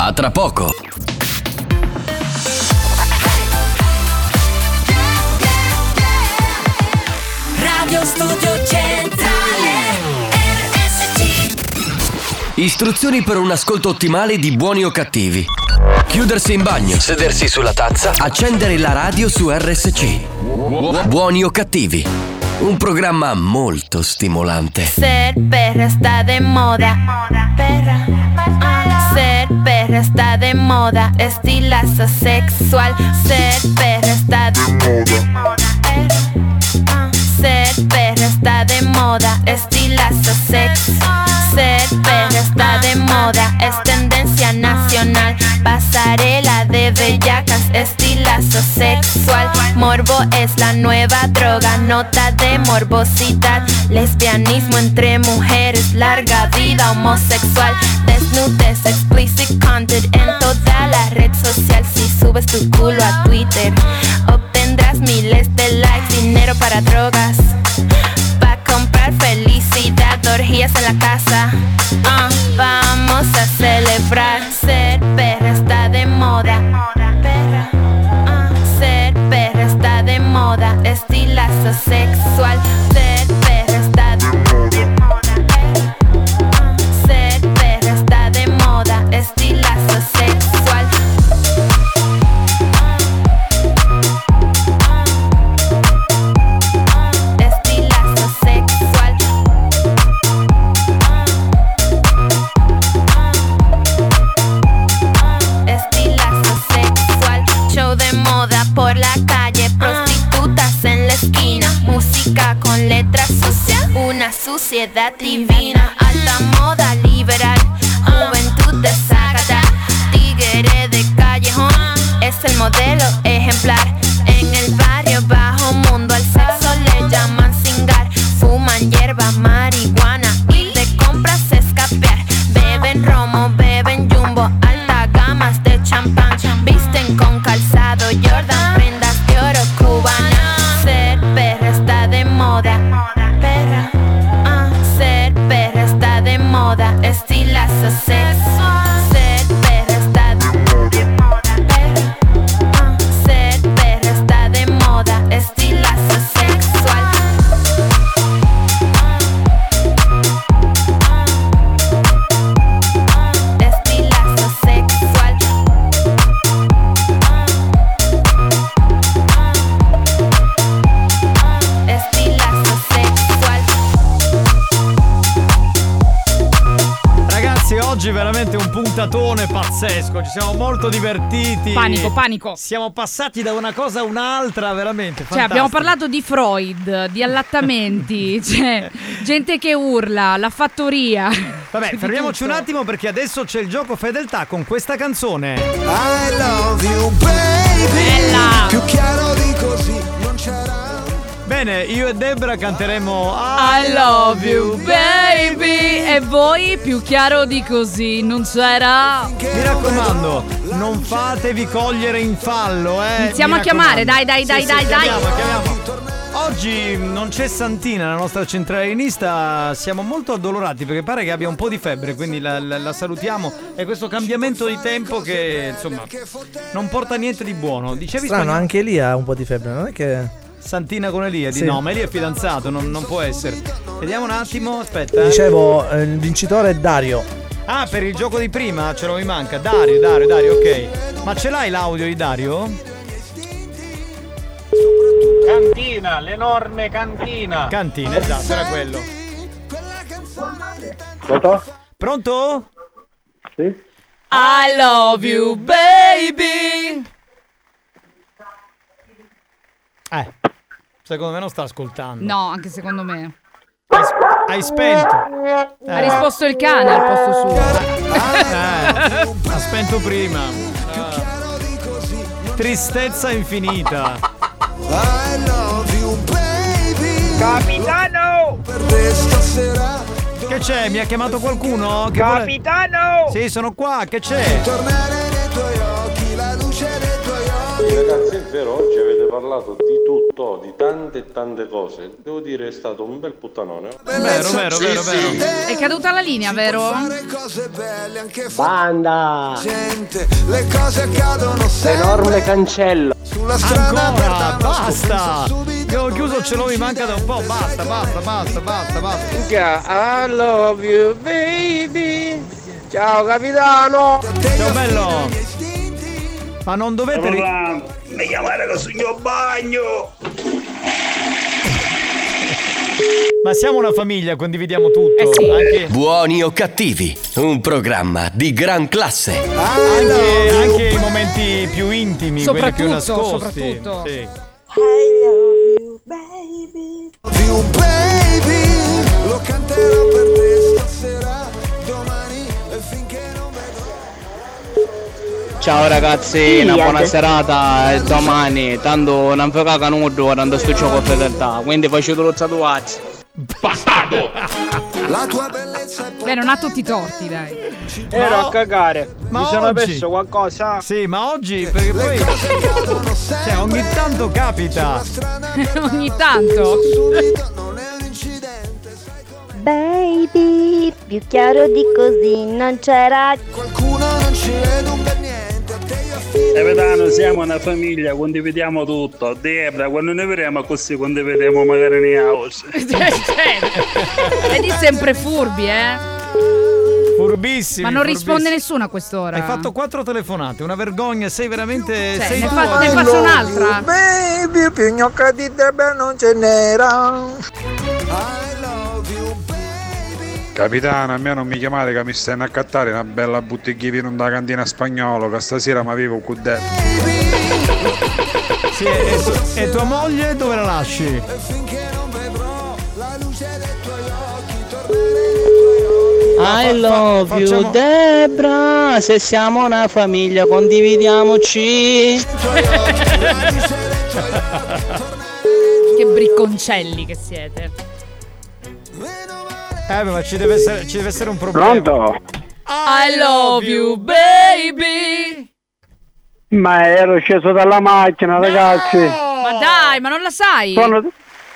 A tra poco. Radio Studio Centrale R S G. Istruzioni per un ascolto ottimale di Buoni o Cattivi. Chiudersi in bagno, sedersi sulla tazza, accendere la radio su R S C. Buoni o Cattivi, un programma molto stimolante. Ser perra sta de moda. Perra. Ser perra sta de moda. Estilazo sexual. Ser perra sta de moda. Ser perra está de moda, estilazo sex. Ser perra está de moda, es tendencia nacional. Pasarela de bellacas, estilazo sexual. Morbo es la nueva droga, nota de morbosidad. Lesbianismo entre mujeres, larga vida homosexual. Desnudez, explicit content en toda la red social. Si subes tu culo a Twitter tendrás miles de likes, dinero para drogas, pa' comprar felicidad, orgías en la casa, uh, vamos a celebrar. Ser perra está de moda, perra. Uh, ser perra está de moda, estilazo sexual. Ser perra está de moda, uh, ser perra está de moda, estilazo sexual. por la calle, prostitutas en la esquina, música con letras sucias, una suciedad divina, alta moda liberal, juventud desagradable, tigre de callejón, es el modelo ejemplar, en el barrio bajo mundo al sexo le llaman cingar, fuman hierba, marihuana y de compras escapear, beben romo, beben jumbo, alta gamas de champán, visten con calzado Jordan, prendas de oro cubana, ser perra está de moda, perra, ah, ser perra está de moda, estilazo sexual. Veramente un puntatone pazzesco, ci siamo molto divertiti. Panico, panico. Siamo passati da una cosa a un'altra, veramente. Fantastico. Cioè, abbiamo parlato di Freud, di allattamenti, cioè, gente che urla, la fattoria. Vabbè, fermiamoci tutto un attimo perché adesso c'è il gioco fedeltà con questa canzone. I love you, baby. Bella. Più chiaro di così non c'era. Bene, io e Debra canteremo I love you baby e voi più chiaro di così non c'era. Mi raccomando, non fatevi cogliere in fallo, eh. Iniziamo a chiamare, dai dai dai dai dai. Chiamiamo, chiamiamo. Oggi non c'è Santina, la nostra centralinista, siamo molto addolorati perché pare che abbia un po' di febbre, quindi la, la, la salutiamo. E questo cambiamento di tempo che insomma non porta niente di buono. Dicevi strano, Spagnuolo? Anche lì ha un po' di febbre, non è che Santina con Elia di sì. No, ma Elia è fidanzato, non, non può essere. Vediamo un attimo, aspetta. Dicevo, eh, il vincitore è Dario. Ah, per il gioco di prima, ce lo mi manca. Dario, Dario, Dario, ok. Ma ce l'hai l'audio di Dario? Cantina, l'enorme cantina. Cantina, esatto, era quello. Pronto? Pronto? Sì. I love you baby. Eh, secondo me non sta ascoltando. No, anche secondo me. Hai, sp- hai spento. Eh. Ha risposto il cane al posto suo. Ah, eh. Ha spento prima. Uh. Tristezza infinita. I love you baby. Capitano! Che c'è? Mi ha chiamato qualcuno? Che Capitano! Vuole... Sì, sono qua, che c'è? Tornare nei tuoi occhi, la luce dei tuoi occhi. Ragazzi, è vero, oggi avete parlato di tutto, di tante tante cose. Devo dire è stato un bel puttanone. Vero, vero, vero, vero. È caduta la linea, vero? Banda. Le cose cadono sempre. Enorme cancello. Sulla strada ancora, basta. Abbiamo chiuso, ce l'ho, mi manca da un po'. Basta, basta, basta, basta, basta. I love you baby. Ciao capitano. Ciao bello. Ma non dovete ri- mi chiamare col signor bagno. Ma siamo una famiglia, condividiamo tutto, eh sì. Anche... Buoni o cattivi, un programma di gran classe. Anche, anche i momenti più intimi, quelli più nascosti. Soprattutto sì. I love you baby, love you baby, lo canterò per te stasera, domani e finché non vedo. Ciao ragazzi, sì, una buona serata e domani, tanto non fa caca nudo, tanto sto gioco fedeltà, quindi facetelo tatuaggio. Bastardo! La tua bellezza è... Beh, non ha tutti i torti, dai. Ero no. a cagare, ma mi oggi... sono perso qualcosa. Sì, ma oggi, perché poi... cioè, ogni tanto capita. Ogni tanto? Baby, più chiaro di così non c'era. Qualcuno non ci vede un bel niente. Capitano, siamo una famiglia, condividiamo tutto. Debra, quando ne vedremo così, quando vedremo magari nei house. Vedi, sempre furbi, eh? Furbissimi. Ma non furbissimi. Risponde nessuno a quest'ora. Hai fatto quattro telefonate, una vergogna, sei veramente... Cioè, sei ne, fa, ne faccio un'altra. Baby, pignocca di Debra non ce n'era. I love you baby. Capitano, a me non mi chiamate che mi stanno a cattare una bella bottiglia di vino da cantina Spagnuolo che stasera mi avevo cudetto. Sì, e, tu, e tua moglie dove la lasci? I love you Debra, se siamo una famiglia condividiamoci. Che bricconcelli che siete. Eh ma ci deve essere, ci deve essere un problema. Pronto? I love you baby. Ma ero sceso dalla macchina, no! Ragazzi, ma dai, ma non la sai? Sono...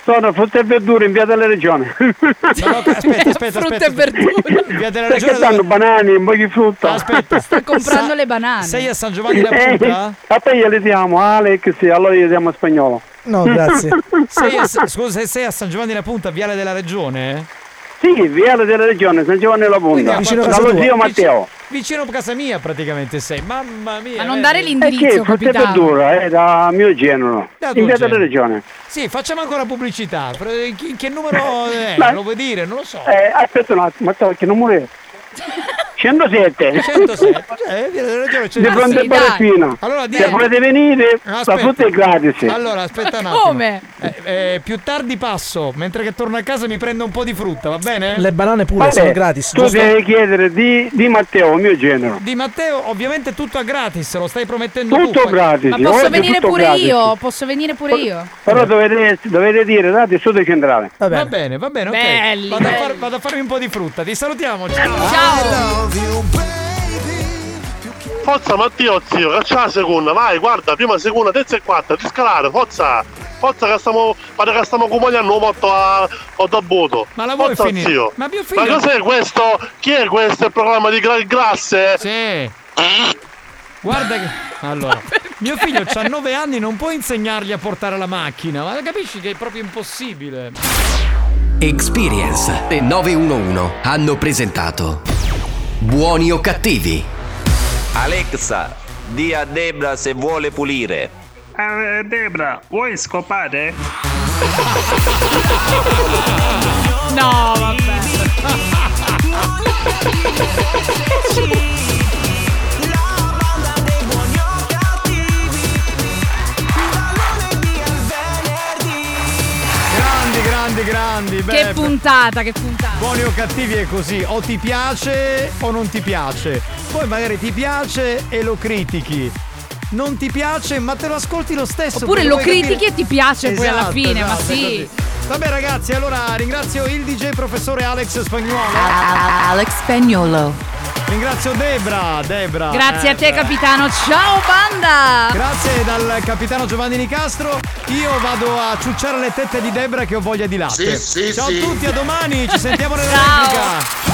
Sono frutta e verdura in via della regione. No, no, aspetta, aspetta. Frutta e verdura. Via della regione. Perché stanno dove... banane, un po' di frutta. Aspetta, sta comprando Sa... le banane. Sei a San Giovanni della Punta? Eh, a te gliele diamo, Alex, sì, allora gliele diamo a Spagnuolo. No, grazie. Sei a... Scusa, sei a San Giovanni della Punta, Viale della Regione? Sì, Viale della Regione, San Giovanni della Punta. Dallo zio Matteo. Vicino a casa mia praticamente sei, mamma mia. Ma non dare l'indirizzo, eh sì, capitano. Frutta e verdura, è eh, da mio genero, da in via della regione. Sì, facciamo ancora pubblicità, che, che numero è? Ma, lo vuoi dire? Non lo so. Eh, aspetta un attimo, Matteo, che numero è? centosette centosette cioè, via della regione centosette. Di fronte allora, se volete venire, aspetta. La frutta è gratis. Allora, aspetta un attimo. Come? Eh, eh, più tardi passo, mentre che torno a casa mi prendo un po' di frutta, va bene? Le banane pure vabbè, sono gratis. Tu giusto? Devi chiedere di, di Matteo, mio genero. Di Matteo, ovviamente tutto a gratis, lo stai promettendo tutto tu. Gratis. Ma posso venire pure gratis. Io? Posso venire pure Pot- io? Però dovete, dovete dire Radio Studio Centrale. Va bene, va bene, va bene, belli, ok. Vado, belli. A far, vado a farmi un po' di frutta. Ti salutiamo. Ciao. Ciao. Forza Matteo zio, caccia la seconda, vai, guarda, prima, seconda, terza e quarta, di scalare, forza, forza che stiamo, guarda che stiamo comugliando molto a, a da voto. Ma la vuoi forza, finire? Zio. Ma, ma cos'è questo? Chi è questo? Il programma di classe? Sì. Guarda che... Allora, mio figlio c'ha nove anni, non puoi insegnargli a portare la macchina, ma capisci che è proprio impossibile. Experience e nove uno uno hanno presentato... Buoni o cattivi? Alexa, di a Debra se vuole pulire. Eh, Debra, vuoi scopare? No, vabbè. Grandi, grandi, grandi. Beh, che puntata, che puntata. Buoni o cattivi è così, o ti piace o non ti piace. Poi magari ti piace e lo critichi. Non ti piace ma te lo ascolti lo stesso. Oppure lo critichi capire... e ti piace, esatto, poi alla fine, esatto, ma sì. Vabbè ragazzi, allora ringrazio il D J professore Alex Spagnuolo. Alex Spagnuolo. Ringrazio Debra, Debra. Grazie Debra. A te capitano, ciao banda. Grazie dal capitano Giovanni Nicastro. Io vado a ciucciare le tette di Debra che ho voglia di latte. Sì, sì, ciao sì. A tutti, a domani, ci sentiamo nella ciao. Replica.